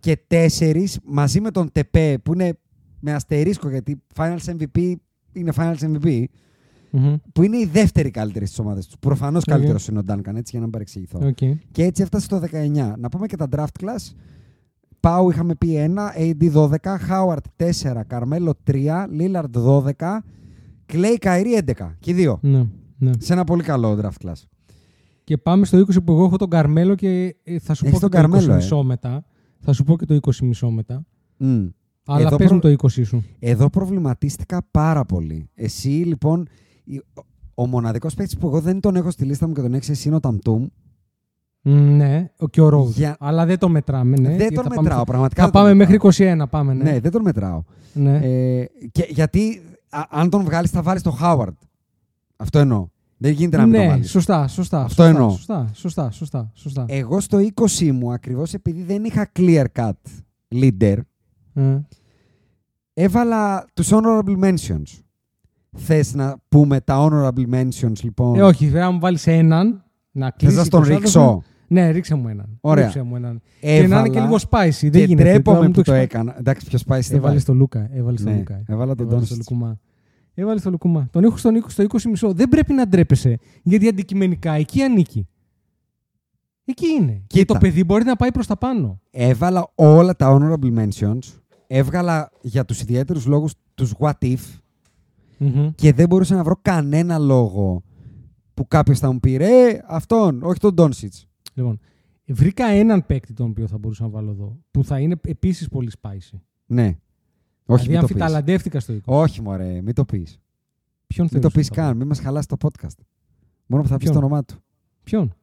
και 4 μαζί με τον Τεπέ που είναι με αστερίσκο γιατί Finals MVP είναι Finals MVP, που είναι οι δεύτεροι καλύτεροι της ομάδας τους. Προφανώς καλύτερος είναι ο Duncan, έτσι για να μην παρεξηγηθώ. Και έτσι έφτασε στο 19. Να πούμε και τα draft class. Πάου είχαμε πει 1, AD 12, Howard 4, Carmelo 3, Lillard 12, Clay Kyrie 11 και 2. Ναι. Σε ένα πολύ καλό draft class. Και πάμε στο 20 που εγώ έχω τον Καρμέλο και θα σου πω και το 20 μισό μετά. Αλλά εδώ πες μου το 20 σου. Εδώ προβληματίστηκα πάρα πολύ. Εσύ λοιπόν, ο μοναδικός παίκτης που εγώ δεν τον έχω στη λίστα μου και τον έχεις εσύ είναι ο Ταμτούμ. Ναι, και ο Ρόουζ. Αλλά δεν το μετράμε. Ναι. Δεν τον θα μετράω, πραγματικά. Θα πάμε μέχρι 21, πάμε. Ναι, ναι, δεν τον μετράω. Ναι. Και, γιατί αν τον βγάλεις θα βάλεις τον Χάουαρντ. Αυτό εννοώ. Δεν γίνεται να μην το βάλεις. Σωστά. Αυτό εννοώ. Σωστά. Εγώ στο 20 μου, ακριβώς επειδή δεν είχα clear cut leader, έβαλα τους honorable mentions. Θες να πούμε τα honorable mentions, λοιπόν? Όχι, βέβαια μου βάλεις έναν. Θες να τον ρίξω? Ναι, ρίξε μου έναν. Ωραία. Και να είναι και λίγο spicy. Δεν γίνεται. Τρέπομαι που το έκανα. Εντάξει, πιο spicy. Έβαλες τον Λούκα. Έβαλα τον Ντόνσιτς. Έβαλε το Λουκουμά. Τον έχω στο 20,5. Δεν πρέπει να ντρέπεσαι. Γιατί αντικειμενικά εκεί ανήκει. Εκεί είναι. Και το παιδί μπορεί να πάει προς τα πάνω. Έβαλα όλα τα honorable mentions. Έβγαλα για τους ιδιαίτερους λόγους τους what if. Mm-hmm. Και δεν μπορούσα να βρω κανένα λόγο που κάποιος θα μου πει ρε αυτόν, όχι τον Ντόνσιτς. Λοιπόν, βρήκα έναν παίκτη τον οποίο θα μπορούσα να βάλω εδώ. Που θα είναι επίσης πολύ spicy. Ναι. Όχι, δηλαδή αμφιταλαντεύτηκα στο 20. Όχι, μωρέ, μην το πεις. Ποιον μην το πεις καν, μην μας χαλάσει το podcast. Μόνο που θα πεις το όνομά του. Ποιον?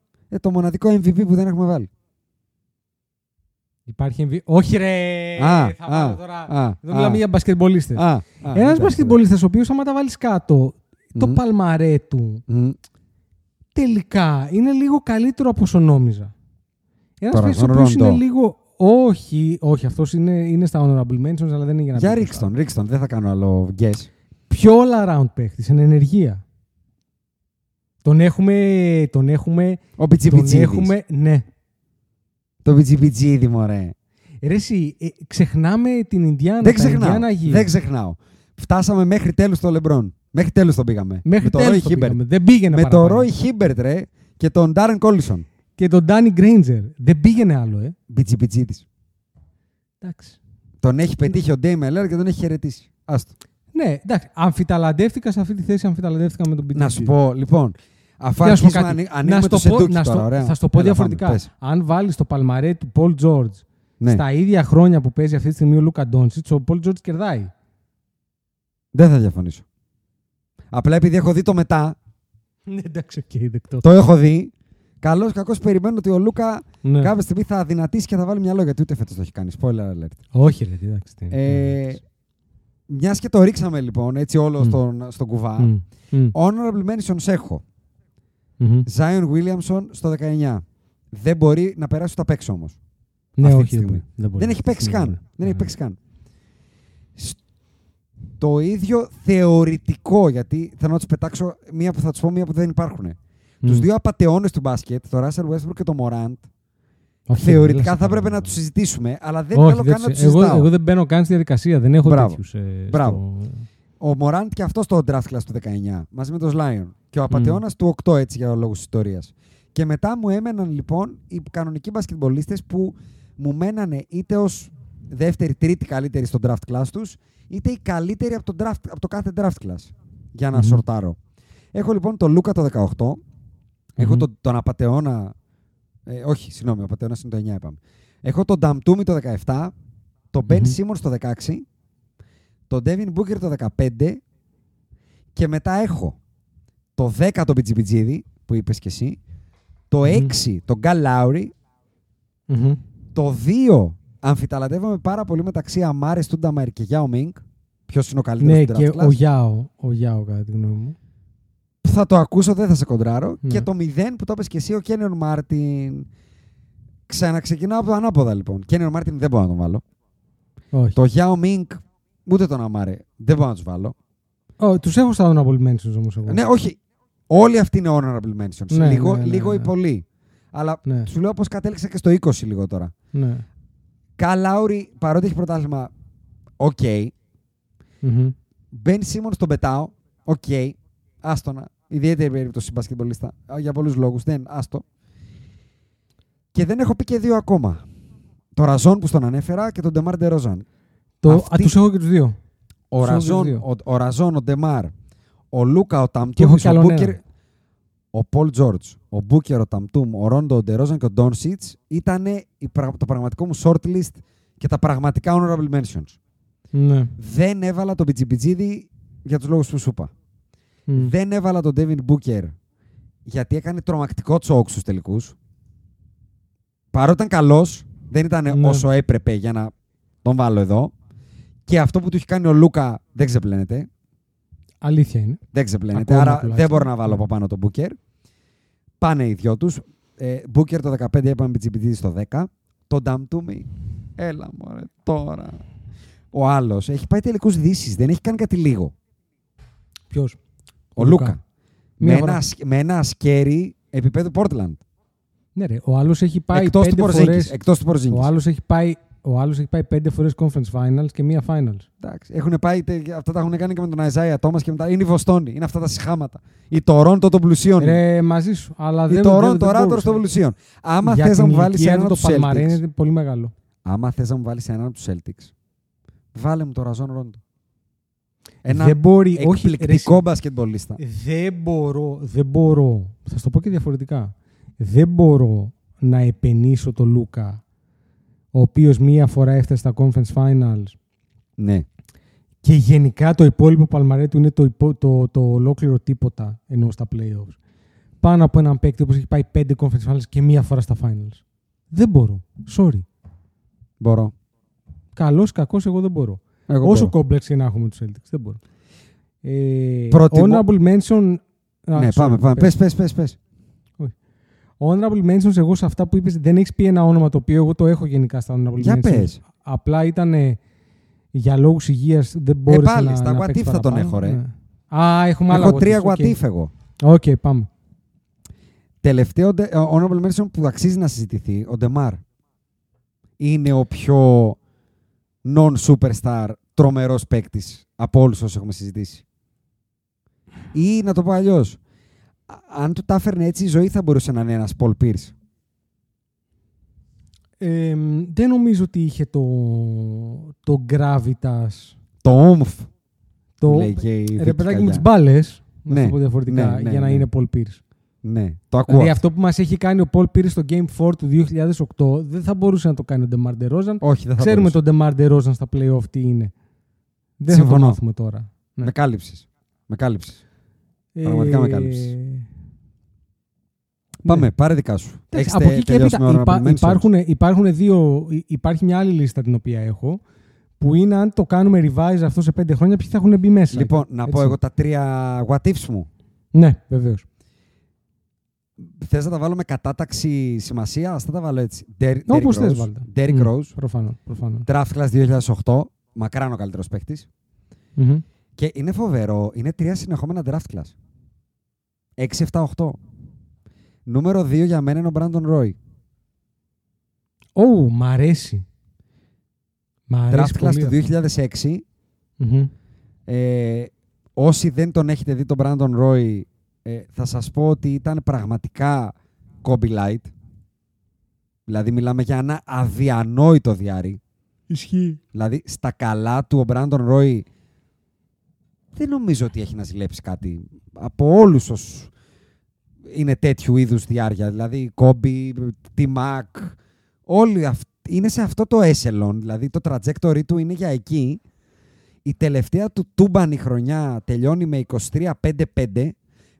Το μοναδικό MVP που δεν έχουμε βάλει. Υπάρχει MVP. Όχι, ρε! Θα βάλω τώρα. Εδώ μιλάμε για μπασκετμπολίστες. Ένας μπασκετμπολίστας, ο οποίος άμα τα βάλεις κάτω, το παλμαρέ του τελικά είναι λίγο καλύτερο από όσο νόμιζα. Ένας παίκτης ο οποίος είναι λίγο. Όχι, αυτός είναι στα honorable mentions, αλλά δεν είναι για να πει. Για ρίξτον, δεν θα κάνω άλλο guess. Πιο all around παίχτης, εν ενεργεία. Τον έχουμε... Ο πιτσιπιτζίδης. Ναι. Το πιτσιπιτζίδη, μωρέ. Ρε εσύ, ξεχνάμε την Ινδιάνα. Δεν ξεχνάω. Φτάσαμε μέχρι τέλους το Λεμπρόν. Μέχρι τέλους τον πήγαμε. Μέχρι τέλους τον πήγαμε. Δεν πήγαινε παραπάνω. Με το Ρόι Χίμπερτ, ρε, και τον Ντάρεν Κόλισον. Και τον Ντάνι Γκρέιντζερ. Δεν πήγαινε άλλο, Μπιτζιπιτζίδης. Εντάξει. Τον έχει πετύχει ο Ντέιμ Λίλαρντ και τον έχει χαιρετήσει. Άστο. Ναι, εντάξει. Αμφιταλαντεύτηκα σε αυτή τη θέση, αμφιταλαντεύτηκα με τον Μπιτζιπιτζίδη. Να σου πω, λοιπόν. Αφού αρχίσουμε να ανοίγουμε το σεντούκι τώρα, ωραία. Θα σου το πω διαφορετικά. Αν βάλεις το παλμαρέ του Πολ Τζόρτζ στα ίδια χρόνια που παίζει αυτή τη στιγμή ο Λούκα Ντόντσιτς, ο Πολ Τζόρτζ κερδάει. Δεν θα διαφωνήσω. Απλά επειδή έχω δει το μετά. Εντάξει, το έχω δει. Καλώς, κακώς περιμένω ότι ο Λούκα κάποια στιγμή θα δυνατήσει και θα βάλει μυαλό, γιατί ούτε φέτος το έχει κάνει. Spoiler alert. Όχι, ρε, εντάξει. Μιας και το ρίξαμε λοιπόν έτσι όλο στον κουβά. Honorable mentions έχω. Zion Williamson στο 19. Δεν μπορεί να περάσει τα παίξει όμως. Ναι, όχι. Δεν έχει παίξει καν. Το ίδιο θεωρητικό, γιατί θέλω να τους πετάξω μία που θα τους πω, μία που δεν υπάρχουν. Τους δύο απατεώνες του μπάσκετ, το Russell Westbrook και το Morant, θεωρητικά θα έπρεπε να τους συζητήσουμε, αλλά δεν θέλω καν να τους συζητάω. Εγώ δεν μπαίνω καν στη διαδικασία, δεν έχω τέτοιους. Μπράβο. Ο Morant και αυτό στο draft class του 19, μαζί με τον Lion. Και ο απατεώνας του 8, έτσι για λόγους ιστορίας. Και μετά μου έμεναν λοιπόν οι κανονικοί μπασκετμπολίστες που μου μένανε είτε ως δεύτερη-τρίτη καλύτερη στο draft class τους, είτε οι καλύτεροι από το κάθε draft class. Για να σορτάρω. Έχω λοιπόν τον Λούκα το 18. Έχω τον απατεώνα. Όχι, συγγνώμη, ο απατεώνας είναι το 9, είπαμε. Έχω τον Νταμτούμι το 17, τον Μπεν Σίμονς το 16, τον Ντέβιν Μπούκερ το 15, και μετά έχω το 10 τον Πιτζιπιτζίδη, που είπες και εσύ, το 6 τον Γκαλ Λάουρι, το 2 αμφιταλαντεύομαι πάρα πολύ μεταξύ Αμάρε Στούνταμαρ και Γιάο Μινγκ. Ποιος είναι ο καλύτερος του draft class? Ναι, και ο Γιάο, κατά τη γνώμη μου. Θα το ακούσω, δεν θα σε κοντράρω. Ναι. Και το 0 που το είπες και εσύ, ο Κένιον Μάρτιν. Ξαναξεκινάω από το ανάποδα λοιπόν. Κένιον Μάρτιν δεν μπορώ να τον βάλω. Όχι. Το Γιάο Μινγκ, ούτε τον Αμάρε, δεν μπορώ να τους βάλω. Τους έχω στα honorable mentions όμως εγώ. Ναι, όχι. Όλοι αυτοί είναι honorable mentions. Ναι, λίγο ή πολύ. Αλλά σου λέω πως κατέληξα και στο 20 λίγο τώρα. Ναι. Καλ Λάουρι, παρότι έχει πρωτάθλημα, οκ. Μπεν Σίμονς τον πετάω, οκ. Άστονα. Ιδιαίτερη περίπτωση μπασκετμπολίστα. Για πολλούς λόγους. Δεν, άστο. Και δεν έχω πει και δύο ακόμα. Το Ραζόν που στον ανέφερα και τον Ντεμάρ Ντερόζαν. Τους έχω και τους δύο. Ο Ραζόν, ο Ντεμάρ, ο Λούκα, ο Ταμτούμ, ο Μπούκερ, ο Πολ Τζόρτζ, ο Μπούκερ, ο Ταμτούμ, ο Ρόντο, ο Ντερόζαν και ο Ντόνσιτς ήταν το πραγματικό μου shortlist και τα πραγματικά honorable mentions. Ναι. Δεν έβαλα τον Πιτσιπιτζίδη για τους λόγους που σου είπα. Δεν έβαλα τον Devin Booker γιατί έκανε τρομακτικό τσόκ στους τελικούς. Παρότι ήταν καλός, δεν ήταν όσο έπρεπε για να τον βάλω εδώ. Και αυτό που του έχει κάνει ο Λούκα δεν ξεπλένεται. Αλήθεια είναι. Δεν ξεπλένεται. Άρα τουλάχιστον δεν μπορώ να βάλω από πάνω τον Booker. Πάνε οι δυο τους. Booker το 15 είπαμε Πιτσιπιτζίδη στο 10. Το Νταμτούμι. Έλα μωρέ τώρα. Ο άλλος έχει πάει τελικούς δύσεις. Δεν έχει κάνει κάτι λίγο. Ποιος? Ο Λούκα. Με ένα ασκέρι επίπεδο Portland. Ναι ρε, ο άλλος έχει πάει Εκτός του Πορζίνγκης έχει πάει 5 φορές conference finals και 1 finals. Εντάξει, έχουν πάει, αυτά τα έχουν κάνει και με τον Isaiah Thomas και μετά. Είναι η Βοστόνη, είναι αυτά τα συχάματα. Η Τορόντο των πλουσίων. Ρε, μαζί σου. Αλλά η Τορόντο των πλουσίων. Άμα θες να μου βάλεις έναν από τους Celtics. Είναι πολύ μεγάλο. Άμα θες να μου βάλεις έναν από τους Celtics, βάλε μου το Ραζόν Ρόντο. Ένα εκπληκτικό μπασκετμπολίστα. Δεν μπορώ, θα σου το πω και διαφορετικά. Δεν μπορώ να επενήσω τον Λούκα, ο οποίος 1 φορά έφτασε στα Conference Finals. Ναι. Και γενικά το υπόλοιπο παλμαρέ του είναι το ολόκληρο τίποτα, ενώ στα playoffs. Πάνω από έναν παίκτη όπως έχει πάει 5 Conference Finals και 1 φορά στα Finals. Δεν μπορώ. Sorry. Μπορώ. Καλός, κακός, εγώ δεν μπορώ. Όσο κόμπλεξ και να έχουμε τους Celtics, δεν μπορώ. Honorable mention... Ναι, πάμε. Πες. Honorable mentions, εγώ σε αυτά που είπες δεν έχεις πει ένα όνομα το οποίο εγώ το έχω γενικά στα honorable mentions. Για πες. Απλά ήταν για λόγους υγείας δεν μπόρεσα να παίξω παραπάνω. Στα what if θα τον έχω ρε. Έχουμε άλλα what if. Έχω 3 what if εγώ. Οκ, πάμε. Τελευταίο honorable mention που αξίζει να συζητηθεί, ο DeMar. Είναι ο πιο non-superstar τρομερός παίκτης από όλους όσους έχουμε συζητήσει. Ή να το πω αλλιώς. Αν του τα έφερνε έτσι η ζωή θα μπορούσε να είναι ένας Paul Pierce. Δεν νομίζω ότι είχε το gravitas. Το oomph. Ρε παιδάκι μου τις μπάλες, ναι, να το πω διαφορετικά, ναι, για να είναι Paul Pierce. Ναι, το ακούω. Δηλαδή αυτό που μας έχει κάνει ο Paul Pierce στο Game 4 του 2008 δεν θα μπορούσε να το κάνει ο DeMar DeRozan. Όχι, δεν θα Ξέρουμε μπορούσε. Τον DeMar DeRozan στα play-off τι είναι. Δεν συμφωνώ. Θα το μάθουμε τώρα. Ναι. Με κάλυψες. Πραγματικά με κάλυψες. Πάμε, πάρε δικά σου. Από εκεί και έπειτα υπάρχει μια άλλη λίστα την οποία έχω, που είναι αν το κάνουμε revise αυτό σε 5 χρόνια, ποιοι θα έχουν μπει μέσα. Λοιπόν, να πω εγώ τα 3 what ifs μου. Ναι, βεβαίως. Θες να τα βάλω με κατάταξη σημασία, ας τα βάλω έτσι. Όπως θες βάλτε. Derek Rose. Προφανώς. Draft Class 2008, μακράν ο καλύτερος παίκτης. Και είναι φοβερό, είναι 3 συνεχόμενα draft class. 6, 7, 8. Νούμερο 2 για μένα είναι ο Brandon Roy. Μ' αρέσει. Draft class του 2006. Όσοι δεν τον έχετε δει τον Brandon Roy, θα σας πω ότι ήταν πραγματικά Kobe Light. Δηλαδή μιλάμε για ένα αδιανόητο διάρρη. Ισχύει. Δηλαδή στα καλά του ο Brandon Roy δεν νομίζω ότι έχει να ζηλέψει κάτι από όλους όσους είναι τέτοιου είδους διάρκεια. Δηλαδή, Κόμπι, Τιμάκ, όλοι είναι σε αυτό το echelon. Δηλαδή, το trajectory του είναι για εκεί. Η τελευταία του τούμπανη χρονιά τελειώνει με 23-5-5,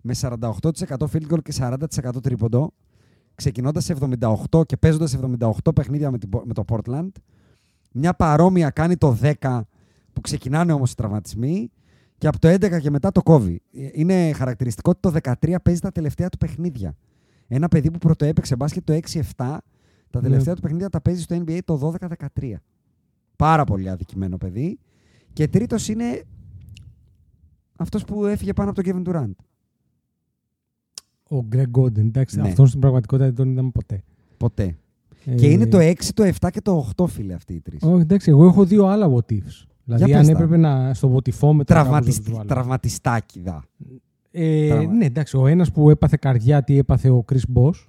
με 48% field goal και 40% τρίποντο, ξεκινώντας σε 78 και παίζοντας 78 παιχνίδια με το Portland. Μια παρόμοια κάνει το 10 που ξεκινάνε όμως οι τραυματισμοί. Και από το 11 και μετά το κόβει. Είναι χαρακτηριστικό ότι το 13 παίζει τα τελευταία του παιχνίδια. Ένα παιδί που πρωτοέπαιξε μπάσκετ το 6-7, τα τελευταία του παιχνίδια τα παίζει στο NBA το 12-13. Πάρα πολύ αδικημένο παιδί. Και τρίτος είναι αυτός που έφυγε πάνω από τον Kevin Durant. Ο Greg Oden, εντάξει, ναι. Αυτόν στην πραγματικότητα δεν τον είδαμε ποτέ. Ποτέ. Και είναι το 6, το 7 και το 8, φίλε, αυτοί οι τρεις. Εντάξει, εγώ έχω 2 άλλα what ifs. Δηλαδή, αν έπρεπε να στο βοτιφό με τραυματιστάκιδα. Ναι, εντάξει. Ο ένας που έπαθε καρδιά, τι έπαθε ο Chris Bosh,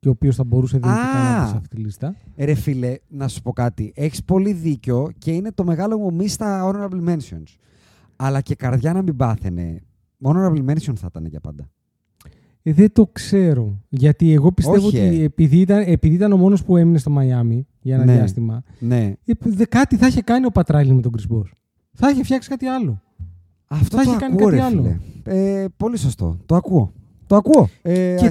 και ο οποίος θα μπορούσε δυνατικά να πει σε αυτή τη λίστα. Ρε φίλε, να σου πω κάτι. Έχεις πολύ δίκιο και είναι το μεγάλο μου μη στα honorable mentions. Αλλά και καρδιά να μην πάθαινε. Honorable mention θα ήταν για πάντα. Δεν το ξέρω. Γιατί εγώ πιστεύω ότι επειδή ήταν ο μόνος που έμεινε στο Μαϊάμι για ένα διάστημα, κάτι θα είχε κάνει ο Πατράλη με τον Chris Bosh. Θα είχε φτιάξει κάτι άλλο. Αυτό θα είχε κάνει κάτι άλλο. Πολύ σωστό. Το ακούω. Και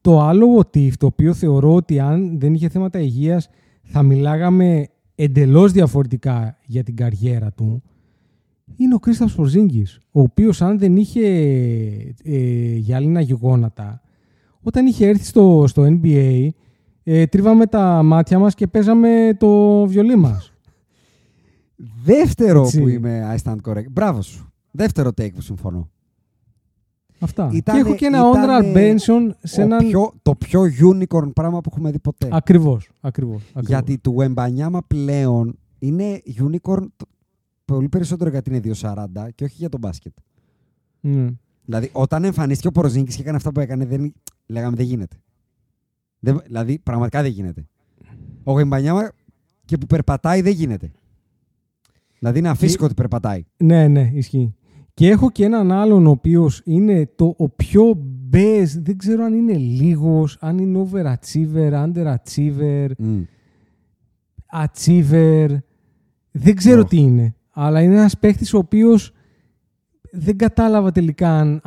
το άλλο ότι το οποίο θεωρώ ότι αν δεν είχε θέματα υγείας θα μιλάγαμε εντελώς διαφορετικά για την καριέρα του, είναι ο Κρίσταφος Πορζίνγκης, ο οποίος αν δεν είχε γυαλίνα γιγόνατα, όταν είχε έρθει στο NBA, τρίβαμε τα μάτια μας και παίζαμε το βιολί μας. Δεύτερο που είμαι I stand correct. Μπράβο σου. Δεύτερο take που συμφωνώ. Αυτά. Και έχω και ένα Όντρα Μπένσον σε έναν... Το πιο unicorn πράγμα που έχουμε δει ποτέ. Ακριβώς. Γιατί του Εμπανιάμα πλέον είναι unicorn πολύ περισσότερο γιατί είναι 2.40 και όχι για τον μπάσκετ. Mm. Δηλαδή όταν εμφανίστηκε ο Πορζίνγκης και έκανε αυτά που έκανε, λέγαμε δεν γίνεται. Δηλαδή πραγματικά δεν γίνεται. Ο Εμπανιάμα και που περπατάει δεν γίνεται. Δηλαδή είναι αφύσικο ότι περπατάει. Ναι, ισχύει. Και έχω και έναν άλλον ο οποίος είναι ο πιο μπες, δεν ξέρω αν είναι λίγος, αν είναι overachiever, underachiever, achiever, δεν ξέρω τι είναι. Αλλά είναι ένας παίκτης ο οποίος δεν κατάλαβα τελικά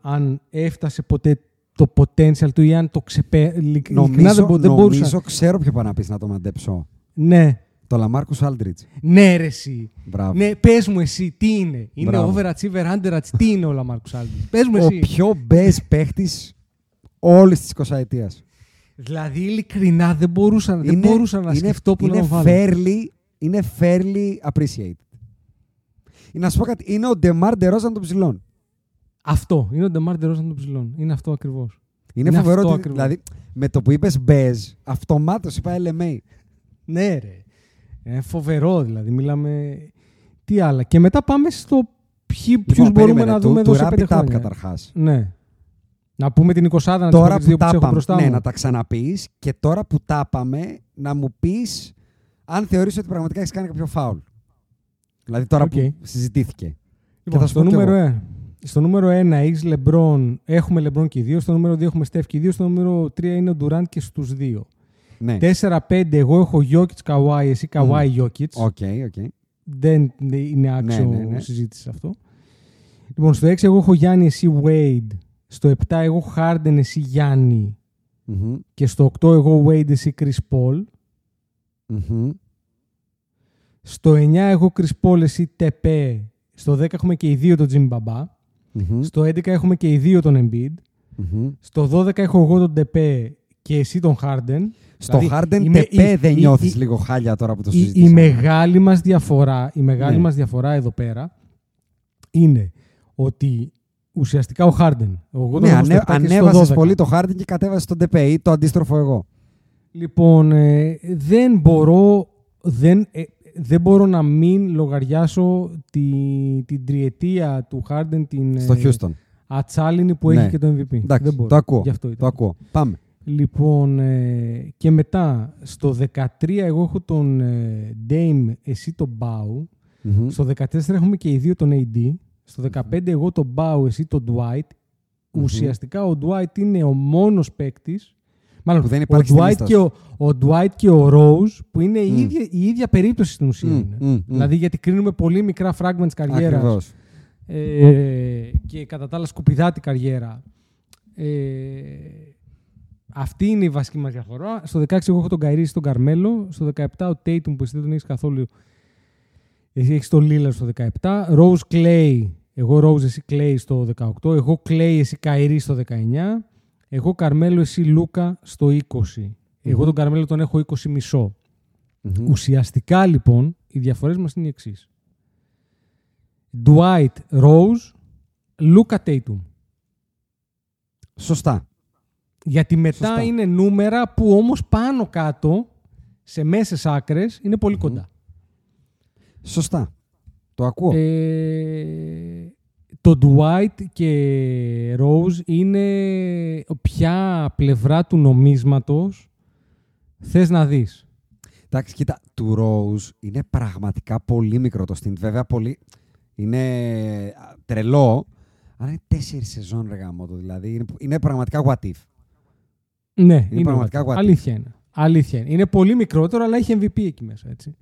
αν έφτασε ποτέ το potential του ή αν το ξεπέρασε. Νομίζω ξέρω ποιο πάνω να πεις να το μαντέψω. Ναι. Το Λαμάρκους Άλντριτζ. Ναι, ρε εσύ. Ναι, πες μου εσύ, τι είναι. Είναι overachiever, underachiever. Τι είναι ο Λαμάρκους Άλντριτζ. Πες μου εσύ. Ο πιο best παίχτης όλης της 20ης. Δηλαδή, ειλικρινά δεν μπορούσα να σκεφτώ που να το βάλω. Είναι fairly appreciated. Να σου πω κάτι, είναι ο DeMar DeRozan των ψηλών. Αυτό. Είναι ο DeMar DeRozan των ψηλών. Είναι αυτό ακριβώς. Είναι φοβερό ότι. Δηλαδή, με το που είπες μπες, αυτομάτως είπα LMA. Ναι, ρε. Φοβερό δηλαδή, μιλάμε τι άλλα. Και μετά πάμε στο ποιους μπορούμε να δούμε εδώ σε 5 χρόνια. Καταρχάς. Ναι. Να πούμε την 20η να τώρα τις που έχω μπροστά μου. Ναι, να τα ξαναπείς και τώρα που τάπαμε να μου πεις αν θεωρείς ότι πραγματικά έχεις κάνει κάποιο φάουλ. Δηλαδή τώρα που συζητήθηκε. Λοιπόν, στο νούμερο 1 έχεις LeBron, έχουμε LeBron και οι δύο, στο νούμερο 2 έχουμε Steph και οι δύο, στο νούμερο 3 είναι ο Durant και στους δύο. Ναι. 4-5, εγώ έχω Jokic Kawhi, εσύ Kawhi Jokic. Okay. Δεν είναι άξιο συζήτηση αυτό. Λοιπόν, στο 6 εγώ έχω Γιάννη, εσύ Wade. Στο 7 εγώ Harden, εσύ Γιάννη. Mm-hmm. Και στο 8 εγώ Wade, εσύ Chris Paul. Mm-hmm. Στο 9 εγώ Chris Paul, εσύ Τεπέ. Στο 10 έχουμε και οι δύο τον Jimmy Baba. Mm-hmm. Στο 11 έχουμε και οι δύο τον Embiid. Mm-hmm. Στο 12 έχω εγώ τον Τεπέ και εσύ τον Harden. Στο Harden Τεπέ δεν νιώθεις λίγο χάλια τώρα που το συζητήσαμε. Η μεγάλη μας διαφορά εδώ πέρα είναι ότι ουσιαστικά ο Harden... Ανέβασες πολύ το Harden και κατέβασες τον Τεπέ ή το αντίστροφο εγώ. Λοιπόν, δεν μπορώ να μην λογαριάσω την τριετία του Harden στο Houston. Ατσάλινη που έχει και το MVP. Εντάξει, το ακούω. Πάμε. Λοιπόν, και μετά στο 13 εγώ έχω τον Dame, εσύ τον Pau. Mm-hmm. Στο 14 έχουμε και οι δύο τον AD. Στο 15 εγώ τον Pau, εσύ τον Dwight. Mm-hmm. Ουσιαστικά ο Dwight είναι ο μόνος παίκτης. Μάλλον που δεν υπάρχει στην λίστα. Ο Dwight και ο Rose που είναι η ίδια περίπτωση στην ουσία. Δηλαδή γιατί κρίνουμε πολύ μικρά fragments καριέρας. Και κατά τα άλλα σκουπιδάτη καριέρα. Αυτή είναι η βασική μας διαφορά. Στο 16 εγώ έχω τον Kyrie στον Carmelo. Στο 17 ο Tatum που εσύ δεν τον έχεις καθόλου. Εσύ έχεις τον Lillard στο 17. Rose Clay. Εγώ Rose, εσύ Clay στο 18. Εγώ Clay, εσύ Kyrie στο 19. Εγώ Carmelo, εσύ Luka στο 20. Εγώ τον Carmelo τον έχω 20,5. Mm-hmm. Ουσιαστικά λοιπόν οι διαφορές μας είναι οι εξής. Dwight, Rose, Luka, Tatum. Σωστά. Γιατί μετά είναι νούμερα που όμως πάνω κάτω, σε μέσες άκρες, είναι πολύ κοντά. Σωστά. Το ακούω. Το Dwight και Rose είναι ποια πλευρά του νομίσματος θες να δεις. Εντάξει, κοίτα, του Rose είναι πραγματικά πολύ μικρό το stint. Βέβαια, είναι τρελό, Αλλά είναι 4 σεζόν ρε γαμότο, δηλαδή. Είναι πραγματικά what if. Ναι, είναι πραγματικά what if. Αλήθεια είναι. Αλήθεια είναι. Είναι πολύ μικρότερο, αλλά έχει MVP εκεί μέσα, έτσι.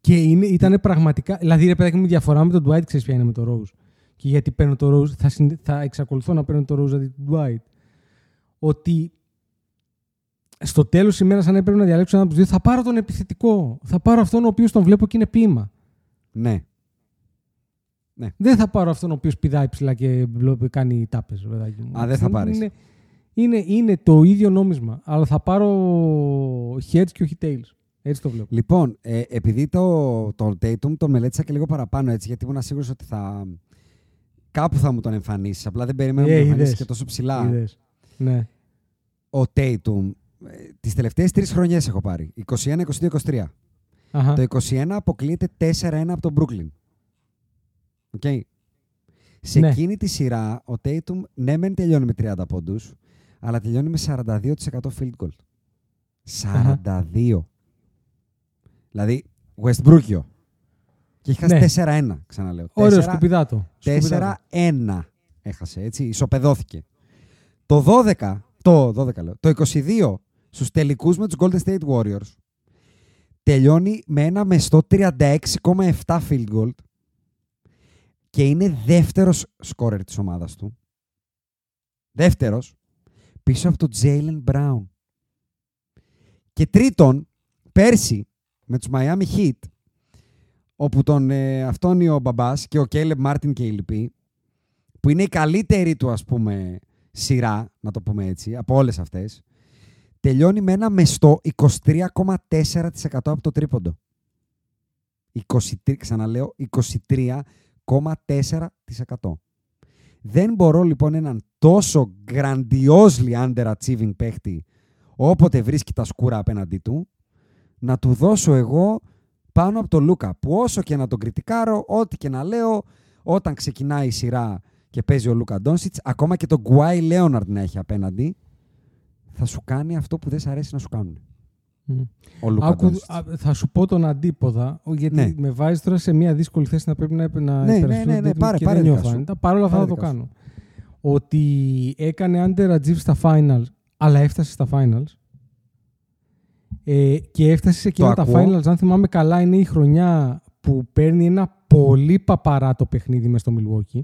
Και ήταν πραγματικά. Δηλαδή, ρε παιδάκι μου, διαφορά με τον Dwight, ξέρεις ποια είναι με τον Rose. Και γιατί παίρνω τον Rose, θα εξακολουθώ να παίρνω τον Rose αντί τον Dwight. Ότι στο τέλος της ημέρας, αν έπρεπε να διαλέξω έναν από τους δύο, θα πάρω τον επιθετικό. Θα πάρω αυτόν ο οποίος τον βλέπω και είναι ποίημα. Ναι. Ναι. Δεν θα πάρω αυτόν ο οποίος πηδάει ψηλά και κάνει τάπες. Α, δεν θα πάρεις. Είναι το ίδιο νόμισμα, αλλά θα πάρω heads και όχι tails. Έτσι το βλέπω. Λοιπόν, επειδή τον Tatum τον μελέτησα και λίγο παραπάνω, έτσι, γιατί ήμουν σίγουρος ότι κάπου θα μου τον εμφανίσει. Απλά δεν περίμενα να τον εμφανίσει και τόσο ψηλά. Είδες. Ναι. Ο Tatum, τις τελευταίες 3 χρονιές έχω πάρει. 21, 22, 23. Αχα. Το 21 αποκλείεται 4-1 από τον Brooklyn. Okay. Σε εκείνη τη σειρά, ο Tatum, ναι, μεν τελειώνει με 30 πόντους, αλλά τελειώνει με 42% field goal. 42. Αχα. Δηλαδή, Westbrookιο. Και έχασε 4-1, ξαναλέω. Ωραίο, σκουπιδάτο. 4-1 έχασε, έτσι, ισοπεδώθηκε. Το 22 στους τελικούς με τους Golden State Warriors τελειώνει με ένα μεστό 36,7 field goal και είναι δεύτερος σκόρερ της ομάδας του. Δεύτερος πίσω από τον Jaylen Brown. Και τρίτον, πέρσι με τους Miami Heat, όπου τον Αυτόνιο Μπαμπάς και ο Caleb Martin και οι λοιποί, που είναι η καλύτερη του, ας πούμε, σειρά, να το πούμε έτσι, από όλες αυτές, τελειώνει με ένα μεστό 23,4% από το τρίποντο. 23,4%. Δεν μπορώ λοιπόν έναν τόσο grandiosely underachieving παίχτη, όποτε βρίσκει τα σκούρα απέναντί του, να του δώσω εγώ πάνω από τον Λούκα, που όσο και να τον κριτικάρω, ό,τι και να λέω, όταν ξεκινάει η σειρά και παίζει ο Λούκα Ντόνσιτς, ακόμα και τον Kawhi Leonard να έχει απέναντι, θα σου κάνει αυτό που δεν σ' αρέσει να σου κάνουν. Mm. Ο Λούκα Ντόνσιτς. Θα σου πω τον αντίποδα, γιατί με βάζει τώρα σε μια δύσκολη θέση να πρέπει να υπερασπιστώ. Ναι, πάρε δικά σου. Παρ' όλα αυτά θα το κάνω. Ότι έκανε underachieve στα finals, αλλά έφτασε στα finals. Και έφτασε σε εκείνα τα finals, αν θυμάμαι καλά, είναι η χρονιά που παίρνει ένα πολύ παπαράτο παιχνίδι μες στο Milwaukee.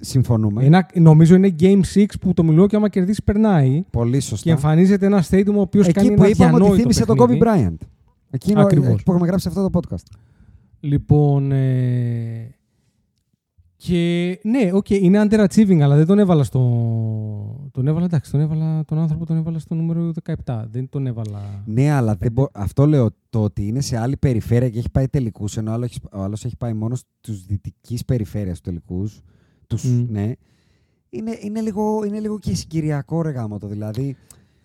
Συμφωνούμε. Νομίζω είναι Game 6 που το Milwaukee άμα κερδίσει περνάει. Πολύ σωστά. Και εμφανίζεται ένα Tatum ο οποίος κάνει ένα διανόητο παιχνίδι. Εκεί που είπαμε ότι θύμισε τον Kobe Bryant. Ακριβώς. Που έχουμε γράψει αυτό το podcast. Λοιπόν, και ναι, είναι underachieving, αλλά δεν τον έβαλα τον άνθρωπο τον έβαλα στο νούμερο 17. Δεν τον έβαλα... Ναι, αλλά αυτό λέω, το ότι είναι σε άλλη περιφέρεια και έχει πάει τελικούς, ενώ ο άλλος έχει πάει μόνο στους δυτικής περιφέρειας τελικούς, ναι, είναι λίγο και συγκυριακό ρε γάμο το, δηλαδή...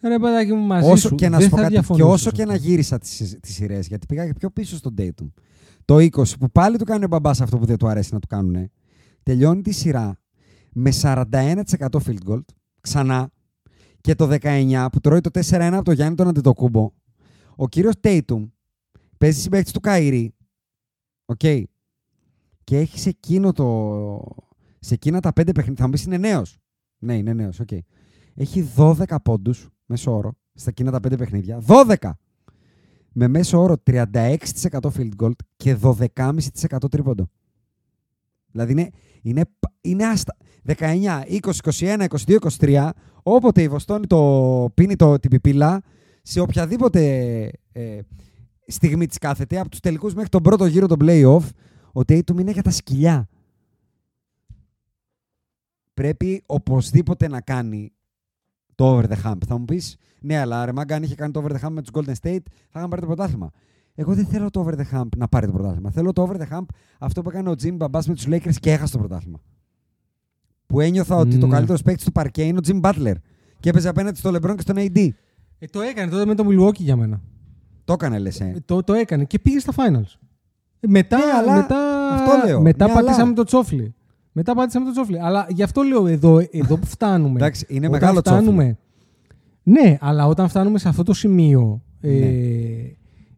Ρε παιδάκι μου, μαζί όσο σου, και να δεν θα διαφωνήσω. Και όσο και να γύρισα τις σειρές, γιατί πήγα και πιο πίσω στον Tatum. Το 20, που πάλι του κάνει ο μπαμπάς αυτό που δεν του αρέσει να του κάνουνε, τελειώνει τη σειρά με 41% field goal, ξανά, και το 19 που τρώει το 4-1 από τον Γιάννη τον Αντετοκούμπο. Ο κύριος Tatum παίζει συμπαίκτης του Καϊρή, okay, και έχει σε εκείνα τα 5 παιχνίδια, θα μου πεις είναι νέος. Ναι, είναι νέος, okay. Έχει 12 πόντους μέσο όρο στα εκείνα τα 5 παιχνίδια, 12! Με μέσο όρο 36% field goal και 12,5% τρίποντο. Δηλαδή είναι άστα. 19, 20, 21, 22, 23, όποτε η Βοστόνη πίνει την πιπίλα, σε οποιαδήποτε στιγμή της κάθεται, από τους τελικούς μέχρι τον πρώτο γύρο των play-off, ο Tatum είναι για τα σκυλιά. Πρέπει οπωσδήποτε να κάνει το over the hump. Θα μου πεις, ναι, αλλά ρε μάγκα, αν είχε κάνει το over the hump με τους Golden State, θα είχαν πάρει το πρωτάθλημα. Εγώ δεν θέλω το over the hump να πάρει το πρωτάθλημα. Θέλω το over the hump αυτό που έκανε ο Jimmy Μπαμπάς με τους Lakers και έχασε το πρωτάθλημα. Που ένιωθα ότι το καλύτερο παίκτη του παρκέ είναι ο Jimmy Butler. Και έπαιζε απέναντι στο LeBron και στον AD. Το έκανε τότε με το Milwaukee για μένα. Το έκανε, λες. Το έκανε και πήγε στα finals. Μετά πατήσαμε το τσόφλι. Αλλά γι' αυτό λέω εδώ που φτάνουμε. Εντάξει, είναι μεγάλο τσόφλι. Ναι, αλλά όταν φτάνουμε σε αυτό το σημείο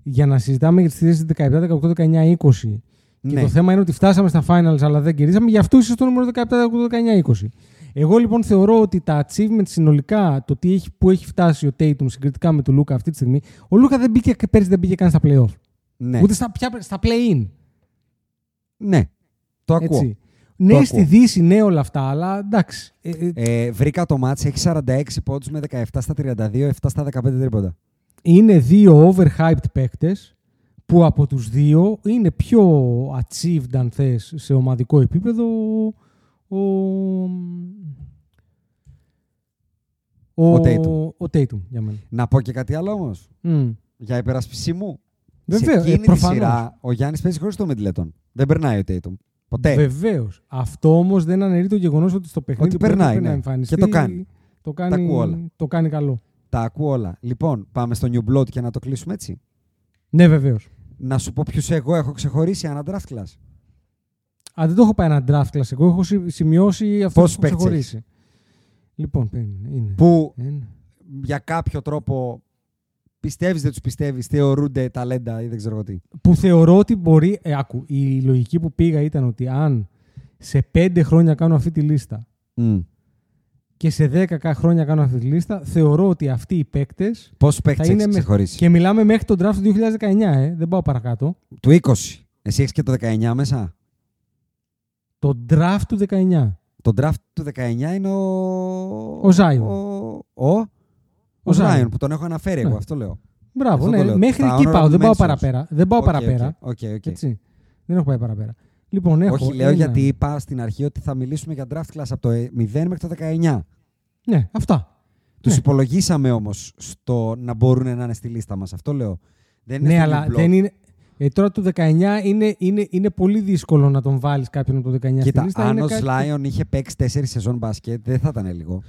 για να συζητάμε για τις θέσεις 17, 18, 19, 20 Ναι. Και το θέμα είναι ότι φτάσαμε στα finals, αλλά δεν κερδίσαμε. Γι' αυτό ίσως το νούμερο 17, 19, 20. Εγώ λοιπόν θεωρώ ότι τα achievements συνολικά, το τι έχει, που έχει φτάσει ο Tatum συγκριτικά με τον Λούκα αυτή τη στιγμή. Ο Λούκα δεν μπήκε πέρσι, δεν πήγε καν στα play-off. Ναι. Ούτε στα play-in. Ναι. Το ακούω. Έτσι. Ναι, το στη Δύση, ναι, όλα αυτά, αλλά εντάξει. Βρήκα το μάτς, έχει 46 πόντους με 17 στα 32, 7 στα 15 τρίποντα. Είναι δύο overhyped παίκτες που από τους δύο είναι πιο achieved, αν θες, σε ομαδικό επίπεδο ο Tatum για μένα. Να πω και κάτι άλλο όμως, για υπερασπισή μου. Βεβαίως, σε εκείνη τη σειρά ο Γιάννης παίζει χωρίς το Middleton. Δεν περνάει ο Tatum. Βεβαίως. Αυτό όμως δεν αναιρεί το γεγονός ότι στο παιχνίδι ότι περνάει, ναι, να εμφανιστεί και το κάνει. Τα ακούω όλα. Το κάνει καλό. Τα ακούω όλα. Λοιπόν, πάμε στο New Blood και να το κλείσουμε έτσι. Ναι, βεβαίως. Να σου πω ποιους εγώ έχω ξεχωρίσει ανά draft class. Α, δεν το έχω πάει ένα draft class. Εγώ έχω σημειώσει αυτό που έχω ξεχωρίσει. Έχεις. Λοιπόν, είναι. Που είναι. Για κάποιο τρόπο πιστεύεις, δεν τους πιστεύεις, θεωρούνται ταλέντα ή δεν ξέρω τι. Που θεωρώ ότι μπορεί. Άκου, η λογική που πήγα ήταν ότι αν σε 5 χρόνια κάνω αυτή τη λίστα και σε 10 χρόνια κάνω αυτή τη λίστα, θεωρώ ότι αυτοί οι παίκτες. Πόσους παίκτες έχεις ξεχωρίσει? Και μιλάμε μέχρι τον draft του 2019, δεν πάω παρακάτω. Του 20. Εσύ έχεις και το 19 μέσα. Το draft του 19. Το draft του 19 είναι ο Zion. Ο Zion, που τον έχω αναφέρει, ναι, εγώ, αυτό λέω. Μπράβο, αυτό, ναι, λέω. Μέχρι εκεί πάω, δεν πάω παραπέρα. Δεν πάω παραπέρα. Okay. Έτσι. Δεν έχω πάει παραπέρα. Λοιπόν, όχι, λέω γιατί είπα στην αρχή ότι θα μιλήσουμε για draft class από το 0 μέχρι το 19. Ναι, αυτά. Τους υπολογίσαμε όμως στο να μπορούν να είναι στη λίστα μας. Αυτό λέω. Δεν είναι, ναι, αλλά δεν είναι. Τώρα του 19 είναι πολύ δύσκολο να τον βάλεις κάποιον από το 19. Κοίτα, αν ο Zion είχε παίξει 4 σεζόν μπάσκετ, δεν θα ήταν λίγο.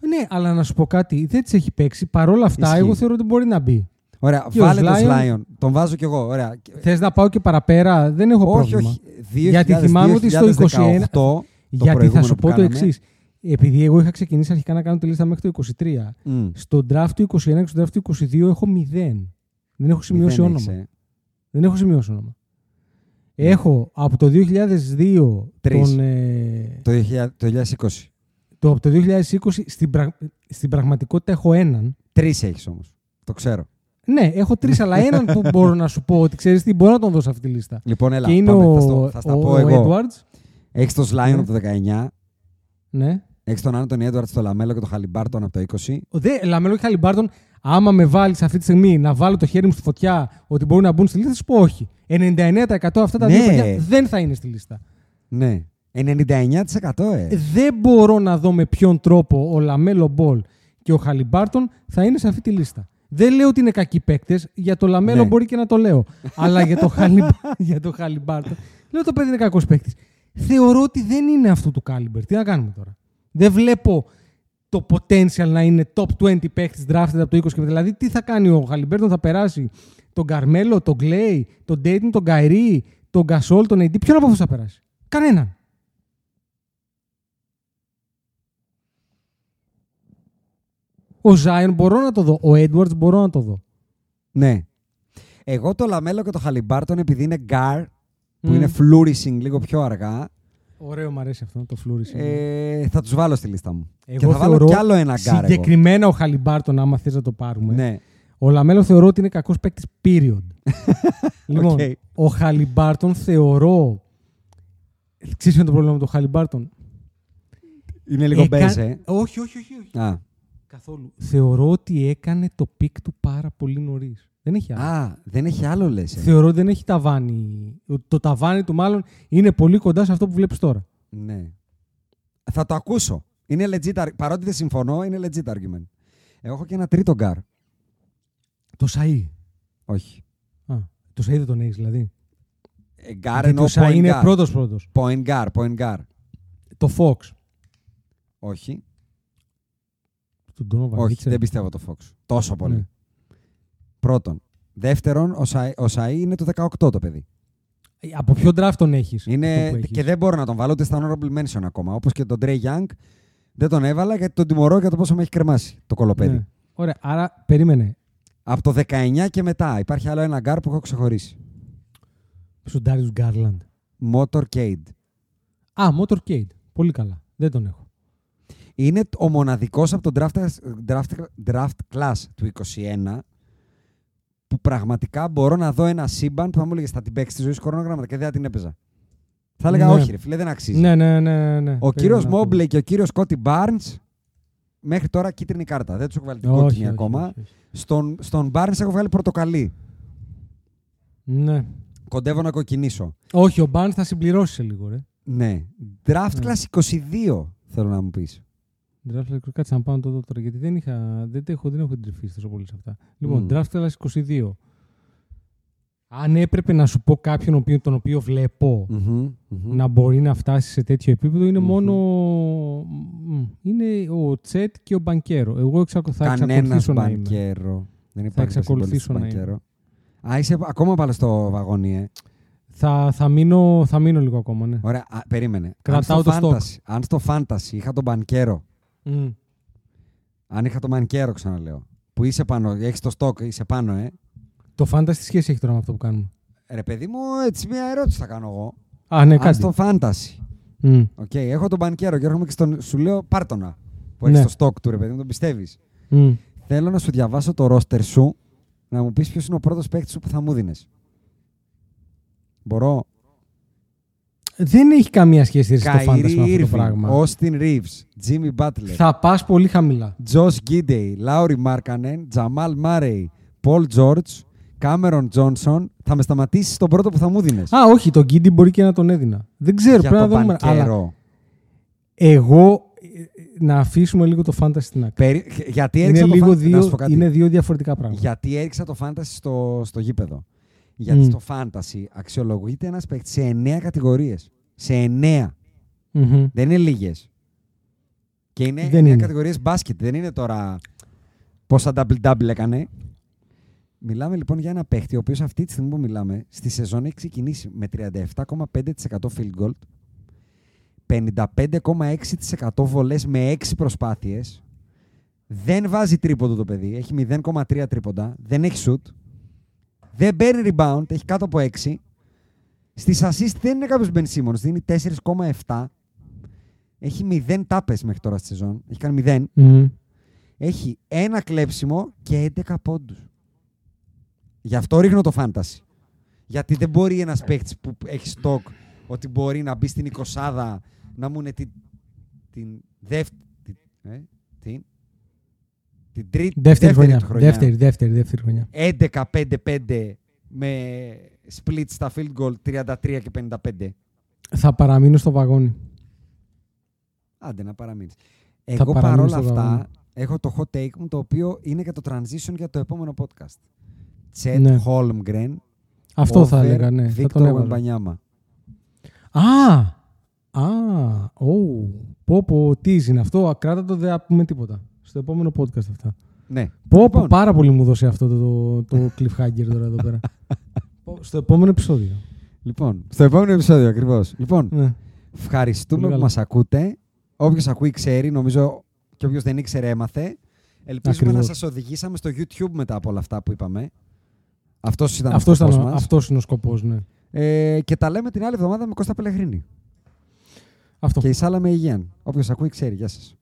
Ναι, αλλά να σου πω κάτι, δεν τις έχει παίξει. Παρ' όλα αυτά, ισχύει. Εγώ θεωρώ ότι μπορεί να μπει. Ωραία, και βάλε τον Zion. Τον βάζω κι εγώ. Ωραία. Θες να πάω και παραπέρα, δεν έχω πρόβλημα. Όχι. Γιατί θυμάμαι ότι στο 2018. Γιατί θα σου πω το εξής. Επειδή εγώ είχα ξεκινήσει αρχικά να κάνω τη λίστα μέχρι το 23. Στον draft του 21 και στον draft του 22 έχω 0. Δεν έχω σημειώσει όνομα. Δεν έχω σημειώσει όνομα. Έχω από το 2002. Το 2020. Από το 2020 στην πραγματικότητα έχω έναν. 3 έχεις όμως. Το ξέρω. Ναι, έχω 3, αλλά έναν που μπορώ να σου πω ότι ξέρεις τι, μπορώ να τον δώσω αυτή τη λίστα. Λοιπόν, έλα, πάμε, θα στα πω εγώ. Edwards. Έχεις τον Zion από το 19. Ναι. Έχεις τον Anthony Edwards, τον LaMelo και τον Haliburton από το 20. LaMelo και Haliburton, άμα με βάλεις αυτή τη στιγμή να βάλω το χέρι μου στη φωτιά ότι μπορούν να μπουν στη λίστα, θα σου πω όχι. 99% αυτά τα δύο παιδιά δεν θα είναι στη λίστα. Ναι. 99%. Δεν μπορώ να δω με ποιον τρόπο ο LaMelo Ball και ο Haliburton θα είναι σε αυτή τη λίστα. Δεν λέω ότι είναι κακοί παίκτες, για το LaMelo μπορεί και να το λέω. Αλλά για το Haliburton λέω το παιδί είναι κακός παίκτης. Θεωρώ ότι δεν είναι αυτού του caliber. Τι να κάνουμε τώρα. Δεν βλέπω το potential να είναι top 20 παίκτης drafted από το 20. Δηλαδή τι θα κάνει ο Haliburton, θα περάσει τον Carmelo, τον Clay, τον Tatum, τον Kyrie, τον Gasol, τον AD. Ποιον από αυτούς θα περάσει? Κανέναν. Ο Zion μπορώ να το δω. Ο Edwards μπορώ να το δω. Ναι. Εγώ το LaMelo και το Haliburton, επειδή είναι guard, που είναι flourishing λίγο πιο αργά. Ωραίο, μου αρέσει αυτό το flourishing. Θα τους βάλω στη λίστα μου. Εγώ και θα βάλω κι άλλο ένα guard. Συγκεκριμένα εγώ. Ο Haliburton, άμα θες να το πάρουμε. Ναι. Ο LaMelo θεωρώ ότι είναι κακός παίκτης, period. Λοιπόν, ο Haliburton θεωρώ. Ξέρεις ποιο είναι το πρόβλημα με το Haliburton? Είναι λίγο μπέζε. Όχι. Α. Καθόλου. Θεωρώ ότι έκανε το πικ του πάρα πολύ νωρίς. Δεν έχει άλλο. Δεν έχει άλλο, λες. Θεωρώ ότι δεν έχει ταβάνι. Το ταβάνι του μάλλον είναι πολύ κοντά σε αυτό που βλέπεις τώρα. Ναι. Θα το ακούσω. Είναι legit, παρότι δεν συμφωνώ, είναι legit argument. Έχω και ένα τρίτο γκάρ. Το Σαΐ. Όχι. Το Σαΐ δεν τον έχεις, δηλαδή. Γκάρ εννοώ point guard. Είναι πρώτος. Point guard. Το Fox. Όχι. Όχι, δεν πιστεύω το Fox. Τόσο πολύ. Ναι. Πρώτον. Δεύτερον, ο Σαΐ είναι το 18 το παιδί. Από ποιο draft τον έχεις? Και δεν μπορώ να τον βάλω ούτε στα honorable mention ακόμα. Όπως και τον Trey Young δεν τον έβαλα γιατί τον τιμωρώ για το πόσο με έχει κρεμάσει το κολοπέδι. Ναι. Ωραία, άρα περίμενε. Από το 19 και μετά υπάρχει άλλο ένα γκάρ που έχω ξεχωρίσει. Στον Darius Garland. Motorcade. Α, Motorcade. Πολύ καλά. Δεν τον έχω. Είναι ο μοναδικός από τον draft class του 21 που πραγματικά μπορώ να δω ένα σύμπαν που θα μου έλεγε θα την παίξει τη ζωή σου κορονογράμματα και δεν θα την έπαιζα. Θα έλεγα ναι. Όχι, ρε φίλε, δεν αξίζει. Ναι. Ο κύριος Μόμπλε και ο κύριος Κότι Μπάρνς μέχρι τώρα κίτρινη κάρτα. Δεν τους έχω βάλει την κόκκινη ακόμα. Όχι. Στον Μπάρνς έχω βάλει πορτοκαλί. Ναι. Κοντεύω να κοκκινήσω. Όχι, ο Μπάρνς θα συμπληρώσει σε λίγο, ρε. Ναι. Draft class 22 θέλω να μου πεις. Draft class, κάτσε να πάω να το δω τώρα, γιατί δεν έχω εντρυφθεί τόσο πολύ σε αυτά. Λοιπόν, draft class 22. Αν έπρεπε να σου πω κάποιον τον οποίο βλέπω να μπορεί να φτάσει σε τέτοιο επίπεδο, είναι μόνο είναι ο Τσέτ και ο Μπανκέρο. Εγώ θα εξακολουθήσω να είμαι. Μπανκέρο. Δεν υπάρχει Μπανκέρο. Α, είσαι ακόμα πάλι στο βαγόνι, Θα μείνω λίγο ακόμα, ναι. Ωραία, περίμενε. Κρατάω το στόκ. Αν στο Fantasy είχα τον Μπανκέρο, αν είχα τον Μπανκέρο, ξαναλέω, που είσαι πάνω, έχεις το στόκ, είσαι πάνω, Το φάνταση τι σχέση έχει τώρα με αυτό που κάνουμε. Ρε παιδί μου, έτσι μια ερώτηση θα κάνω εγώ. Α, ναι, κάτι. Αν στο φάνταση. Οκ, έχω τον Μπανκέρο και έρχομαι και σου λέω Πάρτονα. Που έχει το στόκ του, ρε παιδί μου, τον πιστεύεις. Θέλω να σου διαβάσω το ρόστερ σου, να μου πεις ποιος είναι ο πρώτος παίκτης σου που θα μου δίνεις. Μπορώ. Δεν έχει καμία σχέση στο φάνταση με αυτό το πράγμα. Όστιν Ρίβς, Τζίμι Μπάτλερ. Θα πας πολύ χαμηλά. Τζος Γκίντεϊ, Λάουρι Μάρκανεν, Τζαμάλ Μάρεϊ, Πολ Τζόρτζ. Κάμερον Τζόνσον, θα με σταματήσεις στον πρώτο που θα μου δίνες. Α, όχι, τον Κίντι μπορεί και να τον έδινα. Δεν ξέρω, πρέπει να δούμε. Αλλά εγώ να αφήσουμε λίγο το fantasy στην άκρη. Γιατί έριξα είναι, το λίγο είναι δύο διαφορετικά πράγματα. Γιατί έριξα το fantasy στο γήπεδο. Γιατί στο fantasy αξιολογείται ένας παίκτης σε 9 κατηγορίες. Σε 9. Δεν είναι λίγες. Και είναι 9 κατηγορίες μπάσκετ. Δεν είναι τώρα πόσα double-double έκανε. Μιλάμε λοιπόν για ένα παίχτη, ο οποίος αυτή τη στιγμή που μιλάμε, στη σεζόν έχει ξεκινήσει με 37,5% field goal, 55,6% βολές με 6 προσπάθειες, δεν βάζει τρίποντο το παιδί, έχει 0,3 τρίποντα, δεν έχει shoot, δεν παίρνει rebound, έχει κάτω από 6, στις assist δεν είναι κάποιος Ben Simmons, δίνει 4,7, έχει 0 τάπες μέχρι τώρα στη σεζόν, έχει κάνει 0, έχει ένα κλέψιμο και 11 πόντους. Γι' αυτό ρίχνω το φάνταση. Γιατί δεν μπορεί ένας παίκτης που έχει στόκ ότι μπορεί να μπει στην 20η να μου είναι την δεύτερη χρονιά. 11-5-5 με split στα field goal 33 και 55. Θα παραμείνω στο βαγόνι. Άντε να παραμείνεις. Εγώ παρόλα αυτά έχω το hot take μου, το οποίο είναι και το transition για το επόμενο podcast. Τσέτ Χόλμγκρεν. Αυτό θα έλεγα, ναι. Βίκτορ Βεμπανιάμα. Πω, τι είναι αυτό. Ακράτα το, δεν πούμε τίποτα. Στο επόμενο podcast αυτά. Ναι. Πω, πάρα πολύ μου δώσε αυτό το cliffhanger τώρα εδώ πέρα. Στο επόμενο επεισόδιο. Λοιπόν, στο επόμενο επεισόδιο ακριβώς. Λοιπόν, ευχαριστούμε που μας ακούτε. Όποιος ακούει ξέρει, νομίζω, και όποιος δεν ήξερε έμαθε. Ελπίζουμε να σας οδηγήσαμε στο YouTube μετά από όλα αυτά που είπαμε. Αυτός είναι ο σκοπός, ναι. Και τα λέμε την άλλη εβδομάδα με Κώστα Πελεχρίνη. Αυτό. Και η Σάλα με Υγιάν. Όποιος ακούει ξέρει. Γεια σας.